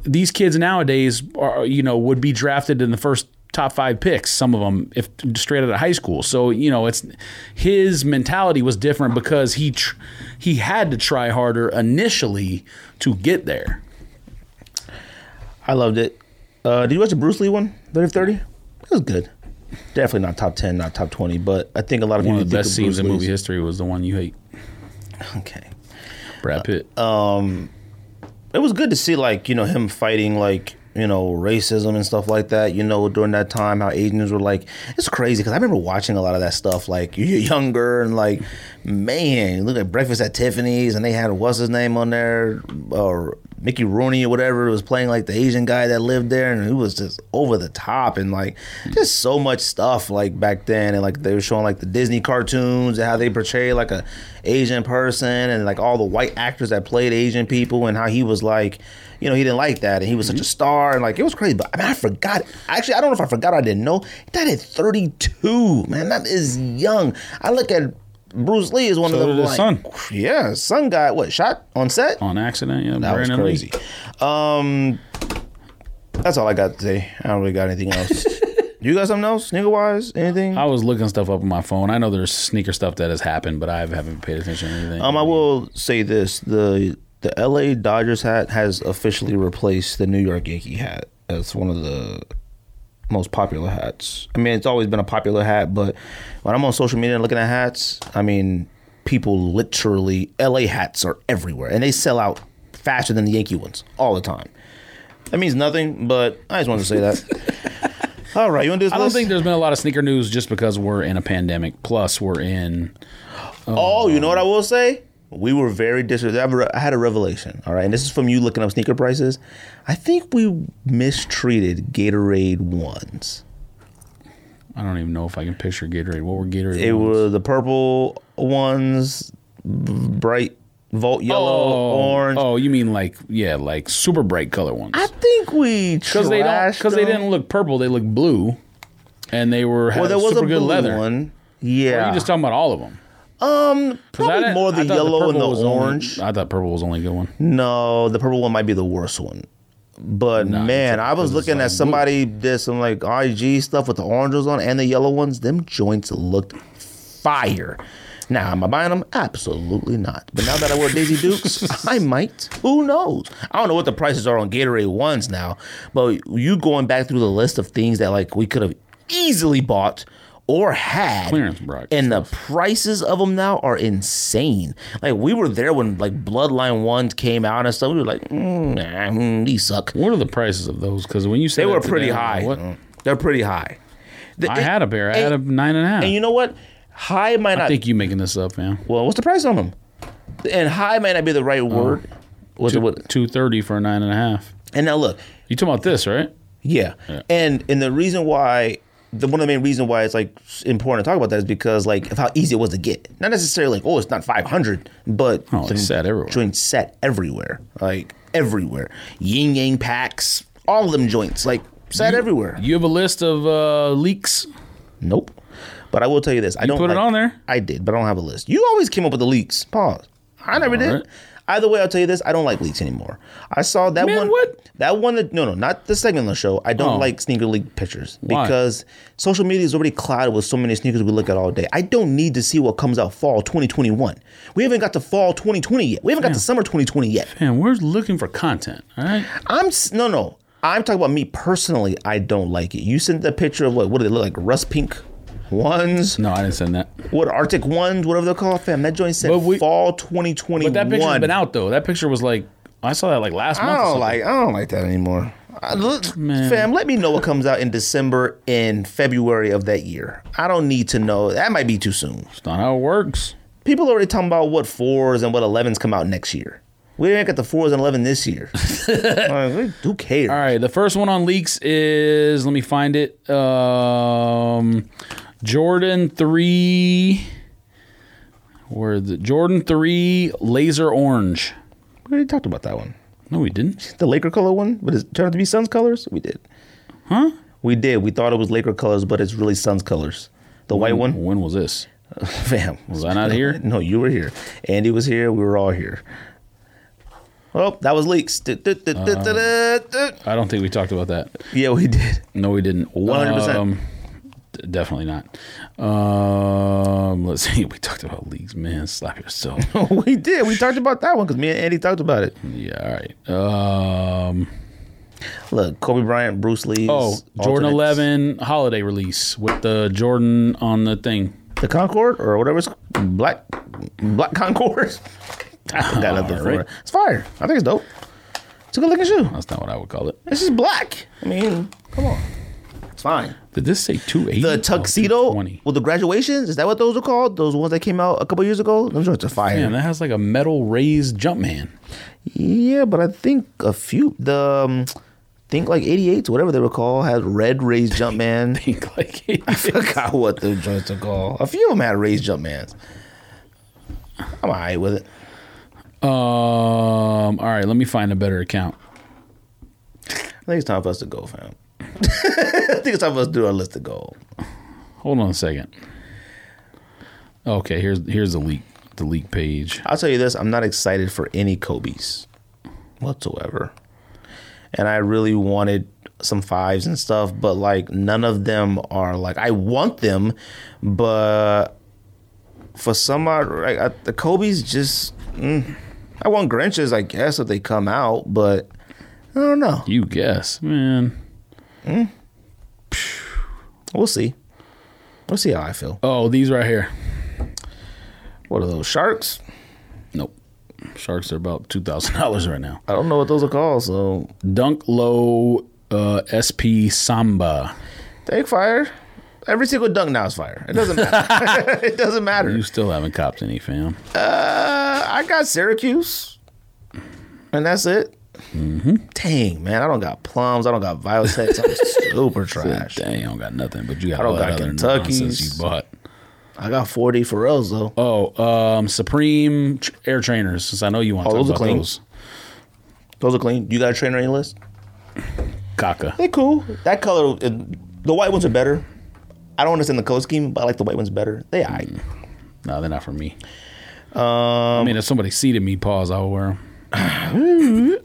these kids nowadays are, you know, would be drafted in the first top five picks, some of them, if straight out of high school. So, you know, it's his mentality was different because he tr- he had to try harder initially to get there. I loved it. Uh, did you watch the Bruce Lee one, thirty for thirty? It was good. Definitely not top ten, not top twenty, but I think a lot of people think of the best scenes in movie history was the one you hate. Okay. Brad Pitt. Uh, um, it was good to see, like, you know, him fighting, like, you know, racism and stuff like that, you know, during that time, how Asians were like, it's crazy because I remember watching a lot of that stuff, like, you're younger and like, man, you look at Breakfast at Tiffany's and they had what's his name on there, or Mickey Rooney or whatever, was playing like the Asian guy that lived there and he was just over the top and like, just so much stuff like back then and like they were showing like the Disney cartoons and how they portray like a Asian person and like all the white actors that played Asian people and how he was like, you know, he didn't like that and he was mm-hmm. such a star and like it was crazy. But I mean, I forgot. Actually, I don't know if I forgot or I didn't know. That at thirty-two, man, that is young. I look at Bruce Lee as one so of the did like, his son. Yeah, his son got what, shot on set? On accident, yeah. That was crazy. Um, that's all I got today. I don't really got anything else. You got something else, sneaker-wise? Anything? I was looking stuff up on my phone. I know there's sneaker stuff that has happened, but I haven't paid attention to anything. Um, I will say this. The The L A Dodgers hat has officially replaced the New York Yankee hat as one of the most popular hats. I mean, it's always been a popular hat, but when I'm on social media and looking at hats, I mean, people literally, L A hats are everywhere, and they sell out faster than the Yankee ones all the time. That means nothing, but I just wanted to say that. All right, you want to do this I list? Don't think there's been a lot of sneaker news just because we're in a pandemic. Plus, we're in... Uh, oh, you know what I will say? We were very disrespectful. I had a revelation, all right? And this is from you looking up sneaker prices. I think we mistreated Gatorade ones. I don't even know if I can picture Gatorade. What were Gatorade it ones? It were the purple ones, bright... Volt yellow, oh, orange. Oh, you mean like, yeah, like super bright color ones. I think we Because they don't. Because they didn't look purple, they looked blue. And they were had well, there was super a good blue leather. One. Yeah. Or are you just talking about all of them? Um, probably more the yellow the and the orange. Only, I thought purple was the only good one. No, the purple one might be the worst one. But nah, man, I was looking at somebody blue. Did some like R G stuff with the oranges on and the yellow ones. Them joints looked fire. Now, am I buying them? Absolutely not. But now that I wear Daisy Dukes, I might. Who knows? I don't know what the prices are on Gatorade ones now. But you going back through the list of things that like we could have easily bought or had, clearance broadcast, and the prices of them now are insane. Like we were there when like Bloodline ones came out and stuff. We were like, mm, nah, mm, these suck. What are the prices of those? Because when you say they were pretty today, high. Like, what? They're pretty high. The, I it, had a pair. I and, had a nine and a half. And you know what? High might not. I think you making this up, man. Well, what's the price on them? And high might not be the right word. Uh, what's two, it? Two thirty for a nine and a half. And now look, you talking about this, right? Yeah. yeah. And and the reason why, the one of the main reasons why it's like important to talk about that is because like of how easy it was to get. Not necessarily like oh it's not five hundred, but oh, it's sat everywhere. Joints sat everywhere, like everywhere. Yin Yang packs, all of them joints like sat you, everywhere. You have a list of uh, leaks? Nope. But I will tell you this. You I don't put like, it on there. I did, but I don't have a list. You always came up with the leaks. Pause. I never All did. Right. Either way, I'll tell you this. I don't like leaks anymore. I saw that Man, one. What? That one. That, no, no, not the segment on the show. I don't oh. like sneaker leak pictures because Why? Social media is already clouded with so many sneakers we look at all day. I don't need to see what comes out fall twenty twenty-one. We haven't got to fall twenty twenty yet. We haven't Man. got to summer twenty twenty yet. Man, we're looking for content. All right. I'm no, no. I'm talking about me personally. I don't like it. You sent the picture of what? What do they look like? Rust pink. Ones? No, I didn't send that. What, Arctic Ones? Whatever they're called, fam. That joint said we, fall twenty twenty-one. But that picture's been out, though. That picture was like, I saw that like last I month. Don't like, I don't like that anymore. I, fam, let me know what comes out in December and February of that year. I don't need to know. That might be too soon. It's not how it works. People are already talking about what fours and what elevens come out next year. We didn't get the fours and eleven this year. Like, who cares? All right, the first one on leaks is, let me find it. Um... Jordan three, where the Jordan three laser orange. We already talked about that one. No, we didn't. The Laker color one, but it turned out to be Suns colors. We did, huh? We did. We thought it was Laker colors, but it's really Suns colors. The when, white one. When was this, uh, fam? Was I not here? No, you were here. Andy was here. We were all here. Well, that was leaks. Uh, I don't think we talked about that. Yeah, we did. No, we didn't. One hundred percent. Definitely not. Um, let's see. We talked about leagues, man. Slap yourself. We did. We talked about that one because me and Andy talked about it. Yeah, all right. Um, Look, Kobe Bryant, Bruce Lee's. Oh, Jordan alternates. eleven holiday release with the Jordan on the thing. The Concorde or whatever it's called. Black, Black Concorde. I got nothing for it. It's fire. I think it's dope. It's a good looking shoe. That's not what I would call it. It's just black. I mean, come on. It's fine. Did this say two eighty? The tuxedo with well, the graduations? Is that what those are called? Those ones that came out a couple years ago? Those joints are fire. Man, that has like a metal raised Jumpman. Yeah, but I think a few, the, um, think like eighty-eights, whatever they were called, had red raised Jumpman. Think like eighty-eights. I forgot what those joints are called. A few of them had raised Jumpmans. I'm all right with it. Um. All right, let me find a better account. I think it's time for us to go, fam. I think it's time for us to do our list of gold. Hold on a second. Okay, here's here's the leak the leak page. I'll tell you this, I'm not excited for any Kobe's whatsoever. And I really wanted some fives and stuff, but like none of them are like I want them, but for some odd like I, the Kobe's just mm, I want Grinches, I guess, if they come out, but I don't know. You guess, man. Mm. We'll see. We'll see how I feel. Oh, these right here. What are those, sharks? Nope. Sharks are about two thousand dollars right now. I don't know what those are called, so. Dunk Low uh, S P Samba. Take fire. Every single dunk now is fire. It doesn't matter. It doesn't matter. You still haven't copped any, fam. Uh, I got Syracuse, and that's it. Mm-hmm. Dang, man, I don't got plums. I don't got Violette's. I'm super trash. Dang, I don't got nothing. But you got, I don't got Kentucky's. You bought. I got forty Pharrell's though. Oh, um, Supreme Air Trainers. Since I know you want to oh, talk those about clean. those. Those are clean. You got a trainer on your list? Kaka. They're cool. That color. It, the white ones are better. I don't understand the color scheme, but I like the white ones better. They aight. Mm. No, they're not for me. Um, I mean, if somebody seated me, pause, I would wear them.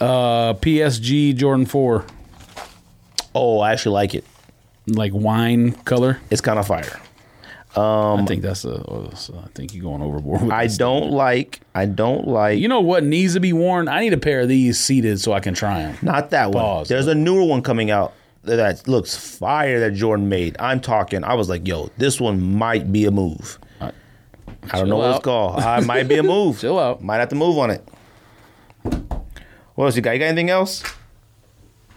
uh, P S G Jordan four. Oh, I actually like it. Like wine color? It's kind of fire. Um, I think that's a. Oh, so I think you're going overboard with I this don't thing. like. I don't like. You know what needs to be worn? I need a pair of these seated so I can try them. Not that pause, one. There's but. a newer one coming out that looks fire that Jordan made. I'm talking. I was like, yo, this one might be a move. Right. I don't know out. what it's called. I might be a move. Chill out. Might have to move on it. What else you got? You got anything else?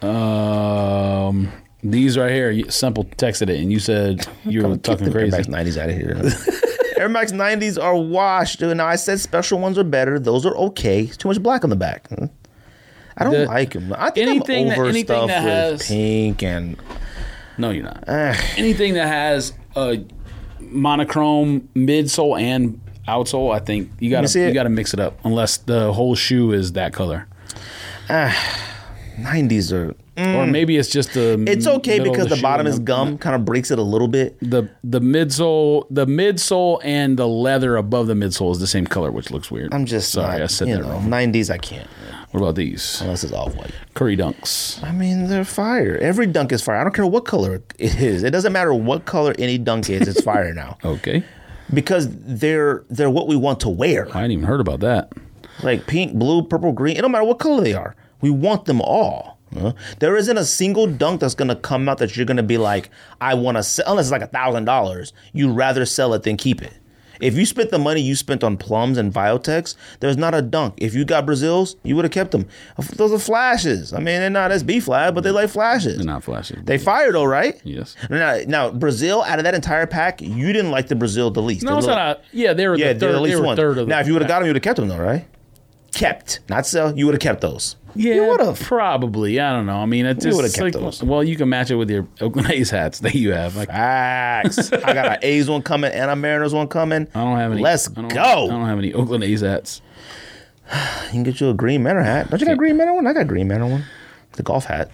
Um, these right here. Simple texted it, and you said you were talking crazy. Air Max nineties out of here. Air Max nineties are washed, dude. Now I said special ones are better. Those are okay. It's too much black on the back. Huh? I don't the, like them. I think anything I'm over that, anything stuff that has, with pink and... No, you're not. Anything that has a monochrome midsole and outsole, I think you gotta you, you gotta mix it up unless the whole shoe is that color. Uh, nineties are... Mm, or maybe it's just the... It's okay because the, the bottom is gum, kind of breaks it a little bit. The the midsole the midsole and the leather above the midsole is the same color, which looks weird. I'm just Sorry, not, I said that know, wrong. nineties, I can't. What about these? Unless it's off-white. Curry Dunks. I mean, they're fire. Every dunk is fire. I don't care what color it is. It doesn't matter what color any dunk is. It's fire now. Okay. Because they're they're what we want to wear. I hadn't even heard about that. Like pink, blue, purple, green. It don't matter what color they are. We want them all. Uh, there isn't a single dunk that's going to come out that you're going to be like, I want to sell. Unless it's like a thousand dollars. You'd rather sell it than keep it. If you spent the money you spent on plums and Viotex, there's not a dunk. If you got Brazils, you would have kept them. Those are flashes. I mean, they're not S B flash, but they like flashes. They're not flashes. They yeah. fire though, right? Yes. Now, now, Brazil, out of that entire pack, you didn't like the Brazil the least. No, it's not. A, yeah, they were yeah, the third, the least they were one. third of them. Now, if you would have got them, you would have kept them though, right? Kept. Not sell. You would have kept those. Yeah, you would have. Probably. I don't know. I mean, it's just like, those. well, you can match it with your Oakland A's hats that you have. Like, facts. I got an A's one coming and a Mariners one coming. I don't have any. Let's I go. Have, I don't have any Oakland A's hats. You can get you a Green Manor hat. Don't you got a Green Manor one? I got a Green Manor one. The golf hat.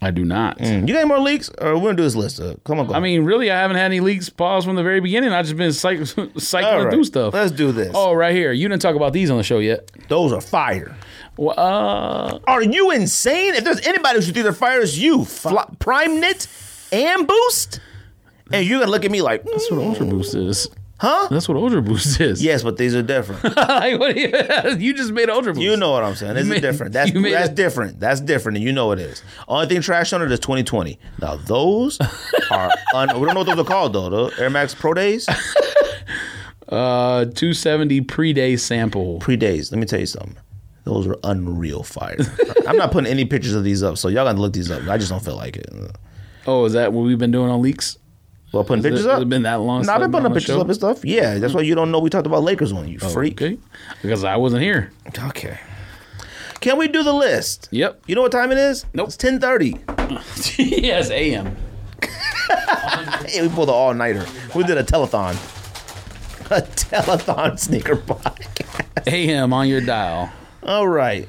I do not. Mm. You got any more leaks? Or we're going to do this list. Uh, come on, go. I mean, really, I haven't had any leaks paused from the very beginning. I've just been cyc- cycling right. through stuff. Let's do this. Oh, right here. You didn't talk about these on the show yet. Those are fire. Well, uh, are you insane? If there's anybody who should do their fire, it's you. Fla- Prime Knit and Boost? And you're going to look at me like... Mm. That's what Ultra Boost is. Huh? That's what Ultra Boost is. Yes, but these are different. Like, what are you, you just made Ultra Boost. You know what I'm saying. This is different. That's, that's different. That's different, and you know it is. Only thing trash on it is twenty twenty. Now, those are... Un- we don't know what those are called, though. The Air Max Pro Days? uh, two seventy pre-day sample. Pre-days. Let me tell you something. Those are unreal fire. I'm not putting any pictures of these up, so y'all got to look these up. I just don't feel like it. Oh, is that what we've been doing on leaks? Well, putting has pictures it, up? Has it been that long? Nah, I've been putting pictures show? up and stuff. Yeah, that's why you don't know we talked about Lakers one, you oh, freak. Okay. Because I wasn't here. Okay. Can we do the list? Yep. You know what time it is? Nope. It's ten thirty. Yes, a m Hey, we pulled an all-nighter. We did a telethon. A telethon sneaker podcast. a m on your dial. All right.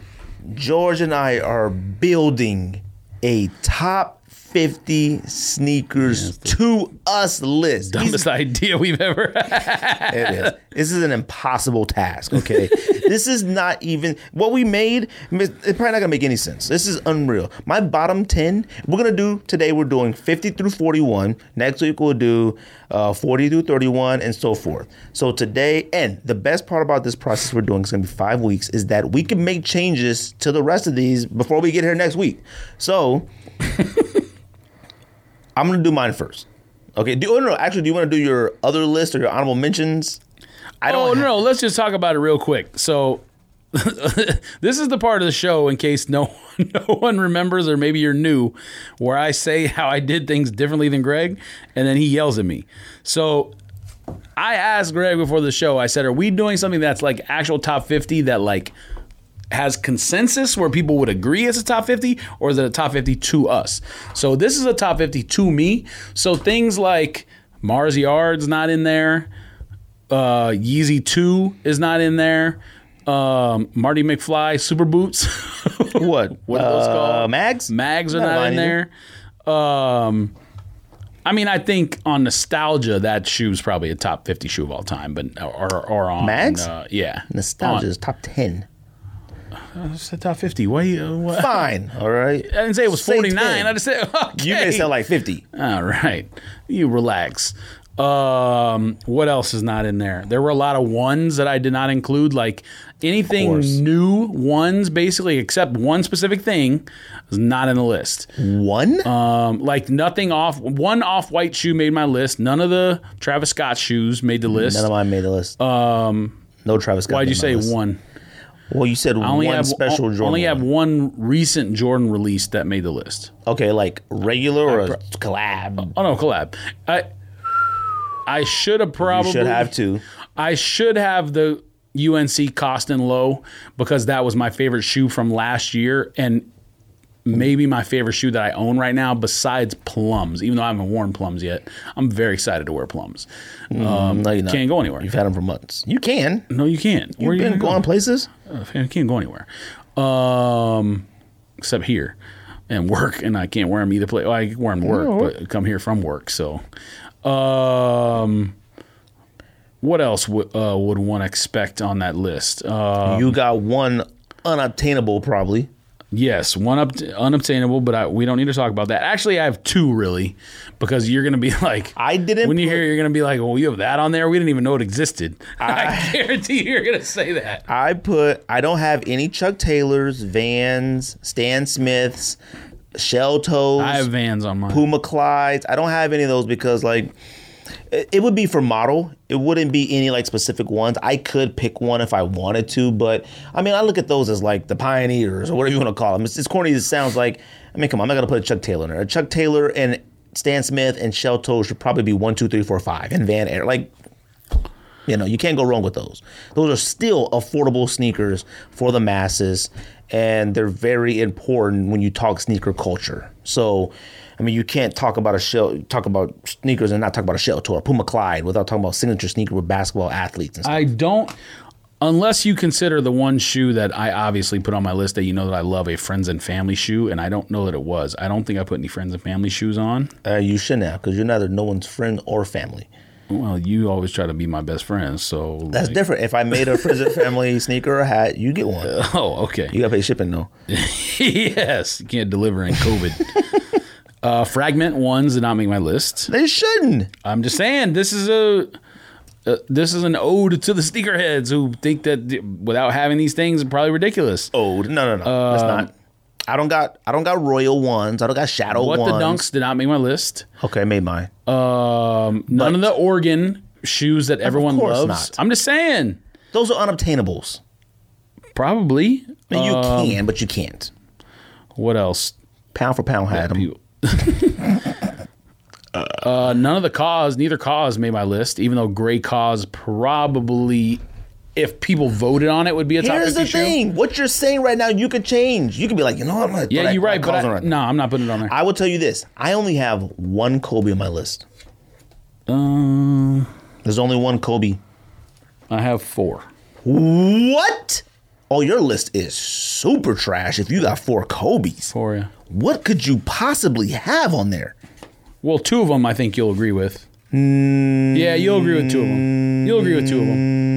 George and I are building a top fifty sneakers yeah, to us list. Dumbest He's, idea we've ever had. It is. This is an impossible task, okay? This is not even... What we made, it's probably not going to make any sense. This is unreal. My bottom ten, we're going to do... Today, we're doing fifty through forty-one. Next week, we'll do uh, forty through thirty-one and so forth. So today... And the best part about this process we're doing, it's going to be five weeks, is that we can make changes to the rest of these before we get here next week. So... I'm going to do mine first. Okay. Do, oh, no, actually, do you want to do your other list or your honorable mentions? I don't. Oh, no, no. Let's just talk about it real quick. So This is the part of the show, in case no one, no one remembers, or maybe you're new, where I say how I did things differently than Greg, and then he yells at me. So I asked Greg before the show, I said, are we doing something that's like actual top fifty that like has consensus where people would agree it's a top fifty, or is it a top fifty to us? So this is a top fifty to me. So things like Mars Yard's not in there. Uh, Yeezy two is not in there. Um, Marty McFly Super Boots. what? What are those uh, called? Mags? Mags are not, not in there. Um, I mean, I think on nostalgia, that shoe's probably a top fifty shoe of all time, but or or on Mags? Uh, yeah, nostalgia is top ten. I said top fifty. Why? What? Fine. All right. I didn't say it was forty nine. I just said okay. You may sell like fifty. All right. You relax. Um, what else is not in there? There were a lot of ones that I did not include, like anything new ones, basically, except one specific thing is not in the list. One? Um, like nothing off. One off-white shoe made my list. None of the Travis Scott shoes made the list. None of mine made the list. Um, no Travis Scott. Why'd you say one? Well, you said one special Jordan. I only have one recent Jordan release that made the list. Okay, like regular or a collab? Oh no, collab. I. I should have probably. You should have to. I should have the U N C Costin Low, because that was my favorite shoe from last year, and maybe my favorite shoe that I own right now besides Plums, even though I haven't worn Plums yet. I'm very excited to wear Plums. Mm, um, no, you're not. Can't go anywhere. You've had them for months. You can. No, you can't. You've Where been you going go? places? Uh, I can't go anywhere. Um, except here and work, and I can't wear them either place. Well, I wear them to work, no. but come here from work, so... Um, what else w- uh, would one expect on that list? Um, you got one unobtainable, probably. Yes, one up- unobtainable, but I, we don't need to talk about that. Actually, I have two, really, because you're going to be like... I didn't... When you hear, you're going to be like, well, you have that on there? We didn't even know it existed. I, I guarantee you're going to say that. I put... I don't have any Chuck Taylors, Vans, Stan Smiths... Shell Toes. I have Vans on mine. Puma Clydes. I don't have any of those because, like, it, it would be for model. It wouldn't be any, like, specific ones. I could pick one if I wanted to, but, I mean, I look at those as, like, the pioneers or whatever you want to call them. It's, it's corny as it sounds. Like, I mean, come on, I'm not going to put a Chuck Taylor in there. A Chuck Taylor and Stan Smith and Shell Toes should probably be one, two, three, four, five, and Van Air. Like, you know, you can't go wrong with those. Those are still affordable sneakers for the masses, and they're very important when you talk sneaker culture. So, I mean, you can't talk about a shell, talk about sneakers and not talk about a Shell Toe or Puma Clyde without talking about signature sneaker with basketball athletes and stuff. I don't, unless you consider the one shoe that I obviously put on my list that you know that I love, a friends and family shoe, and I don't know that it was. I don't think I put any friends and family shoes on. Uh, you should now, because you're neither no one's friend or family. Well, you always try to be my best friend, so... That's like... different. If I made a friends and family sneaker or hat, you get one. Uh, oh, okay. You got to pay shipping, though. Yes. You can't deliver in COVID. uh, fragment ones did not make my list. They shouldn't. I'm just saying, this is a... Uh, this is an ode to the sneakerheads who think that th- without having these things, it's probably ridiculous. Ode? No, no, no. Uh, That's not... I don't got I don't got royal ones. I don't got shadow what ones. What the Dunks did not make my list. Okay, I made mine. Um, none but, of the Oregon shoes that everyone loves. Not. I'm just saying. Those are unobtainables. Probably. I mean, you um, can, but you can't. What else? Pound for pound had them. uh, none of the cause, neither cause made my list, even though Grey Cause probably... If people voted on it, would be a top fifty shoe. Here's the thing. What you're saying right now, you could change. You could be like, you know what? I'm gonna yeah, you're right. But I, right no, I'm not putting it on there. I will tell you this. I only have one Kobe on my list. Um, There's only one Kobe. I have four. What? Oh, your list is super trash if you got four Kobes. Four, yeah. What could you possibly have on there? Well, two of them I think you'll agree with. Mm-hmm. Yeah, you'll agree with two of them. You'll agree with two of them.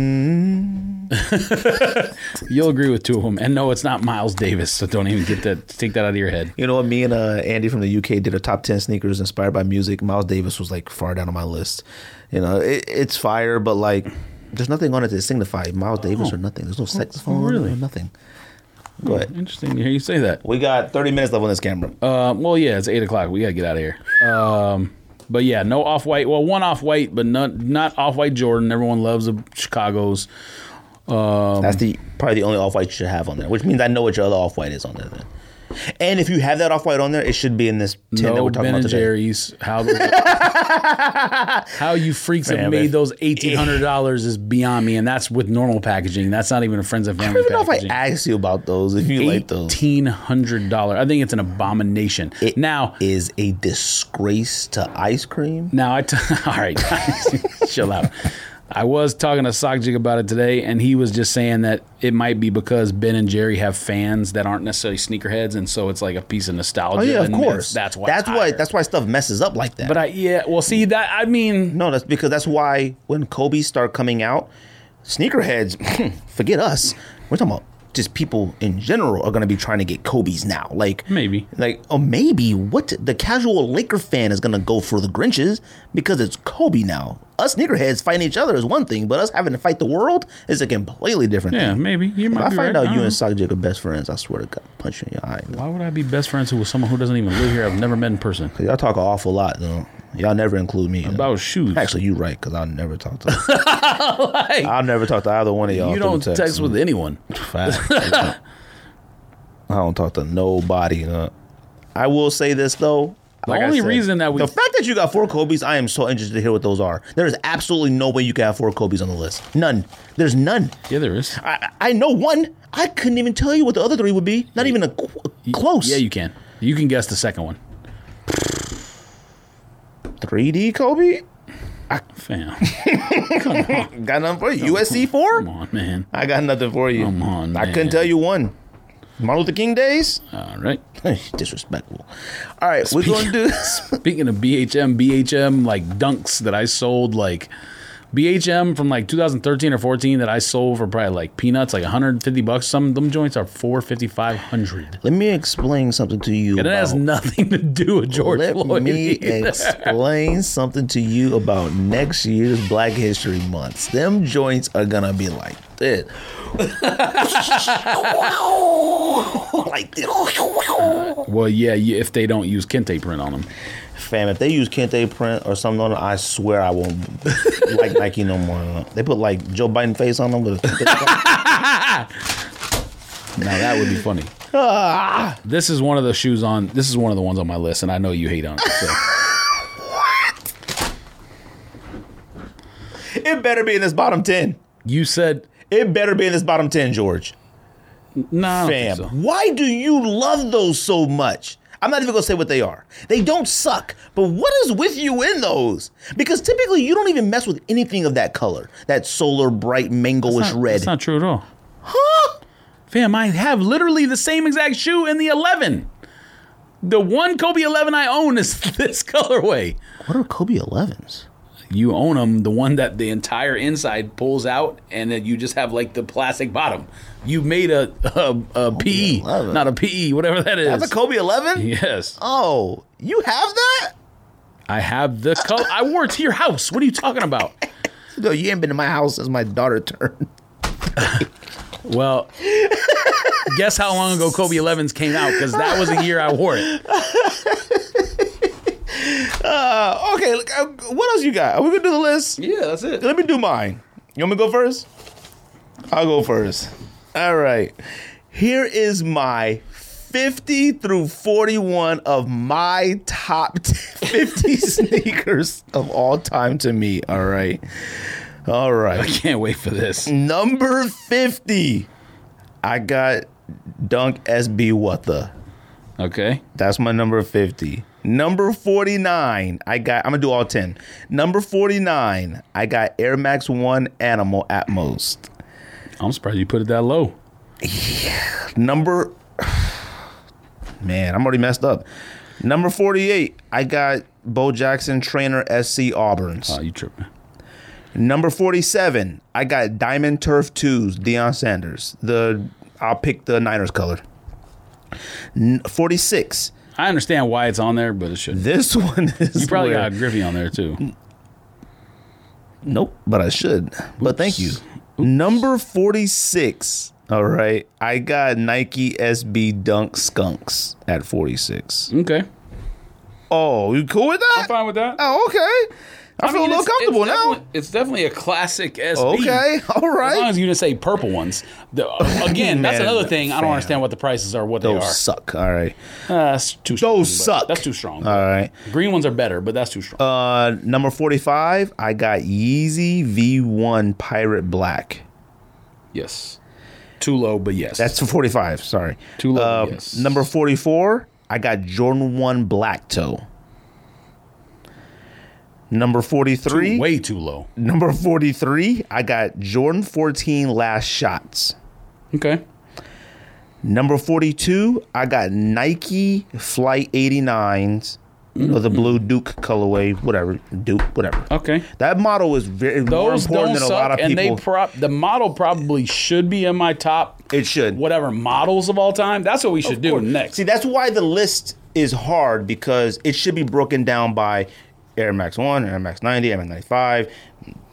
You'll agree with two of them. And no, it's not Miles Davis, so don't even get that, take that out of your head. You know what, me and uh, Andy from the U K did a top ten sneakers inspired by music. Miles Davis was like far down on my list. You know, it, it's fire, but like there's nothing on it to signify Miles oh. Davis or nothing. There's no saxophone, oh, really? Nothing. Go ahead. Interesting to hear you say that. We got thirty minutes left on this camera. Uh, well, yeah, it's eight o'clock. We gotta get out of here. Um But yeah, no off-white. Well, one off-white, but not, not off-white Jordan. Everyone loves the Chicago's. Um, That's the probably the only off-white you should have on there, which means I know what your other off-white is on there then. And if you have that off-white on there, it should be in this tin no that we're talking Ben and about today. Jerry's. How, those, how you freaks Man, have made if, those eighteen hundred dollars is beyond me, and that's with normal packaging. That's not even a friends and family packaging. I don't even packaging. know if I asked you about those, if you like those. eighteen hundred dollars. I think it's an abomination. It now, is a disgrace to ice cream. Now, I t- all right, guys, chill out. I was talking to Sakjik about it today, and he was just saying that it might be because Ben and Jerry have fans that aren't necessarily sneakerheads, and so it's like a piece of nostalgia. Oh, yeah, of and course. That's why. That's why. That's why stuff messes up like that. But I, yeah, well, see that. I mean, no, that's because that's why when Kobe's start coming out, sneakerheads, forget us. We're talking about just people in general are going to be trying to get Kobe's now. Like maybe, like oh maybe what the casual Laker fan is going to go for the Grinches because it's Kobe now. Us sneakerheads fighting each other is one thing, but us having to fight the world is a completely different yeah, thing. Yeah, maybe. You might if be I find right. out I you and Sakjik are best friends, I swear to God, punch you in your eye. Why would I be best friends with someone who doesn't even live here? I've never met in person. Because y'all talk an awful lot, though. Y'all never include me. About though. Shoes. Actually, you're right, because I'll never talk to like, I'll never talk to either one of y'all. You don't text, text with anyone. I don't talk to nobody. Huh? I will say this, though. The like only said, reason that we... The fact that you got four Kobe's, I am so interested to hear what those are. There is absolutely no way you can have four Kobe's on the list. None. There's none. Yeah, there is. I, I know one. I couldn't even tell you what the other three would be. Not yeah. even a, a close. Yeah, you can. You can guess the second one. three D Kobe? I, Fam. Come on. Got nothing for you. U S C four? Come on, man. I got nothing for you. Come on, man. I couldn't tell you one. Martin Luther King days? All right. Disrespectful. All right, speaking, we're going to do this. Speaking of B H M, B H M, like, dunks that I sold, like, B H M from, like, two thousand thirteen or fourteen that I sold for probably, like, peanuts, like, one hundred fifty bucks. Some of them joints are four hundred fifty, five hundred. Let me explain something to you. And it has nothing to do with George let Floyd. Let me either. explain something to you about next year's Black History Month. Them joints are going to be like this. like this. Uh, well, yeah, if they don't use kente print on them. Fam, if they use kente print or something on them, I swear I won't like Nike no more. They put like Joe Biden face on them. With a now that would be funny. Ah. This is one of the shoes on. This is one of the ones on my list, and I know you hate on it. So. What? It better be in this bottom ten. You said it better be in this bottom ten, George. No, fam, so. Why do you love those so much? I'm not even going to say what they are. They don't suck, but what is with you in those? Because typically you don't even mess with anything of that color, that solar bright mango-ish red. That's not true at all. Huh? Fam, I have literally the same exact shoe in the eleven. The one Kobe eleven I own is this colorway. What are Kobe elevens? You own them, the one that the entire inside pulls out, and then you just have like the plastic bottom. You made a a, a P E, eleven. Not a P E, whatever that is. That's a Kobe eleven? Yes. Oh, you have that? I have the color. I wore it to your house. What are you talking about? No, you ain't been to my house since my daughter turned. Well, guess how long ago Kobe elevens came out, because that was the year I wore it. Uh, okay, look, uh, what else you got? Are we gonna do the list? Yeah, that's it. Let me do mine. You want me to go first? I'll go first. All right. Here is my fifty through forty-one of my top fifty sneakers of all time to me. All right. All right. I can't wait for this. Number fifty. I got Dunk S B Wutha. Okay. That's my number fifty. Number forty-nine, I got, I'm going to do all ten. Number forty-nine, I got Air Max one Animal Atmos. I'm surprised you put it that low. Yeah. Number, man, I'm already messed up. Number forty-eight, I got Bo Jackson Trainer S C Auburns. Oh, you tripping. Number forty-seven, I got Diamond Turf twos, Deion Sanders. The I'll pick the Niners color. forty-six, I understand why it's on there, but it shouldn't. This one is You probably weird. Got Griffey on there, too. Nope, but I should. Oops. But thank you. Oops. Number forty-six. All right. I got Nike S B Dunk Skunks at forty-six. Okay. Oh, you cool with that? I'm fine with that. Oh, okay. I, I feel mean, a little comfortable it's now. It's definitely a classic S B. Okay, all right. As long as you didn't say purple ones. Again, that's another thing. Fam. I don't understand what the prices are, what Those they are. Those suck, all right. Uh, that's too strong. Those suck. That's too strong. All right. Green ones are better, but that's too strong. Uh, number forty-five, I got Yeezy V one Pirate Black. Yes. Too low, but yes. That's forty-five, sorry. Too low, uh, yes. Number forty-four, I got Jordan one Black Toe. Number forty-three. Too, way too low. Number forty-three, I got Jordan fourteen Last Shots. Okay. Number forty-two, I got Nike Flight eighty-nines. You know, the blue Duke colorway, whatever. Duke, whatever. Okay. That model is very Those more important than a suck, lot of people. And they prop, the model probably should be in my top. It should. Whatever models of all time. That's what we should of do course. next. See, that's why the list is hard, because it should be broken down by Air Max one, Air Max ninety, Air Max ninety-five,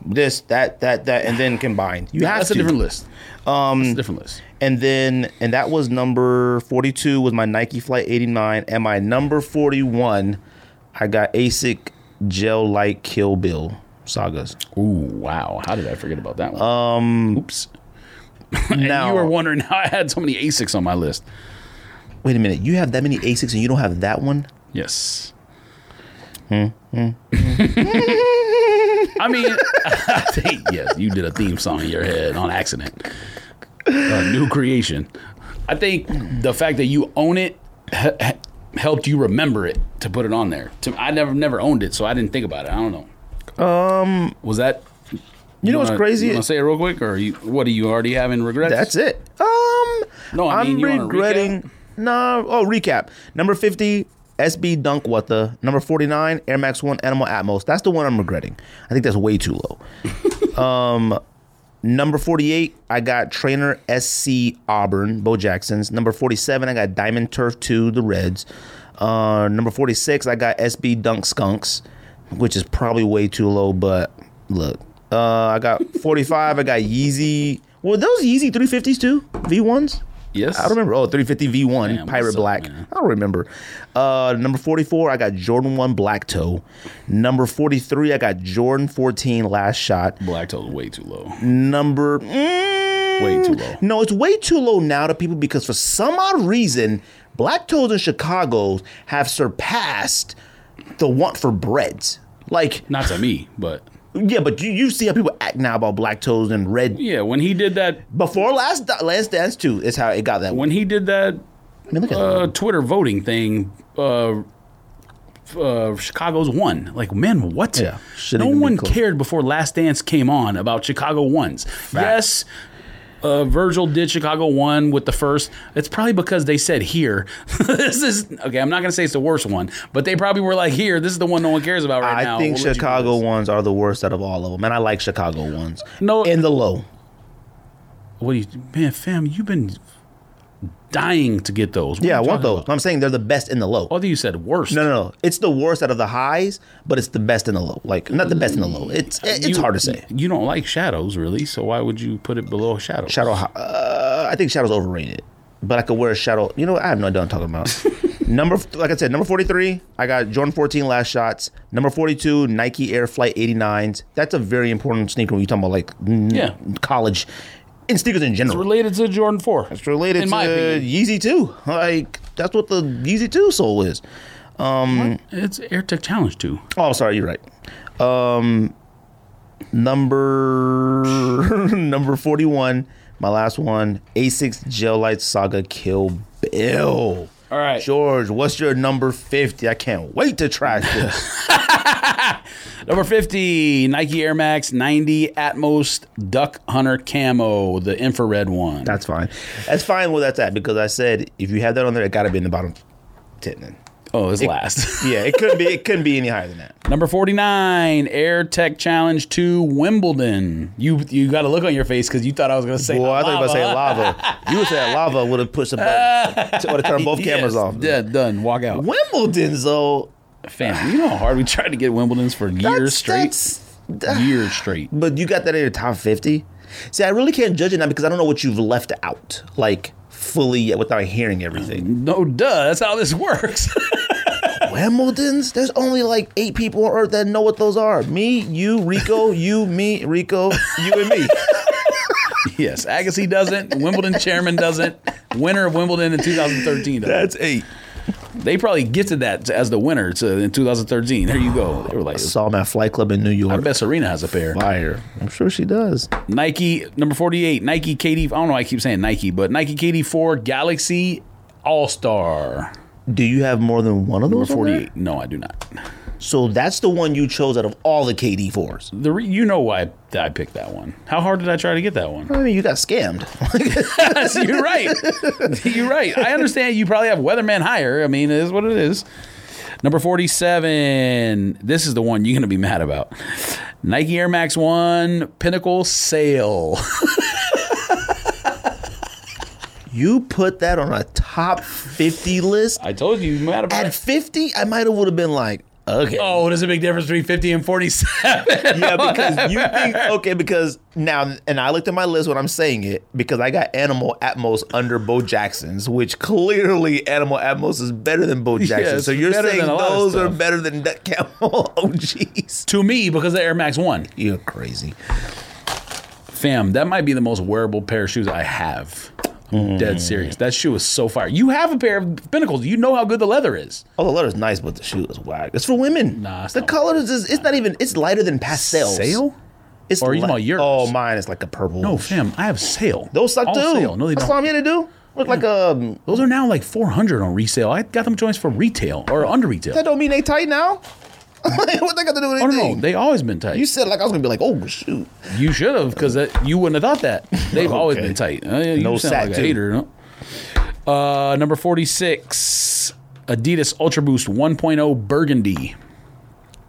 this, that, that, that, and then combined. You yeah, have that's to. That's a different list. Um, that's a different list. And then, and that was number forty-two was my Nike Flight eighty-nine. And my number forty-one, I got ASIC Gel Light Kill Bill Sagas. Ooh, wow. How did I forget about that one? Um, Oops. And now, you were wondering how I had so many ASICs on my list. Wait a minute. You have that many ASICs and you don't have that one? Yes. Hmm. Hmm. I mean, I think, yes, you did a theme song in your head on accident. A new creation. I think the fact that you own it ha- ha- helped you remember it to put it on there. To, I never never owned it, so I didn't think about it. I don't know. Um, was that? You, you know wanna, what's crazy? You want to say it real quick, or you, what do you already having regrets? That's it. Um, no, I mean, I'm you regretting. No, oh, recap number fifty. S B Dunk Weta. Number forty-nine, Air Max one Animal Atmos. That's the one I'm regretting. I think that's way too low. um, number forty-eight, I got Trainer S C Auburn, Bo Jackson's. Number forty-seven, I got Diamond Turf two, the Reds. Uh, number forty-six, I got S B Dunk Skunks, which is probably way too low, but look. Uh, I got forty-five, I got Yeezy. Were those Yeezy three fifties too? V ones? Yes. I don't remember. Oh, three fifty V one, man, Pirate Black. Up, I don't remember. Uh, number forty-four, I got Jordan one Black Toe. Number forty-three, I got Jordan fourteen Last Shot. Black Toe is way too low. Number... Mm, way too low. No, it's way too low now to people because for some odd reason, Black Toes and Chicago's have surpassed the want for breads. Like... Not to me, but... Yeah, but you, you see how people act now about Black Toes and Red. Yeah, when he did that. Before Last, last Dance two is how it got that way. When he did that, I mean, look at uh, that Twitter voting thing, uh, uh, Chicago's won. Like, man, what? Yeah, no one cared before Last Dance came on about Chicago ones. Right. Yes, uh, Virgil did Chicago one with the first. It's probably because they said here. This is, okay, I'm not going to say it's the worst one, but they probably were like, here, this is the one no one cares about right I now. I think we'll Chicago ones are the worst out of all of them, and I like Chicago ones. No, in the low. What do you, man, fam, you've been dying to get those. What yeah, I want those. About? I'm saying they're the best in the low. Although you said worst. No, no, no. It's the worst out of the highs, but it's the best in the low. Like, not the best in the low. It's it's you, hard to say. You don't like Shadows, really, so why would you put it below Shadows? Shadow, uh, I think Shadows overrated, but I could wear a Shadow. You know what? I have no idea what I'm talking about. number, like I said, number forty-three, I got Jordan fourteen Last Shots. Number forty-two, Nike Air Flight eighty-nines. That's a very important sneaker when you're talking about, like, yeah. college in sneakers in general. It's related to Jordan four. It's related to Yeezy two. Like, that's what the Yeezy two sole is. Um, it's Air Tech Challenge two. Oh, sorry, you're right. Um, number number forty-one, my last one, A six Gel Light Saga Kill Bill. All right. George, what's your number fifty? I can't wait to trash this. Number fifty, Nike Air Max ninety Atmos Duck Hunter Camo, the infrared one. That's fine. That's fine where that's at, because I said if you have that on there, it got to be in the bottom ten. Oh, it's it, last. Yeah, it couldn't be It couldn't be any higher than that. Number forty-nine, Air Tech Challenge two, Wimbledon. You you got a look on your face because you thought I was going to say Well, I thought lava. you were about to say lava. You would say lava would have pushed a button. Would have turned both cameras yes, off. Yeah, done. Walk out. Wimbledon's, though. Fam, you know how hard we tried to get Wimbledon's for that's, years straight? That's, years straight. But you got that in your top fifty? See, I really can't judge it now because I don't know what you've left out. Like... fully yet without hearing everything. No, duh. That's how this works. Wimbledons? There's only like eight people on earth that know what those are. Me, you, Rico, you, me, Rico, you, and me. Yes, Agassi doesn't. Wimbledon chairman doesn't. Winner of Wimbledon in two thousand thirteen. Doesn't. That's eight. They probably gifted that as the winner to, in two thousand thirteen. There you go. They were like, I saw him at Flight Club in New York. I bet Serena has a pair. Fire. I'm sure she does. Nike, number forty-eight. Nike K D. I don't know why I keep saying Nike, but Nike K D four Galaxy All-Star. Do you have more than one of those? Number forty-eight. No, I do not. So that's the one you chose out of all the K D fours. The re- you know why I picked that one. How hard did I try to get that one? I mean, you got scammed. Yes, you're right. You're right. I understand you probably have Weatherman higher. I mean, it is what it is. Number forty-seven. This is the one you're going to be mad about. Nike Air Max one Pinnacle Sale. You put that on a top fifty list. I told you, you might have. At fifty, I might have would have been like, okay. Oh, there's a big difference between fifty and forty-seven. Yeah, because you think, okay, because now, and I looked at my list when I'm saying it, because I got Animal Atmos under Bo Jackson's, which clearly Animal Atmos is better than Bo Jackson. Yes, so you're saying those are better than Nut Camel O Gs. To me, because of Air Max one. You're crazy. Fam, that might be the most wearable pair of shoes I have. Mm. Dead serious. That shoe is so fire. You have a pair of Pinnacles. You know how good the leather is. Oh, the leather's nice, but the shoe is whack. It's for women. Nah, it's the color is it's not even. It's lighter than pastels. Sale? It's or li- you know yours? Oh, mine is like a purple. No, fam, I have sale. Those suck all too. Sale. No, they don't. That's what I'm here to do. Look yeah. like a. Those are now like four hundred on resale. I got them joints for retail or under retail. That don't mean they tight now. What they got to do with anything? Oh, no, they always been tight. You said like I was gonna be like, oh shoot. You should have, because you wouldn't have thought that. They've okay. always been tight. Uh, you no sound like a hater. No? Uh, number forty-six, Adidas Ultra Boost one point oh Burgundy.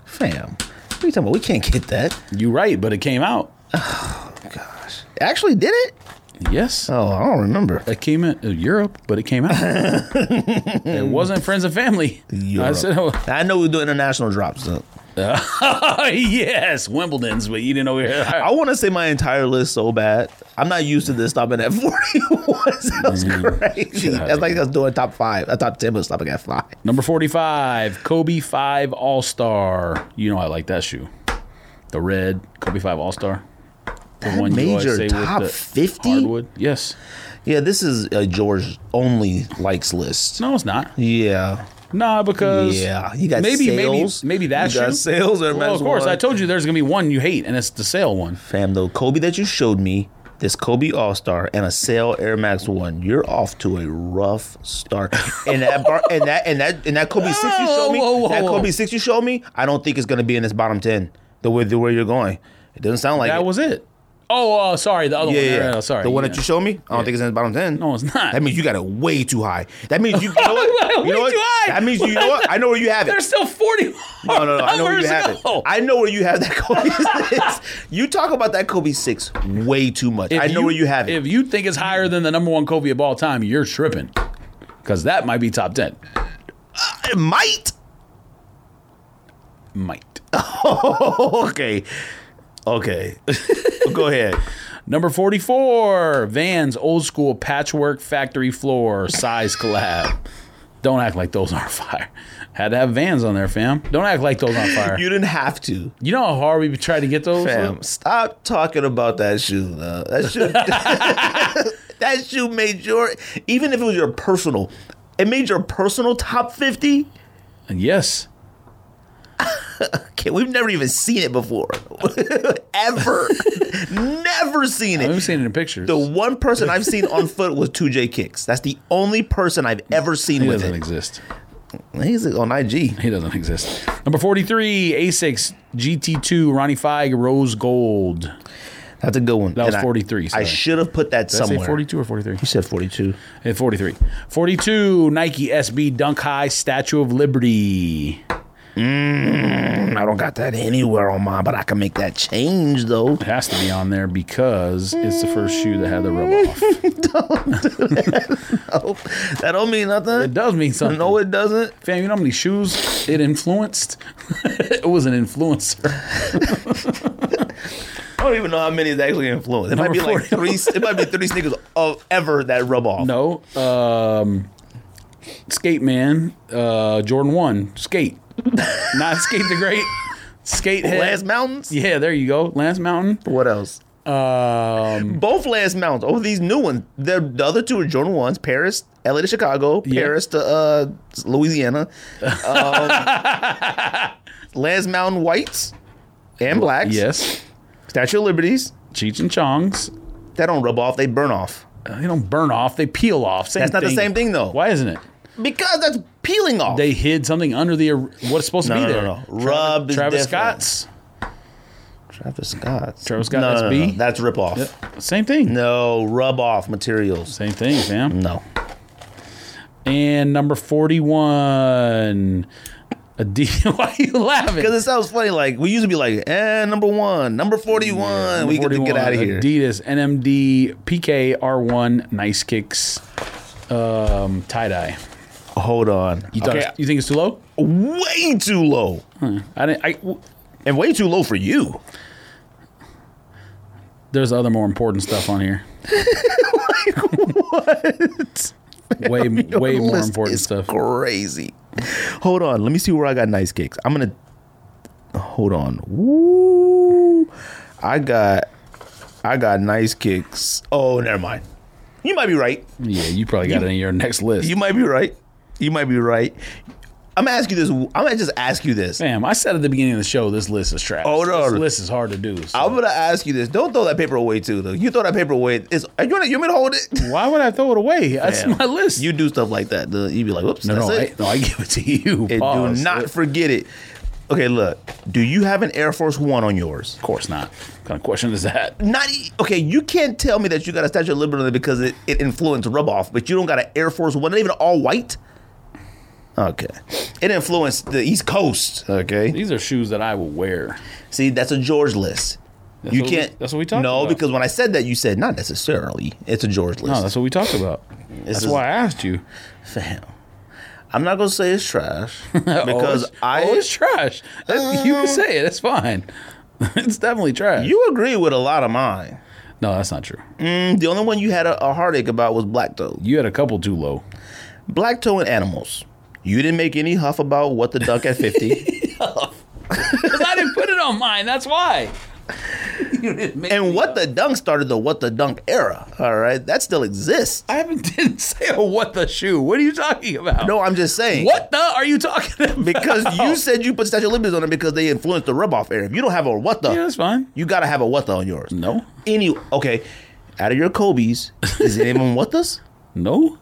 Fam, what are you talking about? We can't get that. You right, but it came out. Oh gosh, actually did it? Yes. Oh, I don't remember. It came in Europe, but it came out. It wasn't friends and family. I, said, oh. I know we do international drops, though. Uh, yes, Wimbledon's, but you didn't know we were. I want to say my entire list so bad. I'm not used to this stopping at forty-one. That's crazy. God. That's like us doing top five, a top ten, but stopping at five. Number forty-five, Kobe five All-Star. You know I like that shoe. The red Kobe five All-Star. That one major top fifty? Hardwood. Yes. Yeah, this is a George only likes list. No, it's not. Yeah. Nah, because yeah, you got maybe sales. maybe maybe that you got sales. Or well, of course, one. I told you there's gonna be one you hate, and it's the sale one. Fam, though, Kobe that you showed me, this Kobe All Star and a sale Air Max one, you're off to a rough start. And that bar, and that and that and that Kobe six you showed me, whoa, whoa, whoa, that Kobe whoa. six you showed me, I don't think it's gonna be in this bottom ten. The way the way you're going, it doesn't sound like that it. was it. Oh, uh, sorry, the other yeah, one. Yeah, yeah. No, sorry. The one yeah. that you showed me? I don't yeah. think it's in the bottom ten. No, it's not. That means you got it way too high. That means you, you know what? You know way what? too high. That means you, you know what? I know where you have it. There's still forty. No, no, no. I know where you have ago. it. I know where you have that Kobe six. You talk about that Kobe six way too much. If I know you, where you have it. If you think it's higher than the number one Kobe of all time, you're tripping. Because that might be top ten. Uh, it might. Might. Oh, okay. Okay. Go ahead. Number forty-four, Vans Old School Patchwork Factory Floor Size Collab. Don't act like those aren't fire. Had to have Vans on there, fam. Don't act like those aren't fire. You didn't have to. You know how hard we tried to get those? Fam, like? Stop talking about that shoe, though. That shoe, that shoe made your, even if it was your personal, it made your personal top fifty? Yes. Okay, we've never even seen it before. Ever. Never seen it. I've seen it in pictures. The one person I've seen on foot was two J Kicks. That's the only person I've ever seen he with it. He doesn't exist. He's on I G. He doesn't exist. Number forty-three, Asics G T two Ronnie Fieg Rose Gold. That's a good one. That was and forty-three. Sorry. I should have put that Did somewhere. Did I say forty-two or forty-three? You said forty-two. And forty-three. forty-two, Nike S B Dunk High Statue of Liberty. Mm, I don't got that anywhere on mine, but I can make that change, though. It has to be on there because it's the first shoe that had the rub off. Don't do that. No. That don't mean nothing. It does mean something. No, it doesn't. Fam, you know how many shoes it influenced? It was an influencer. I don't even know how many is actually influenced. It Number might be forty. Like three. It might be three sneakers of ever that rub off. No. Um... Skate Man, uh, Jordan one, Skate. Not Skate the Great. Skate Head. Last Mountains? Yeah, there you go. Last Mountain. What else? Um, Both Last Mountains. Oh, these new ones. The, the other two are Jordan ones. Paris, L A to Chicago. Paris yeah. to uh, Louisiana. Um, Last Mountain whites and blacks. Yes. Statue of Liberties. Cheech and Chong's. They don't rub off. They burn off. They don't burn off. They peel off. Same that's not thing. The same thing, though. Why isn't it? Because that's peeling off. They hid something under the what's supposed to no, be no, there. No, no. Rub Travis, is Travis Scott's. Travis Scott's. Travis Scott no, S B. No, no, no. That's rip off. Yep. Same thing. No, rub off materials. Same thing, fam. No. And number forty-one. D- Why are you laughing? Because it sounds funny. Like we used to be like, eh, number one, number forty-one. Yeah, number we get to get out of here. Adidas, N M D, P K, R one, Nice Kicks, um, tie dye. Hold on. You, okay. thought, you think it's too low? Way too low. Huh. I didn't. I, w- and way too low for you. There's other more important stuff on here. Like what? Way, Your way more important is stuff. Crazy. Hold on, let me see where I got Nice Kicks. I'm gonna hold on. Woo! I got, I got Nice Kicks. Oh, never mind. You might be right. Yeah, you probably got you, it in your next list. You might be right. You might be right. I'm gonna ask you this. I'm gonna just ask you this. Damn, I said at the beginning of the show, this list is trash. Oh no, this list is hard to do. So. I'm gonna ask you this. Don't throw that paper away too, though. You throw that paper away. It's you want to hold it? Why would I throw it away? Damn. That's my list. You do stuff like that. You be like, whoops. No, that's no, it. I, no, I give it to you. And Pause. Do not forget it. Okay, look. Do you have an Air Force One on yours? Of course not. What kind of question is that? Not okay. You can't tell me that you got a Statue of Liberty because it, it influenced rub off, but you don't got an Air Force One. Not even all white. Okay. It influenced the East Coast. Okay. These are shoes that I will wear. See, that's a George list. That's you can't. We, that's what we talked no, about. No, because when I said that, you said, not necessarily. It's a George list. No, that's what we talked about. That's is, why I asked you. Fam. I'm not going to say it's trash. Because oh, it's, I. Oh, it's trash. That, um, you can say it. It's fine. It's definitely trash. You agree with a lot of mine. No, that's not true. Mm, the only one you had a, a heartache about was Black Toe. You had a couple too low. Black Toe and Animals. You didn't make any huff about What the Duck at fifty. Because I didn't put it on mine. That's why. You didn't make and What up. The Dunk started the What the Dunk era. All right. That still exists. I haven't didn't say a What the shoe. What are you talking about? No, I'm just saying. What the are you talking about? Because you said you put Statue of Liberty on it because they influenced the rub-off era. If you don't have a What the. Yeah, that's fine. You got to have a What the on yours. No. Any Okay. Out of your Kobe's, is it even What the's? No.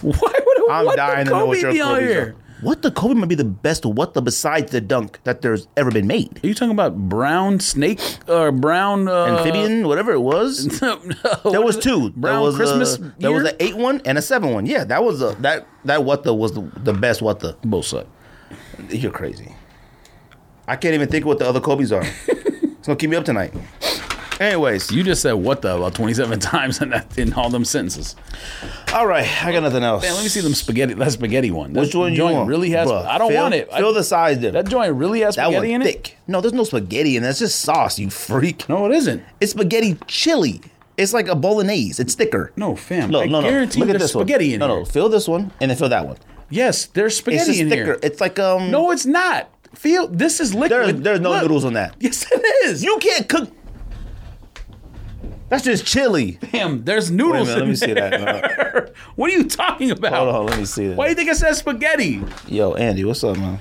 Why would I'm what dying the Kobe to know what your be on here? Are. What the Kobe might be the best what the besides the dunk that there's ever been made. Are you talking about brown snake or uh, brown uh, amphibian, whatever it was? No, no, there was two. Brown there was Christmas. A, there was an eight one and a seven one. Yeah, that was a that that what the was the, the best what the. Both suck. You're crazy. I can't even think of what the other Kobe's are. It's gonna keep me up tonight. Anyways, you just said what the about twenty-seven times in, that, in all them sentences. All right, I got nothing else. Man, let me see them spaghetti. That spaghetti one. That Which one joint you want? Really has. Bruh, I don't feel, want it. Feel I, the size difference. That joint really has spaghetti that one in thick. It. No, there's no spaghetti in it. That's just sauce. You freak. No, it isn't. It's spaghetti chili. It's like a bolognese. It's thicker. No, fam. Look, I no, guarantee no. Look there's spaghetti one. In no, here. No, no. Fill this one and then fill that one. Yes, there's spaghetti it's in thicker. Here. It's like um. No, it's not. Feel this is liquid. There, there's no Look. Noodles on that. Yes, it is. You can't cook. That's just chili. Damn, there's noodles Wait a minute, in let me there. See that. No. What are you talking about? Hold on, let me see that. Why do you think it says spaghetti? Yo, Andy, what's up, man?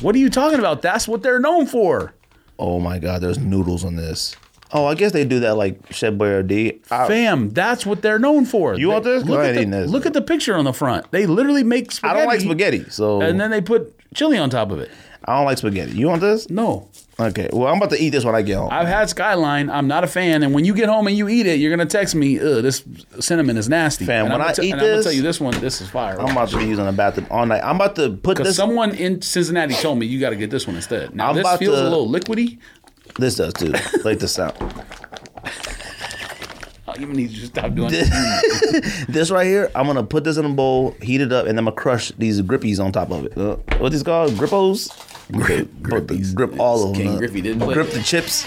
What are you talking about? That's what they're known for. Oh, my God, there's noodles on this. Oh, I guess they do that like Chef Boyardee. I, Fam, that's what they're known for. You they, want this? Look, at the, this? Look at the picture on the front. They literally make spaghetti. I don't like spaghetti, so. And then they put chili on top of it. I don't like spaghetti. You want this? No. Okay, well, I'm about to eat this when I get home. I've had Skyline. I'm not a fan. And when you get home and you eat it, you're going to text me, ugh, this cinnamon is nasty. Fam, and when I t- eat and this. I'm going to tell you this one, this is fire. I'm about to be using the bathroom all night. I'm about to put this. Because someone in Cincinnati told me you got to get this one instead. Now, I'm this feels to, a little liquidy. This does, too. Like this sound. I even need you to stop doing this. This right here, I'm going to put this in a bowl, heat it up, and I'm going to crush these grippies on top of it. Uh, what is this called? Grippos? Grip, grip, grip all of them. King Griffey didn't play. Grip the chips.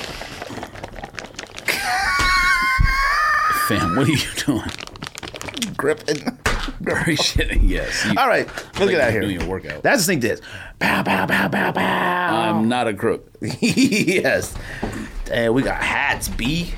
Fam, what are you doing? Gripping. Very shitty, yes. You, all right, let's like get out of here. Doing your workout. That's the thing that is. Pow, pow, pow, pow, pow. I'm not a crook. Yes. Hey, we got hats, B.